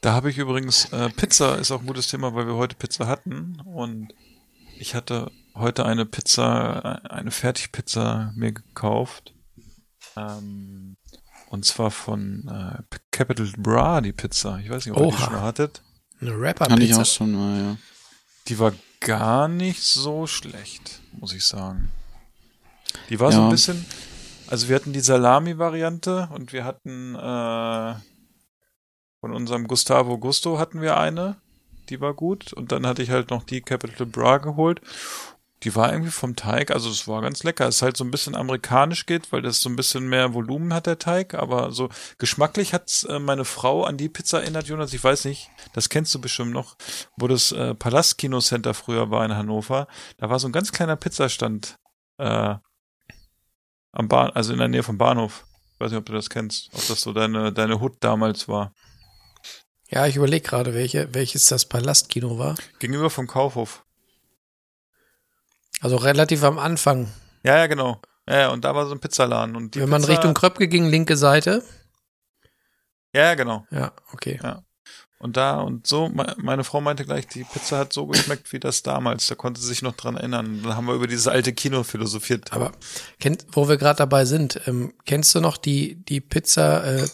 Da habe ich übrigens, äh, Pizza ist auch ein gutes Thema, weil wir heute Pizza hatten und ich hatte heute eine Pizza, eine Fertigpizza mir gekauft. Ähm, und zwar von äh, Capital Bra, die Pizza. Ich weiß nicht, ob ihr die schon hattet. Eine Rapper-Pizza. Hatte ich auch schon mal, ja. Die war gar nicht so schlecht, muss ich sagen. Die war ja. so ein bisschen, also wir hatten die Salami-Variante und wir hatten äh, von unserem Gustavo Gusto hatten wir eine, die war gut. Und dann hatte ich halt noch die Capital Bra geholt. Die war irgendwie vom Teig, also es war ganz lecker. Es ist halt so ein bisschen amerikanisch geht, weil das so ein bisschen mehr Volumen hat, der Teig. Aber so geschmacklich hat's äh, meine Frau an die Pizza erinnert, Jonas. Ich weiß nicht, das kennst du bestimmt noch, wo das äh, Palast-Kino-Center früher war in Hannover. Da war so ein ganz kleiner Pizzastand äh, am Bahn, also in der Nähe vom Bahnhof. Ich weiß nicht, ob du das kennst, ob das so deine deine Hood damals war. Ja, ich überlege gerade, welche, welches das Palast-Kino war. Gegenüber vom Kaufhof. Also relativ am Anfang. Ja, ja, genau. Ja, ja, und da war so ein Pizzaladen. Und die Wenn man Pizza... Richtung Kröpke ging, linke Seite. Ja, ja, genau. Ja, okay. Ja. Und da und so, meine Frau meinte gleich, die Pizza hat so geschmeckt wie das damals. Da konnte sie sich noch dran erinnern. Da haben wir über dieses alte Kino philosophiert. Aber kennt, wo wir gerade dabei sind, ähm, kennst du noch die, die Pizza äh,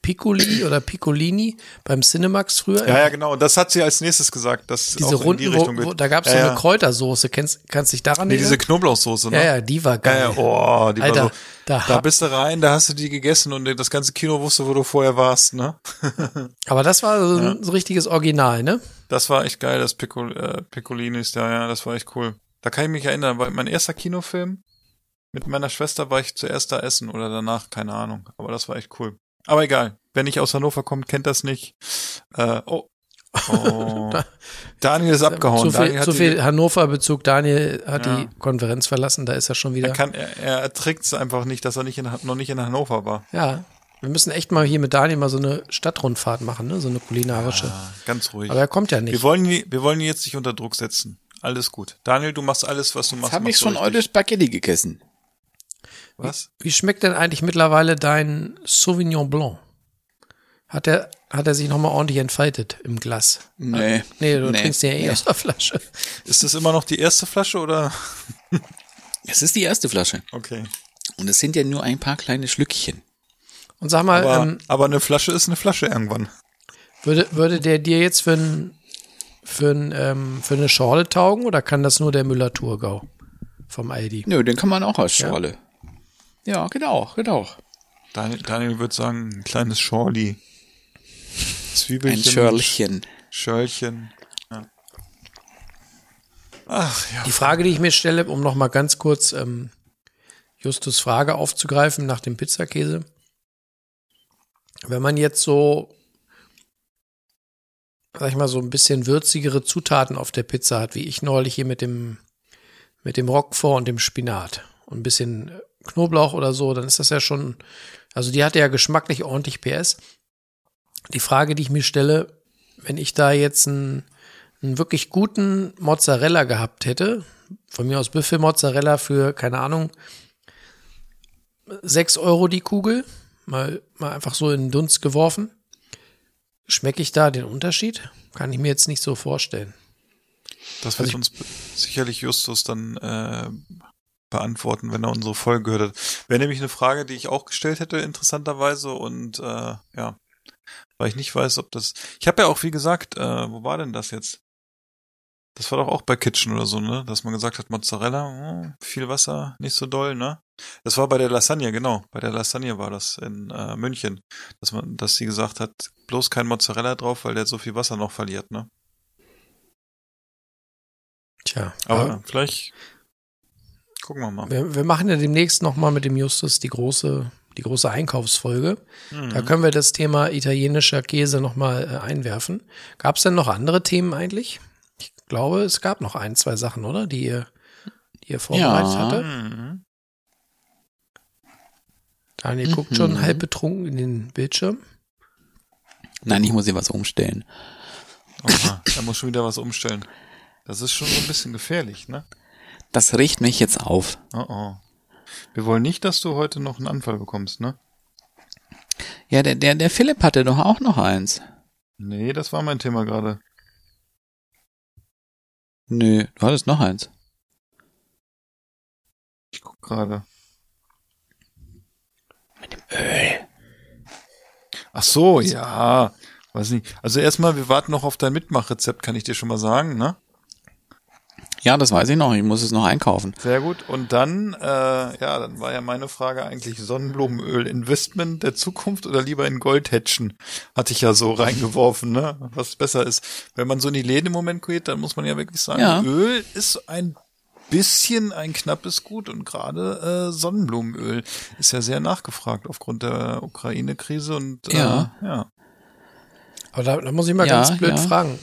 Piccoli oder Piccolini beim Cinemax früher? Ja, ja, genau. Das hat sie als nächstes gesagt, dass diese auch Runden, in die Richtung wo, wo, da gab es ja, so eine ja. Kräutersoße. Kennst, kannst dich daran nee, erinnern? Nee, diese Knoblauchsoße, ne? Ja, ja, die war geil. Ja, ja. Oh, die Alter, war so. Da, da bist du rein, da hast du die gegessen und das ganze Kino wusste, wo du vorher warst, ne? Aber das war so ein ja. richtiges Original, ne? Das war echt geil, das Piccol, äh, Piccolinis da, ja, das war echt cool. Da kann ich mich erinnern, weil mein erster Kinofilm mit meiner Schwester war ich zuerst da essen oder danach, keine Ahnung. Aber das war echt cool. Aber egal, wer nicht aus Hannover kommt, kennt das nicht. Äh, oh. oh. Daniel ist abgehauen. Zu viel, zu viel die, Hannover-Bezug. Daniel hat ja. die Konferenz verlassen, da ist er schon wieder. Er kann, er, er erträgt es einfach nicht, dass er nicht in, noch nicht in Hannover war. Ja, wir müssen echt mal hier mit Daniel mal so eine Stadtrundfahrt machen, ne? So eine kulinarische. Ja, ganz ruhig. Aber er kommt ja nicht. Wir wollen, wir wollen ihn jetzt nicht unter Druck setzen. Alles gut. Daniel, du machst alles, was du jetzt machst. Hab machst ich schon eure Spaghetti gegessen. Was? Wie, wie schmeckt denn eigentlich mittlerweile dein Sauvignon Blanc? Hat er, hat er sich nochmal ordentlich entfaltet im Glas? Nee. Also, nee, du nee. trinkst ja eh nee. aus der Flasche. Ist das immer noch die erste Flasche oder? Es ist die erste Flasche. Okay. Und es sind ja nur ein paar kleine Schlückchen. Und sag mal. Aber, ähm, aber eine Flasche ist eine Flasche irgendwann. Würde, würde der dir jetzt für, ein, für, ein, ähm, für eine Schorle taugen oder kann das nur der Müller-Thurgau vom Aldi? Nö, den kann man auch als Schorle. Ja, ja genau, genau. Daniel, Daniel würde sagen, ein kleines Schorli. Zwiebelchen. Ein Schörlchen. Schörlchen. Ja. Ach, ja. Die Frage, die ich mir stelle, um noch mal ganz kurz ähm, Justus' Frage aufzugreifen nach dem Pizzakäse. Wenn man jetzt so, sag ich mal, so ein bisschen würzigere Zutaten auf der Pizza hat, wie ich neulich hier mit dem, mit dem Roquefort und dem Spinat und ein bisschen Knoblauch oder so, dann ist das ja schon, also die hatte ja geschmacklich ordentlich P S. Die Frage, die ich mir stelle, wenn ich da jetzt einen, einen wirklich guten Mozzarella gehabt hätte, von mir aus Büffelmozzarella für, keine Ahnung, sechs Euro die Kugel, mal, mal einfach so in den Dunst geworfen, schmecke ich da den Unterschied? Kann ich mir jetzt nicht so vorstellen. Das wird also uns sicherlich Justus dann äh, beantworten, wenn er unsere Folge gehört hat. Wäre nämlich eine Frage, die ich auch gestellt hätte, interessanterweise, und äh, ja. Weil ich nicht weiß, ob das. Ich habe ja auch, wie gesagt, äh, wo war denn das jetzt? Das war doch auch bei Kitchen oder so, ne? Dass man gesagt hat, Mozzarella, viel Wasser, nicht so doll, ne? Das war bei der Lasagne, genau. Bei der Lasagne war das in äh, München. Dass man, dass sie gesagt hat, bloß kein Mozzarella drauf, weil der so viel Wasser noch verliert, ne? Tja. Aber, aber vielleicht gucken wir mal. Wir, wir machen ja demnächst nochmal mit dem Justus die große. Die große Einkaufsfolge. Mhm. Da können wir das Thema italienischer Käse nochmal äh, einwerfen. Gab es denn noch andere Themen eigentlich? Ich glaube, es gab noch ein, zwei Sachen, oder? Die ihr, die ihr vorbereitet ja. hatte. Mhm. Daniel mhm. guckt schon halb betrunken in den Bildschirm. Nein, ich muss hier was umstellen. Oha, er muss schon wieder was umstellen. Das ist schon so ein bisschen gefährlich, ne? Das riecht mich jetzt auf. Oh oh. Wir wollen nicht, dass du heute noch einen Anfall bekommst, ne? Ja, der, der, der Philipp hatte doch auch noch eins. Nee, das war mein Thema gerade. Nee, du hattest noch eins. Ich guck gerade. Mit dem Öl. Ach so, ja. Weiß nicht. Also erstmal, wir warten noch auf dein Mitmachrezept, kann ich dir schon mal sagen, ne? Ja, das weiß ich noch. Ich muss es noch einkaufen. Sehr gut. Und dann, äh, ja, dann war ja meine Frage eigentlich Sonnenblumenöl. Investment der Zukunft oder lieber in Gold hatchen? Hatte ich ja so reingeworfen, ne? Was besser ist. Wenn man so in die Läden im Moment geht, dann muss man ja wirklich sagen, ja. Öl ist ein bisschen ein knappes Gut. Und gerade äh, Sonnenblumenöl ist ja sehr nachgefragt aufgrund der Ukraine-Krise. Und äh, ja. ja. Aber da, da muss ich mal ja, ganz blöd ja. fragen.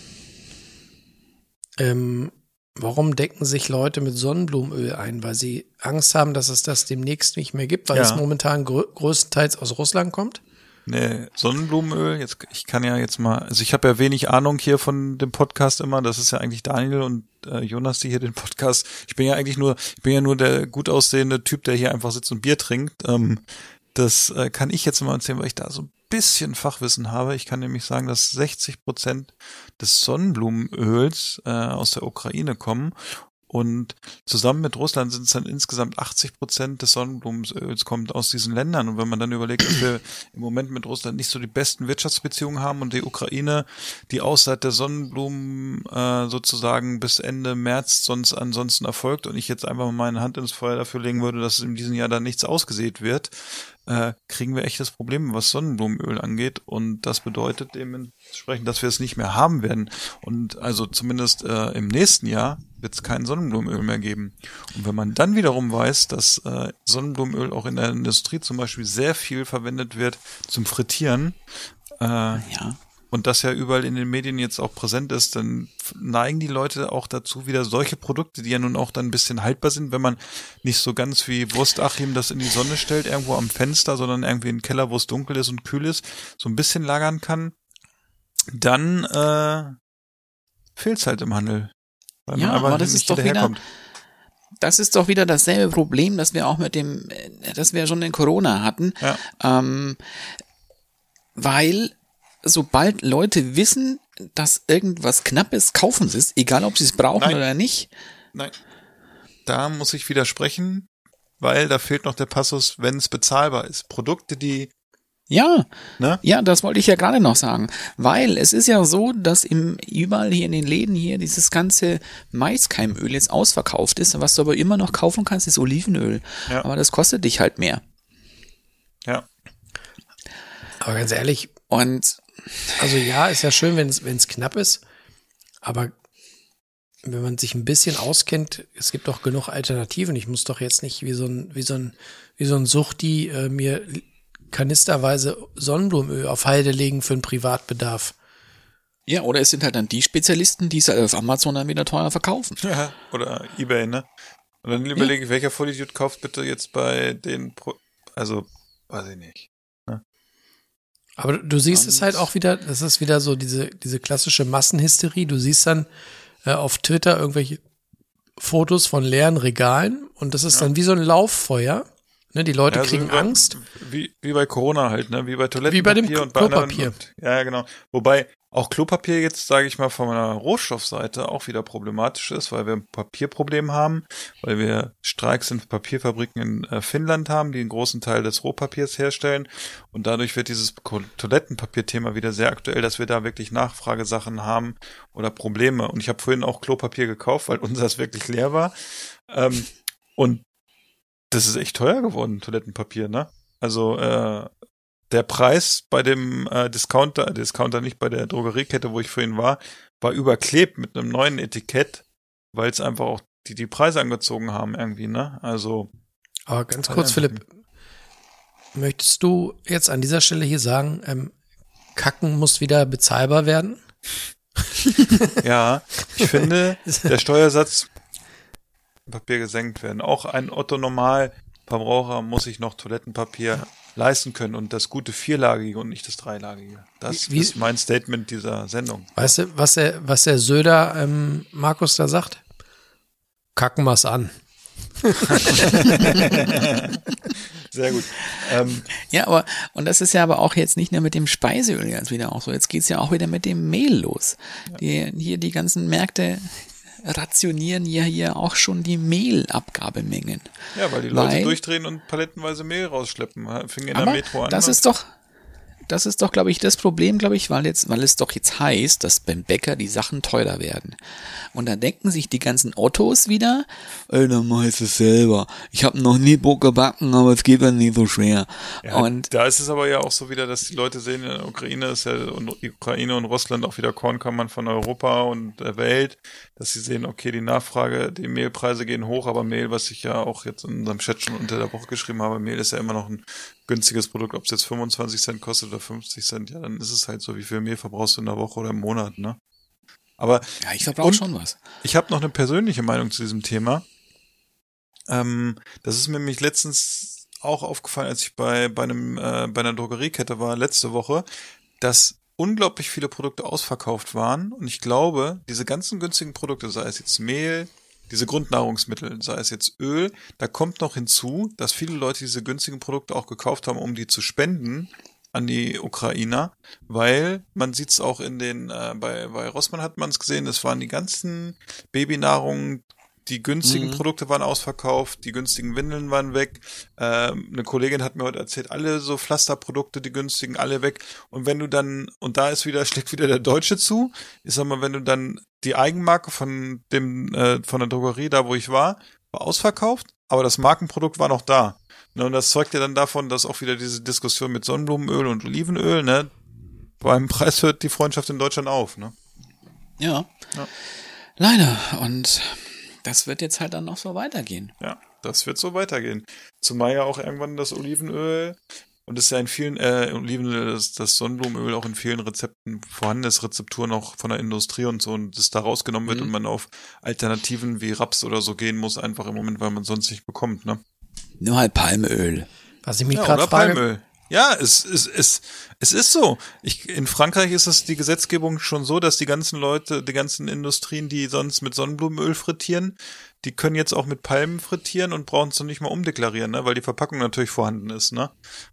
Ähm, Warum decken sich Leute mit Sonnenblumenöl ein? Weil sie Angst haben, dass es das demnächst nicht mehr gibt, weil ja. es momentan grö- größtenteils aus Russland kommt? Nee, Sonnenblumenöl, jetzt, ich kann ja jetzt mal, also ich habe ja wenig Ahnung hier von dem Podcast immer, das ist ja eigentlich Daniel und äh, Jonas, die hier den Podcast, ich bin ja eigentlich nur, ich bin ja nur der gut aussehende Typ, der hier einfach sitzt und Bier trinkt, ähm, das äh, kann ich jetzt mal erzählen, weil ich da so ein bisschen Fachwissen habe. Ich kann nämlich sagen, dass sechzig Prozent des Sonnenblumenöls äh, aus der Ukraine kommen Und zusammen mit Russland sind es dann insgesamt achtzig Prozent des Sonnenblumenöls kommt aus diesen Ländern. Und wenn man dann überlegt, dass wir im Moment mit Russland nicht so die besten Wirtschaftsbeziehungen haben und die Ukraine die Aussaat der Sonnenblumen äh, sozusagen bis Ende März sonst ansonsten erfolgt und ich jetzt einfach mal meine Hand ins Feuer dafür legen würde, dass in diesem Jahr dann nichts ausgesät wird, äh, kriegen wir echt das Problem, was Sonnenblumenöl angeht. Und das bedeutet dementsprechend, dass wir es nicht mehr haben werden. Und also zumindest äh, im nächsten Jahr wird es kein Sonnenblumenöl mehr geben. Und wenn man dann wiederum weiß, dass äh, Sonnenblumenöl auch in der Industrie zum Beispiel sehr viel verwendet wird zum Frittieren äh, ja. und das ja überall in den Medien jetzt auch präsent ist, dann neigen die Leute auch dazu, wieder solche Produkte, die ja nun auch dann ein bisschen haltbar sind, wenn man nicht so ganz wie Wurstachim das in die Sonne stellt, irgendwo am Fenster, sondern irgendwie in den Keller, wo es dunkel ist und kühl ist, so ein bisschen lagern kann, dann äh, fehlt es halt im Handel. Weil ja, aber, aber das ist doch wieder, herkommt. das ist doch wieder dasselbe Problem, das wir auch mit dem, das wir schon in Corona hatten, ja. ähm, weil sobald Leute wissen, dass irgendwas knapp ist, kaufen sie es, egal ob sie es brauchen Nein. oder nicht. Nein, da muss ich widersprechen, weil da fehlt noch der Passus, wenn es bezahlbar ist. Produkte, die Ja, ne? ja, das wollte ich ja gerade noch sagen, weil es ist ja so, dass im überall hier in den Läden hier dieses ganze Maiskeimöl jetzt ausverkauft ist. Was du aber immer noch kaufen kannst, ist Olivenöl, ja. aber das kostet dich halt mehr. Ja. Aber ganz ehrlich, und also ja, ist ja schön, wenn es wenn es knapp ist, aber wenn man sich ein bisschen auskennt, es gibt doch genug Alternativen. Ich muss doch jetzt nicht wie so ein wie so ein wie so ein Suchti äh, mir kanisterweise Sonnenblumenöl auf Halde legen für einen Privatbedarf. Ja, oder es sind halt dann die Spezialisten, die es halt auf Amazon dann wieder teuer verkaufen. Ja, oder eBay, ne? Und dann überlege ja. ich, welcher Vollidiot kauft bitte jetzt bei den Pro... Also, weiß ich nicht. Ne? Aber du siehst und es halt auch wieder, das ist wieder so diese, diese klassische Massenhysterie. Du siehst dann äh, auf Twitter irgendwelche Fotos von leeren Regalen und das ist ja. dann wie so ein Lauffeuer. Ne, die Leute ja, also kriegen wie bei, Angst. Wie, wie bei Corona halt, ne? Wie bei Toilettenpapier wie bei dem und bei Klopapier. Anderen, ja, genau. Wobei auch Klopapier jetzt, sage ich mal, von einer Rohstoffseite auch wieder problematisch ist, weil wir ein Papierproblem haben, weil wir Streiks in Papierfabriken in äh, Finnland haben, die einen großen Teil des Rohpapiers herstellen. Und dadurch wird dieses Toilettenpapier-Thema wieder sehr aktuell, dass wir da wirklich Nachfragesachen haben oder Probleme. Und ich habe vorhin auch Klopapier gekauft, weil unseres wirklich leer war. Ähm, und das ist echt teuer geworden, Toilettenpapier, ne? Also äh, der Preis bei dem äh, Discounter, Discounter nicht bei der Drogeriekette, wo ich vorhin war, war überklebt mit einem neuen Etikett, weil es einfach auch die, die Preise angezogen haben irgendwie, ne? Also. Aber ganz kurz, Philipp, möchtest du jetzt an dieser Stelle hier sagen, ähm, Kacken muss wieder bezahlbar werden? Ja, ich finde, der Steuersatz Papier gesenkt werden. Auch ein Otto-Normal-Verbraucher muss sich noch Toilettenpapier ja. leisten können und das gute vierlagige und nicht das dreilagige. Das Wie, ist mein Statement dieser Sendung. Weißt du, was der, was der Söder ähm, Markus da sagt? Kacken wir's an. Sehr gut. Ähm, ja, aber, und das ist ja aber auch jetzt nicht nur mit dem Speiseöl ganz wieder auch so. Jetzt geht's ja auch wieder mit dem Mehl los. Ja. Die, hier die ganzen Märkte rationieren ja hier auch schon die Mehlabgabemengen. Ja, weil die Leute weil, durchdrehen und palettenweise Mehl rausschleppen. Fing in aber der Metro an. Das ist doch, das ist doch, glaube ich, das Problem, glaube ich, weil jetzt, weil es doch jetzt heißt, dass beim Bäcker die Sachen teurer werden. Und dann denken sich die ganzen Ottos wieder, ey, dann mach ich es selber. Ich habe noch nie Brot gebacken, aber es geht dann nicht so schwer. Ja, und da ist es aber ja auch so wieder, dass die Leute sehen, in der Ukraine ist ja, und die Ukraine und Russland auch wieder Kornkammern von Europa und der Welt, dass sie sehen, okay, die Nachfrage, die Mehlpreise gehen hoch, aber Mehl, was ich ja auch jetzt in unserem Chat schon unter der Woche geschrieben habe, Mehl ist ja immer noch ein günstiges Produkt, ob es jetzt fünfundzwanzig Cent kostet oder fünfzig Cent, ja, dann ist es halt so, wie viel Mehl verbrauchst du in der Woche oder im Monat, ne? Aber ja, ich verbrauche schon was. Ich habe noch eine persönliche Meinung zu diesem Thema. Ähm, das ist mir nämlich letztens auch aufgefallen, als ich bei bei einem äh, bei einer Drogeriekette war letzte Woche, dass unglaublich viele Produkte ausverkauft waren und ich glaube, diese ganzen günstigen Produkte, sei es jetzt Mehl, diese Grundnahrungsmittel, sei es jetzt Öl, da kommt noch hinzu, dass viele Leute diese günstigen Produkte auch gekauft haben, um die zu spenden an die Ukrainer, weil man sieht es auch in den, äh, bei, bei Rossmann hat man es gesehen, es waren die ganzen Babynahrung, Die günstigen mhm. Produkte waren ausverkauft, die günstigen Windeln waren weg. Ähm, eine Kollegin hat mir heute erzählt, alle so Pflasterprodukte, die günstigen, alle weg. Und wenn du dann, und da ist wieder, steckt wieder der Deutsche zu, ich sag mal, wenn du dann die Eigenmarke von dem, äh, von der Drogerie, da wo ich war, war ausverkauft, aber das Markenprodukt war noch da. Ne, und das zeugt ja dann davon, dass auch wieder diese Diskussion mit Sonnenblumenöl und Olivenöl, ne, beim Preis hört die Freundschaft in Deutschland auf, ne? Ja. ja. Leider. Und das wird jetzt halt dann noch so weitergehen. Ja, das wird so weitergehen. Zumal ja auch irgendwann das Olivenöl, und das ist ja in vielen, äh, Olivenöl, das, das Sonnenblumenöl auch in vielen Rezepten vorhanden ist, Rezepturen auch von der Industrie und so, und das da rausgenommen wird mhm. und man auf Alternativen wie Raps oder so gehen muss, einfach im Moment, weil man es sonst nicht bekommt, ne? Nur halt Palmöl. Was ich mich ja, gerade frage. Palmöl. Ja, es, es, es, es ist so. Ich, in Frankreich ist es die Gesetzgebung schon so, dass die ganzen Leute, die ganzen Industrien, die sonst mit Sonnenblumenöl frittieren, die können jetzt auch mit Palmen frittieren und brauchen es noch nicht mal umdeklarieren, ne, weil die Verpackung natürlich vorhanden ist, ne.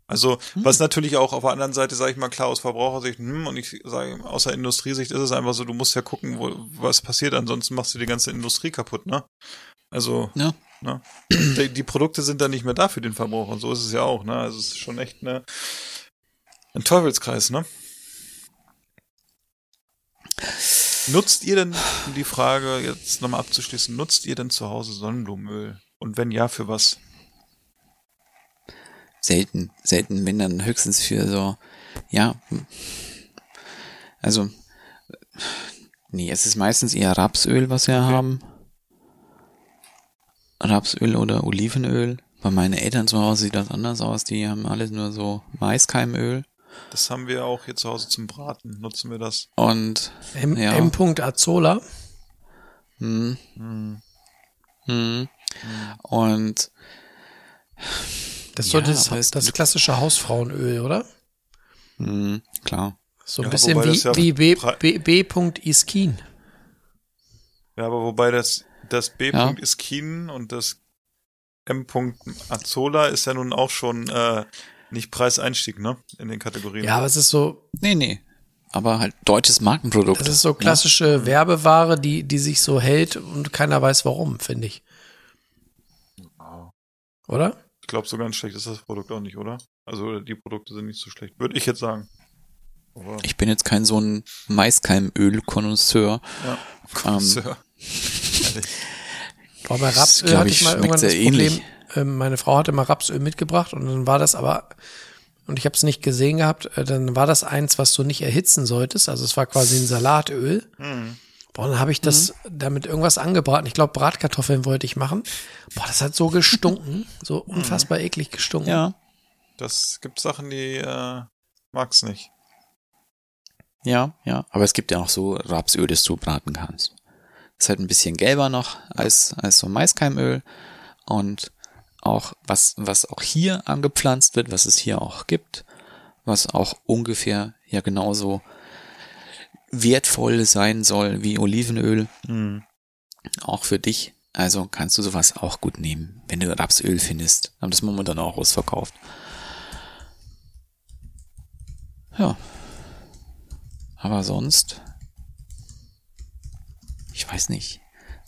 Also, hm. was natürlich auch auf der anderen Seite, sage ich mal klar, aus Verbrauchersicht, hm, und ich sage, aus der Industriesicht ist es einfach so, du musst ja gucken, wo, was passiert, ansonsten machst du die ganze Industrie kaputt, ne. Also, ja. Ne? Die, die Produkte sind dann nicht mehr da für den Verbraucher. So ist es ja auch. Ne? Also es ist schon echt eine, ein Teufelskreis. Ne? Nutzt ihr denn, um die Frage jetzt nochmal abzuschließen, nutzt ihr denn zu Hause Sonnenblumenöl? Und wenn ja, für was? Selten. Selten, wenn dann höchstens für so, ja, also, nee, es ist meistens eher Rapsöl, was wir okay. haben. Rapsöl oder Olivenöl. Bei meinen Eltern zu Hause sieht das anders aus. Die haben alles nur so Maiskeimöl. Das haben wir auch hier zu Hause zum Braten. Nutzen wir das. Und M. Ja. M. Azola. Hm. Hm. Hm. Und das sollte ja, das, das klassische Hausfrauenöl, oder? Hm, klar. So ein ja, bisschen wie, ja wie B. B. B. Iskin. Ja, aber wobei das Das B. Ja. Iskin und das M. Azola ist ja nun auch schon äh, nicht Preiseinstieg, ne? In den Kategorien. Ja, aber es ist so. Nee, nee. Aber halt deutsches Markenprodukt. Das ist so klassische ja. Werbeware, die, die sich so hält und keiner weiß warum, finde ich. Oder? Ich glaube, so ganz schlecht ist das Produkt auch nicht, oder? Also die Produkte sind nicht so schlecht, würde ich jetzt sagen. Aber ich bin jetzt kein so ein Maiskeimöl-Konnoisseur. Ja, Konnoisseur. Boah, bei Rapsöl das, hatte ich, ich mal irgendwann das Problem, äh, meine Frau hatte mal Rapsöl mitgebracht und dann war das aber, und ich habe es nicht gesehen gehabt, äh, dann war das eins, was du nicht erhitzen solltest, also es war quasi ein Salatöl. Mhm. Boah, dann habe ich das mhm. damit irgendwas angebraten, ich glaube Bratkartoffeln wollte ich machen. Boah, das hat so gestunken, so unfassbar mhm. eklig gestunken. Ja. Das gibt Sachen, die äh, mag's nicht. Ja, ja, aber es gibt ja auch so Rapsöl, das du braten kannst. Ist halt ein bisschen gelber noch als, als so Maiskeimöl und auch was, was auch hier angepflanzt wird, was es hier auch gibt, was auch ungefähr ja genauso wertvoll sein soll wie Olivenöl, mhm. auch für dich. Also kannst du sowas auch gut nehmen, wenn du Rapsöl findest. Haben das momentan auch ausverkauft. Ja. Aber sonst... Ich weiß nicht.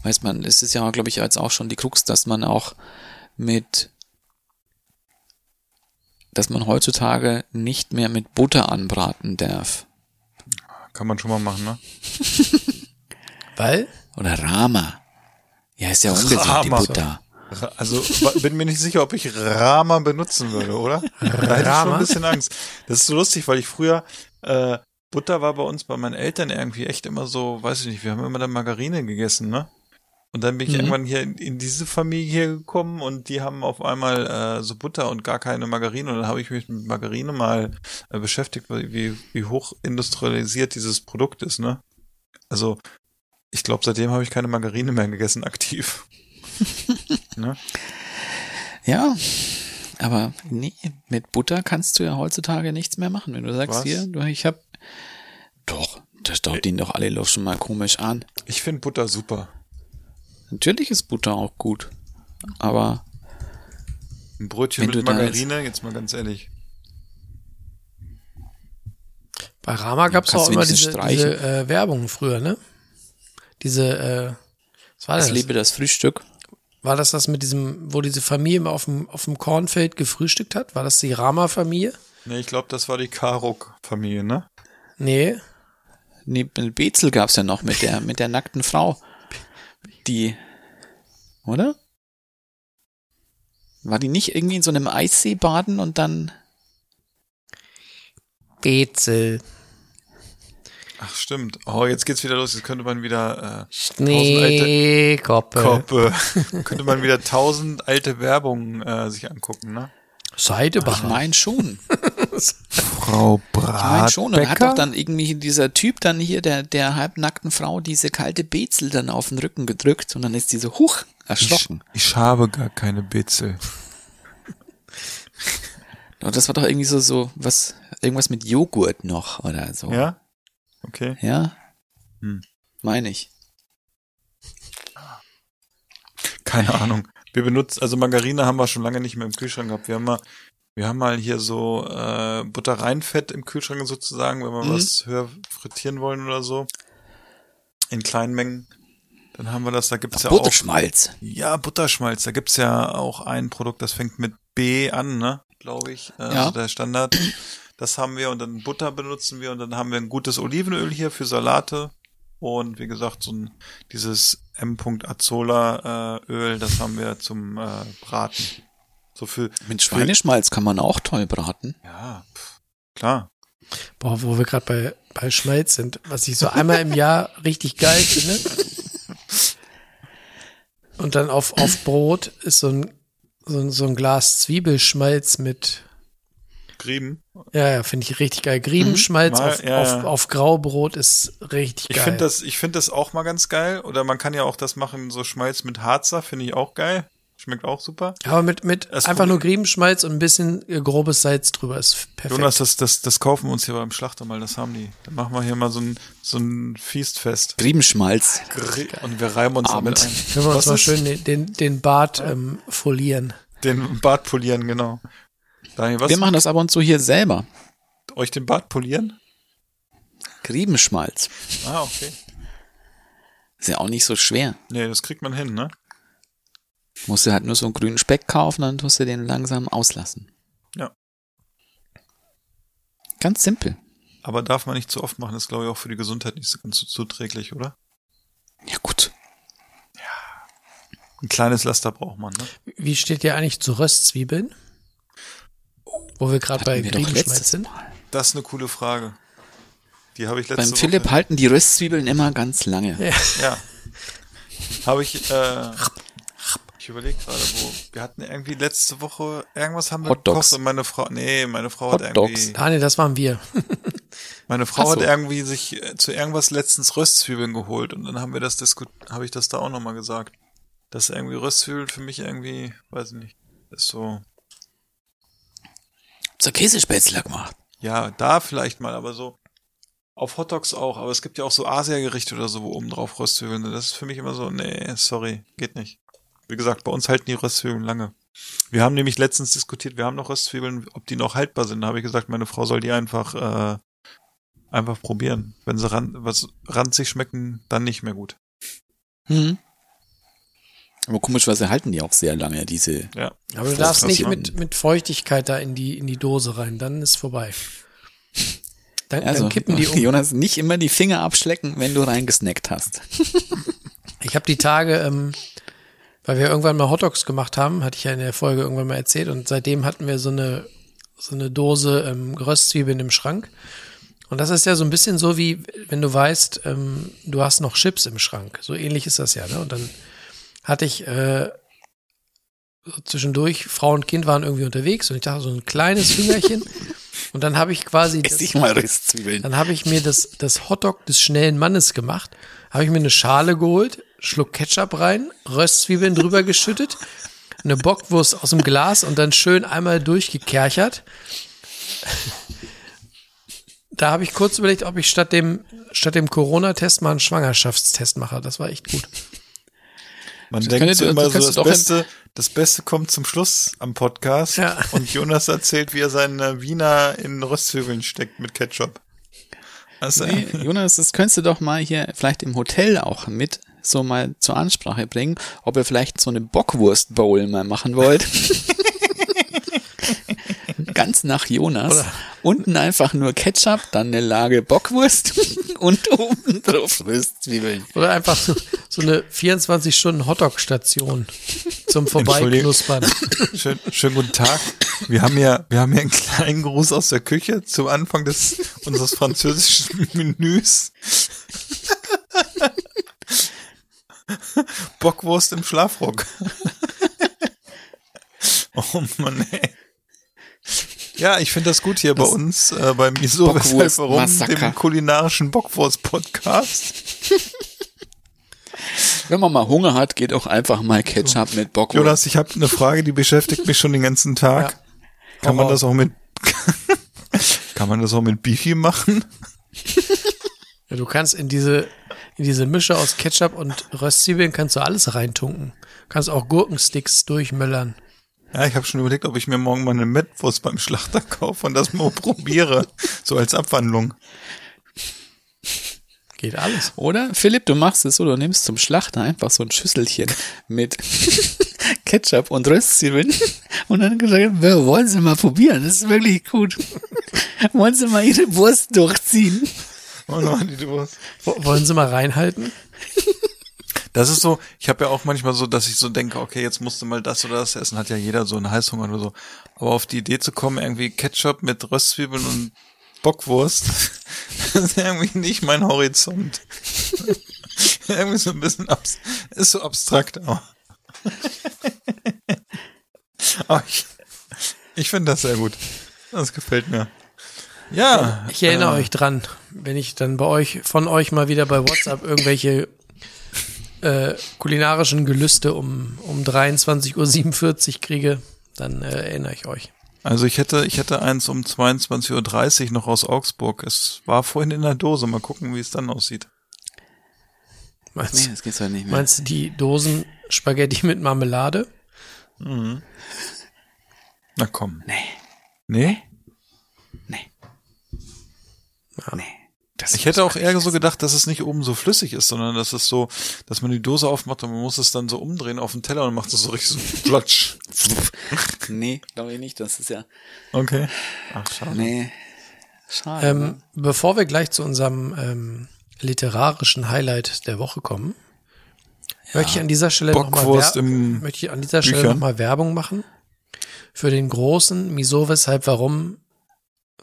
Weiß man, es ist ja, glaube ich, jetzt auch schon die Krux, dass man auch mit, dass man heutzutage nicht mehr mit Butter anbraten darf. Kann man schon mal machen, ne? Weil? Oder Rama. Ja, ist ja ungesund, die Butter. Also, bin mir nicht sicher, ob ich Rama benutzen würde, oder? Da hätte ich schon ein bisschen Angst. Das ist so lustig, weil ich früher, äh, Butter war bei uns, bei meinen Eltern irgendwie echt immer so, weiß ich nicht, wir haben immer dann Margarine gegessen, ne? Und dann bin ich mhm. irgendwann hier in, in diese Familie hier gekommen und die haben auf einmal äh, so Butter und gar keine Margarine. Und dann habe ich mich mit Margarine mal äh, beschäftigt, wie, wie hoch industrialisiert dieses Produkt ist, ne? Also, ich glaube, seitdem habe ich keine Margarine mehr gegessen, aktiv. Ne? Ja. Aber nee, mit Butter kannst du ja heutzutage nichts mehr machen. Wenn du sagst, Was? hier, du, ich hab. Doch, das dauert ihn doch alle doch schon mal komisch an. Ich finde Butter super. Natürlich ist Butter auch gut. Aber. Ein Brötchen mit Margarine, jetzt mal ganz ehrlich. Bei Rama gab es auch immer diese, diese äh, Werbung früher, ne? Diese, äh, Was war das? Ich liebe das Frühstück. War das das mit diesem, wo diese Familie immer auf dem, auf dem Kornfeld gefrühstückt hat? War das die Rama-Familie? Nee, ich glaube, das war die Karuk-Familie, ne? Nee. Nee, Bezel gab es ja noch mit der, mit der nackten Frau. Die, oder? War die nicht irgendwie in so einem Eissee baden und dann... Bezel. Ach, stimmt. Oh, jetzt geht's wieder los. Jetzt könnte man wieder äh, Schneekoppe. Koppe. Könnte man wieder tausend alte Werbungen äh, sich angucken, ne? Seidebach. Ich meine schon. Frau Bratbecker? Ich meine schon. Und hat doch dann irgendwie dieser Typ dann hier, der, der halbnackten Frau, diese kalte Bezel dann auf den Rücken gedrückt und dann ist die so, huch, erschrocken. Ich, ich habe gar keine Bezel. Und das war doch irgendwie so, so was, irgendwas mit Joghurt noch oder so. Ja? Okay. Ja, hm. meine ich. Keine Ahnung. Wir benutzen, also Margarine haben wir schon lange nicht mehr im Kühlschrank gehabt. Wir haben mal, wir haben mal hier so äh, Butterreinfett im Kühlschrank sozusagen, wenn wir mhm. was höher frittieren wollen oder so. In kleinen Mengen. Dann haben wir das, da gibt's Ach, ja Butterschmalz. auch... Butterschmalz. Ja, Butterschmalz. Da gibt's ja auch ein Produkt, das fängt mit B an, ne? Glaube ich. Also ja. Der Standard... Das haben wir und dann Butter benutzen wir und dann haben wir ein gutes Olivenöl hier für Salate und wie gesagt, so ein, dieses M. Azola äh, Öl, das haben wir zum äh, Braten. So für, Mit Schweineschmalz für, kann man auch toll braten. Ja, pff, klar. Boah, wo wir gerade bei, bei Schmalz sind, was ich so einmal im Jahr richtig geil finde. Und dann auf, auf Brot ist so ein, so ein, so ein Glas Zwiebelschmalz mit Grieben. Ja, ja, finde ich richtig geil. Griebenschmalz mhm. auf, ja, ja. auf, auf Graubrot ist richtig geil. Ich finde das, ich finde das auch mal ganz geil. Oder man kann ja auch das machen, so Schmalz mit Harzer, finde ich auch geil. Schmeckt auch super. Aber mit, mit das einfach Problem. nur Griebenschmalz und ein bisschen grobes Salz drüber ist perfekt. Jonas, das, das, das kaufen wir uns hier beim Schlachter mal, das haben die. Dann machen wir hier mal so ein, so ein Feastfest. Griebenschmalz. Grie- und wir reiben uns Abend. damit ein. Können wir uns Was mal ist? schön den, den, den Bart ähm, folieren. Den Bart polieren, genau. Daniel, was? Wir machen das ab und zu hier selber. Euch den Bart polieren? Griebenschmalz. Ah, okay. Ist ja auch nicht so schwer. Nee, das kriegt man hin, ne? Musst du halt nur so einen grünen Speck kaufen, dann tust du den langsam auslassen. Ja. Ganz simpel. Aber darf man nicht zu oft machen, das ist, glaube ich, auch für die Gesundheit nicht so ganz zuträglich, oder? Ja, gut. Ja. Ein kleines Laster braucht man, ne? Wie steht ihr eigentlich zu Röstzwiebeln? Wo wir gerade bei Griebenschmalz sind? Das ist eine coole Frage. Die habe ich letzte Beim Woche Philipp halten die Röstzwiebeln immer ganz lange. Ja. ja. Habe ich, äh, ich überlege gerade, wo. Wir hatten irgendwie letzte Woche, irgendwas haben wir gekocht und meine Frau, nee, meine Frau Hot hat irgendwie. Daniel, das waren wir. meine Frau so. hat irgendwie sich zu irgendwas letztens Röstzwiebeln geholt und dann haben wir das diskutiert, habe ich das da auch nochmal gesagt. Dass irgendwie Röstzwiebeln für mich irgendwie, weiß ich nicht, ist so. Zur Käsespätzle gemacht. Ja, da vielleicht mal, aber so auf Hotdogs auch, aber es gibt ja auch so Asiagerichte oder so, wo oben drauf Röstzwiebeln sind. Das ist für mich immer so, nee, sorry, geht nicht. Wie gesagt, bei uns halten die Röstzwiebeln lange. Wir haben nämlich letztens diskutiert, wir haben noch Röstzwiebeln, ob die noch haltbar sind. Da habe ich gesagt, meine Frau soll die einfach äh, einfach probieren. Wenn sie ran, was ranzig schmecken, dann nicht mehr gut. Hm. Aber komischerweise halten die auch sehr lange, diese... Ja. Aber du darfst nicht mit, mit Feuchtigkeit da in die, in die Dose rein, dann ist vorbei. Dann, also, dann kippen die um. Jonas, nicht immer die Finger abschlecken, wenn du reingesnackt hast. Ich habe die Tage, ähm, weil wir irgendwann mal Hotdogs gemacht haben, hatte ich ja in der Folge irgendwann mal erzählt, und seitdem hatten wir so eine, so eine Dose ähm, Röstzwiebeln im Schrank. Und das ist ja so ein bisschen so, wie wenn du weißt, ähm, du hast noch Chips im Schrank. So ähnlich ist das ja, ne? Und dann hatte ich äh, so zwischendurch, Frau und Kind waren irgendwie unterwegs und ich dachte, so ein kleines Fingerchen. Und dann habe ich quasi, das, ich mal Röstzwiebeln. Dann habe ich mir das, das Hotdog des schnellen Mannes gemacht, habe ich mir eine Schale geholt, Schluck Ketchup rein, Röstzwiebeln drüber geschüttet, eine Bockwurst aus dem Glas und dann schön einmal durchgekerchert. Da habe ich kurz überlegt, ob ich statt dem, statt dem Corona-Test mal einen Schwangerschaftstest mache. Das war echt gut. Man das denkt so immer so, das Beste, das Beste kommt zum Schluss am Podcast. Ja. Und Jonas erzählt, wie er seine Wiener in Röstzwiebeln steckt mit Ketchup. Also nee, Jonas, das könntest du doch mal hier vielleicht im Hotel auch mit so mal zur Ansprache bringen, ob ihr vielleicht so eine Bockwurst-Bowl mal machen wollt. Ganz nach Jonas. Oder unten einfach nur Ketchup, dann eine Lage Bockwurst und oben drauf Röstzwiebeln. Oder einfach so, so eine vierundzwanzig Stunden Hotdog-Station zum Vorbeiknuspern. Schön, schönen guten Tag. Wir haben ja, wir haben ja einen kleinen Gruß aus der Küche zum Anfang des, unseres französischen Menüs. Bockwurst im Schlafrock. Oh Mann, ey. Ja, ich finde das gut hier das bei uns, äh, beim Miso Weshalb Warum, Massaker. Dem kulinarischen Bockwurst-Podcast. Wenn man mal Hunger hat, geht auch einfach mal Ketchup so. Mit Bockwurst. Jonas, ich habe eine Frage, die beschäftigt mich schon den ganzen Tag. Ja. Kann oh. man das auch mit Kann man das auch mit Beefy machen? Ja, du kannst in diese in diese Mische aus Ketchup und Röstzwiebeln kannst du alles reintunken. Du kannst auch Gurkensticks durchmöllern. Ja, ich habe schon überlegt, ob ich mir morgen mal eine Mettwurst beim Schlachter kaufe und das mal probiere, so als Abwandlung. Geht alles. Oder, Philipp, du machst es so, du nimmst zum Schlachter einfach so ein Schüsselchen mit Ketchup und Röstzwiebeln und dann gesagt, wollen Sie mal probieren, das ist wirklich gut. Wollen Sie mal Ihre Wurst durchziehen? Wollen Sie mal reinhalten? Das ist so, ich habe ja auch manchmal so, dass ich so denke, okay, jetzt musst du mal das oder das essen, hat ja jeder so einen Heißhunger oder so. Aber auf die Idee zu kommen, irgendwie Ketchup mit Röstzwiebeln und Bockwurst, das ist irgendwie nicht mein Horizont. Irgendwie so ein bisschen, abs- ist so abstrakt auch. Aber ich, ich finde das sehr gut. Das gefällt mir. Ja. Ich erinnere äh, euch dran, wenn ich dann bei euch, von euch mal wieder bei WhatsApp irgendwelche Äh, kulinarischen Gelüste um, um dreiundzwanzig Uhr siebenundvierzig kriege, dann äh, erinnere ich euch. Also ich hätte, ich hätte eins um zweiundzwanzig Uhr dreißig noch aus Augsburg. Es war vorhin in der Dose. Mal gucken, wie es dann aussieht. Meinst, nee, das geht's halt nicht mehr. Meinst du die Dosen Spaghetti mit Marmelade? Mhm. Na komm. Nee. Nee? Nee. Ja. Nee. Das ich hätte auch eher so gedacht, dass es nicht oben so flüssig ist, sondern dass es so, dass man die Dose aufmacht und man muss es dann so umdrehen auf den Teller und macht es so richtig so platsch. Nee, glaube ich nicht, das ist ja... Okay. Ach, schade. Nee. Schade. Ähm, ne? Bevor wir gleich zu unserem ähm, literarischen Highlight der Woche kommen, ja. möchte ich an dieser Stelle nochmal Wer- möchte ich an dieser Stelle noch mal Werbung machen für den großen Miso Weshalb Warum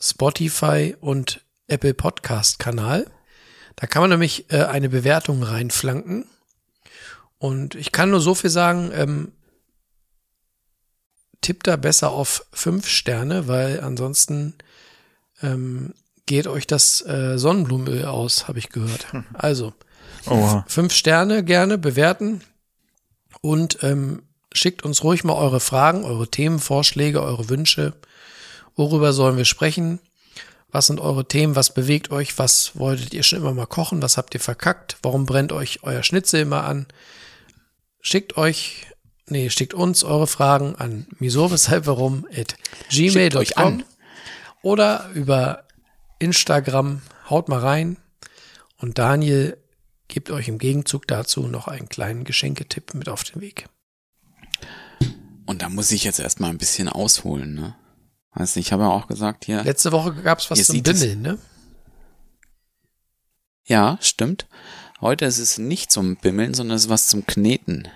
Spotify und Apple Podcast-Kanal. Da kann man nämlich äh, eine Bewertung reinflanken. Und ich kann nur so viel sagen, ähm, tippt da besser auf fünf Sterne, weil ansonsten ähm, geht euch das äh, Sonnenblumenöl aus, habe ich gehört. Also, Oha. fünf Sterne gerne bewerten und ähm, schickt uns ruhig mal eure Fragen, eure Themenvorschläge, eure Wünsche. Worüber sollen wir sprechen? Was sind eure Themen? Was bewegt euch? Was wolltet ihr schon immer mal kochen? Was habt ihr verkackt? Warum brennt euch euer Schnitzel immer an? Schickt euch, nee, schickt uns eure Fragen an miso weshalb warum at gmail punkt com oder über Instagram. Haut mal rein und Daniel gibt euch im Gegenzug dazu noch einen kleinen Geschenketipp mit auf den Weg. Und da muss ich jetzt erstmal ein bisschen ausholen, ne? Weißt du, ich habe ja auch gesagt, hier... Letzte Woche gab's was zum Bimmeln, ne? Ja, stimmt. Heute ist es nicht zum Bimmeln, sondern es ist was zum Kneten.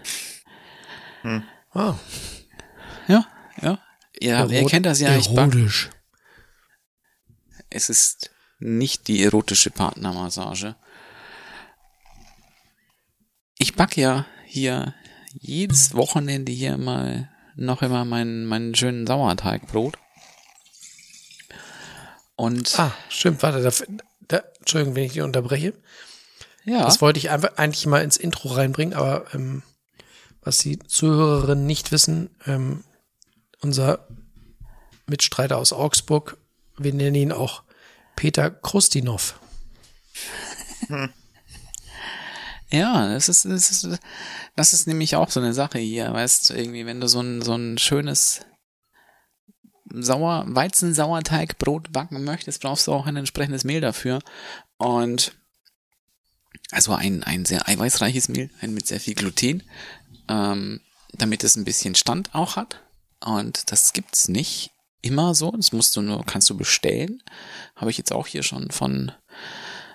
Hm. Oh. Ja, ja. Ihr, Erot- ihr kennt das ja. Erotisch. Back- es ist nicht die erotische Partnermassage. Ich backe ja hier jedes Wochenende hier mal noch immer meinen, meinen schönen Sauerteigbrot. Und ah, stimmt, warte, da, da, Entschuldigung, wenn ich dich unterbreche. Ja. Das wollte ich einfach eigentlich mal ins Intro reinbringen, aber ähm, was die Zuhörerinnen nicht wissen, ähm, unser Mitstreiter aus Augsburg, wir nennen ihn auch Peter Krustinov. Hm. Ja, das ist, das ist, das ist nämlich auch so eine Sache hier, weißt du, irgendwie, wenn du so ein, so ein schönes Sauer, Weizensauerteigbrot backen möchtest, brauchst du auch ein entsprechendes Mehl dafür. Und Also ein, ein sehr eiweißreiches Mehl, ein mit sehr viel Gluten, ähm, damit es ein bisschen Stand auch hat. Und das gibt's nicht immer so. Das musst du nur, kannst du bestellen. Habe ich jetzt auch hier schon von,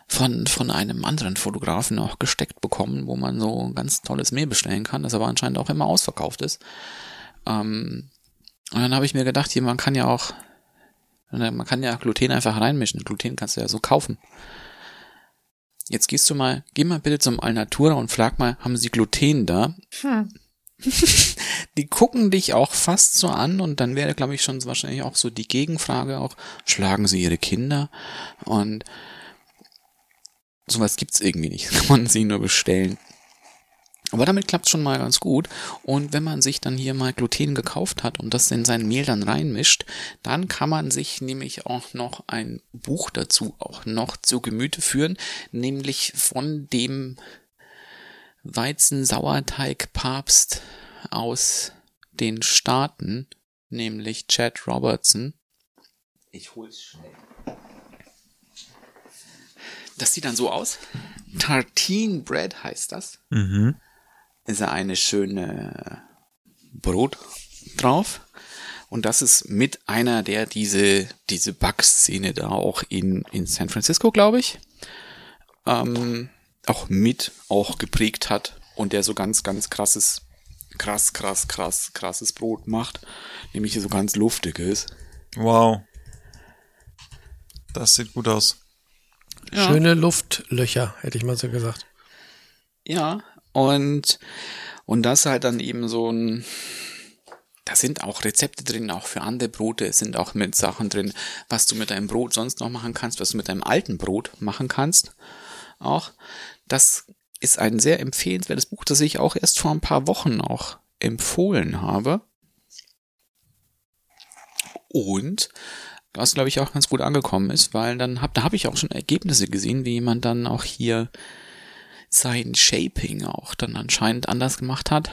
von, von einem anderen Fotografen auch gesteckt bekommen, wo man so ein ganz tolles Mehl bestellen kann, das aber anscheinend auch immer ausverkauft ist. Ähm, und dann habe ich mir gedacht, hier, man kann ja auch, man kann ja Gluten einfach reinmischen. Gluten kannst du ja so kaufen. Jetzt gehst du mal, geh mal bitte zum Alnatura und frag mal, haben sie Gluten da? Hm. Die gucken dich auch fast so an und dann wäre, glaube ich, schon wahrscheinlich auch so die Gegenfrage auch, schlagen sie ihre Kinder? Und sowas gibt's irgendwie nicht. Kann man sie nur bestellen. Aber damit klappt's schon mal ganz gut. Und wenn man sich dann hier mal Gluten gekauft hat und das in sein Mehl dann reinmischt, dann kann man sich nämlich auch noch ein Buch dazu auch noch zu Gemüte führen, nämlich von dem Weizensauerteig-Papst aus den Staaten, nämlich Chad Robertson. Ich hol's schnell. Das sieht dann so aus. Tartine Bread heißt das. Mhm. Ist ja eine schöne Brot drauf. Und das ist mit einer, der diese, diese Backszene da auch in, in San Francisco, glaube ich, ähm, auch mit auch geprägt hat und der so ganz, ganz krasses, krass, krass, krass, krasses Brot macht. Nämlich so ganz luftig ist. Wow. Das sieht gut aus. Ja. Schöne Luftlöcher, hätte ich mal so gesagt. Ja. Und, und das halt dann eben so ein, da sind auch Rezepte drin, auch für andere Brote, es sind auch mit Sachen drin, was du mit deinem Brot sonst noch machen kannst, was du mit deinem alten Brot machen kannst, auch. Das ist ein sehr empfehlenswertes Buch, das ich auch erst vor ein paar Wochen auch empfohlen habe. Und was, glaube ich, auch ganz gut angekommen ist, weil dann hab, da habe ich auch schon Ergebnisse gesehen, wie jemand dann auch hier sein Shaping auch dann anscheinend anders gemacht hat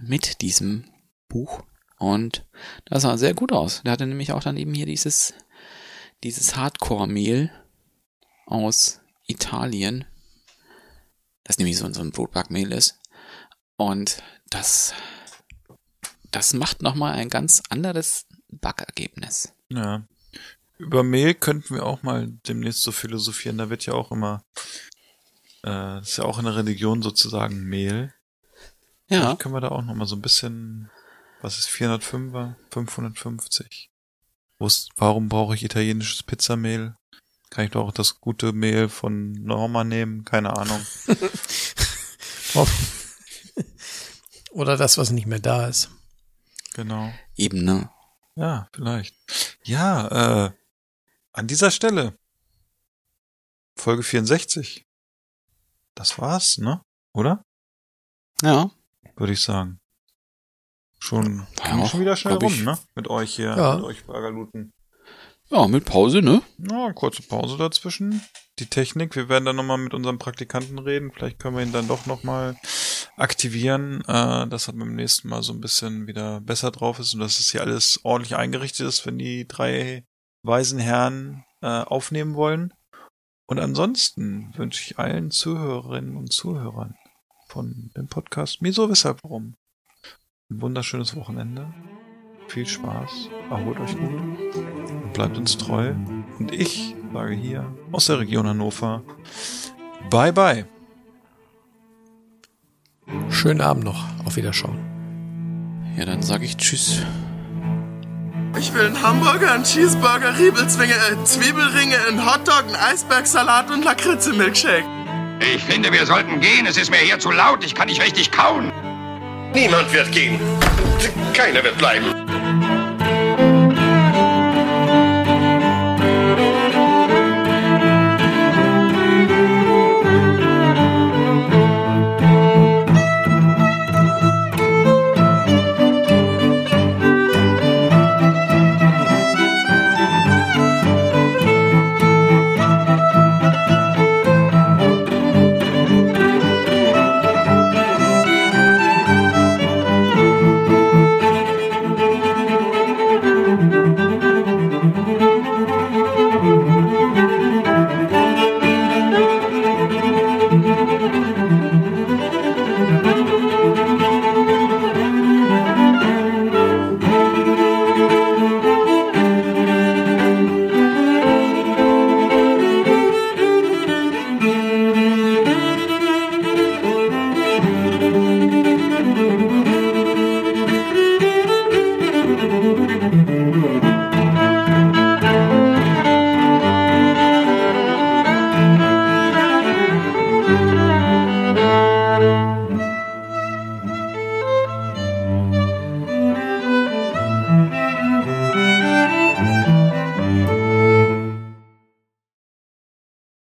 mit diesem Buch. Und das sah sehr gut aus. Der hatte nämlich auch dann eben hier dieses, dieses Hardcore-Mehl aus Italien, das nämlich so, so ein Brotbackmehl ist. Und das, das macht nochmal ein ganz anderes Backergebnis. Ja. Über Mehl könnten wir auch mal demnächst so philosophieren. Da wird ja auch immer... Das ist ja auch in der Religion sozusagen Mehl. Ja. Vielleicht können wir da auch nochmal so ein bisschen, was ist vierhundertfünfer, fünfhundertfünfzig? Warum brauche ich italienisches Pizzamehl? Kann ich doch auch das gute Mehl von Norma nehmen? Keine Ahnung. Oder das, was nicht mehr da ist. Genau. Eben, ne? Ja, vielleicht. Ja, äh, an dieser Stelle. Folge vierundsechzig. Das war's, ne? Oder? Ja. Würde ich sagen. Schon, ja, schon wieder schnell rum, ich, ne? Mit euch hier, ja. Mit euch Burgerluten. Ja, mit Pause, ne? Ja, kurze Pause dazwischen. Die Technik, wir werden dann nochmal mit unserem Praktikanten reden. Vielleicht können wir ihn dann doch nochmal aktivieren, äh, dass er beim nächsten Mal so ein bisschen wieder besser drauf ist und dass das hier alles ordentlich eingerichtet ist, wenn die drei weisen Herren äh, aufnehmen wollen. Und ansonsten wünsche ich allen Zuhörerinnen und Zuhörern von dem Podcast Wieso, Weshalb, Warum ein wunderschönes Wochenende. Viel Spaß, erholt euch gut und bleibt uns treu. Und ich sage hier aus der Region Hannover, bye bye. Schönen Abend noch, auf Wiederschauen. Ja, dann sage ich tschüss. Ich will einen Hamburger, einen Cheeseburger, Riebelzwinge, äh, Zwiebelringe, einen Hotdog, einen Eisbergsalat und Lakritze-Milkshake. Ich finde, wir sollten gehen. Es ist mir hier zu laut. Ich kann nicht richtig kauen. Niemand wird gehen. Keiner wird bleiben.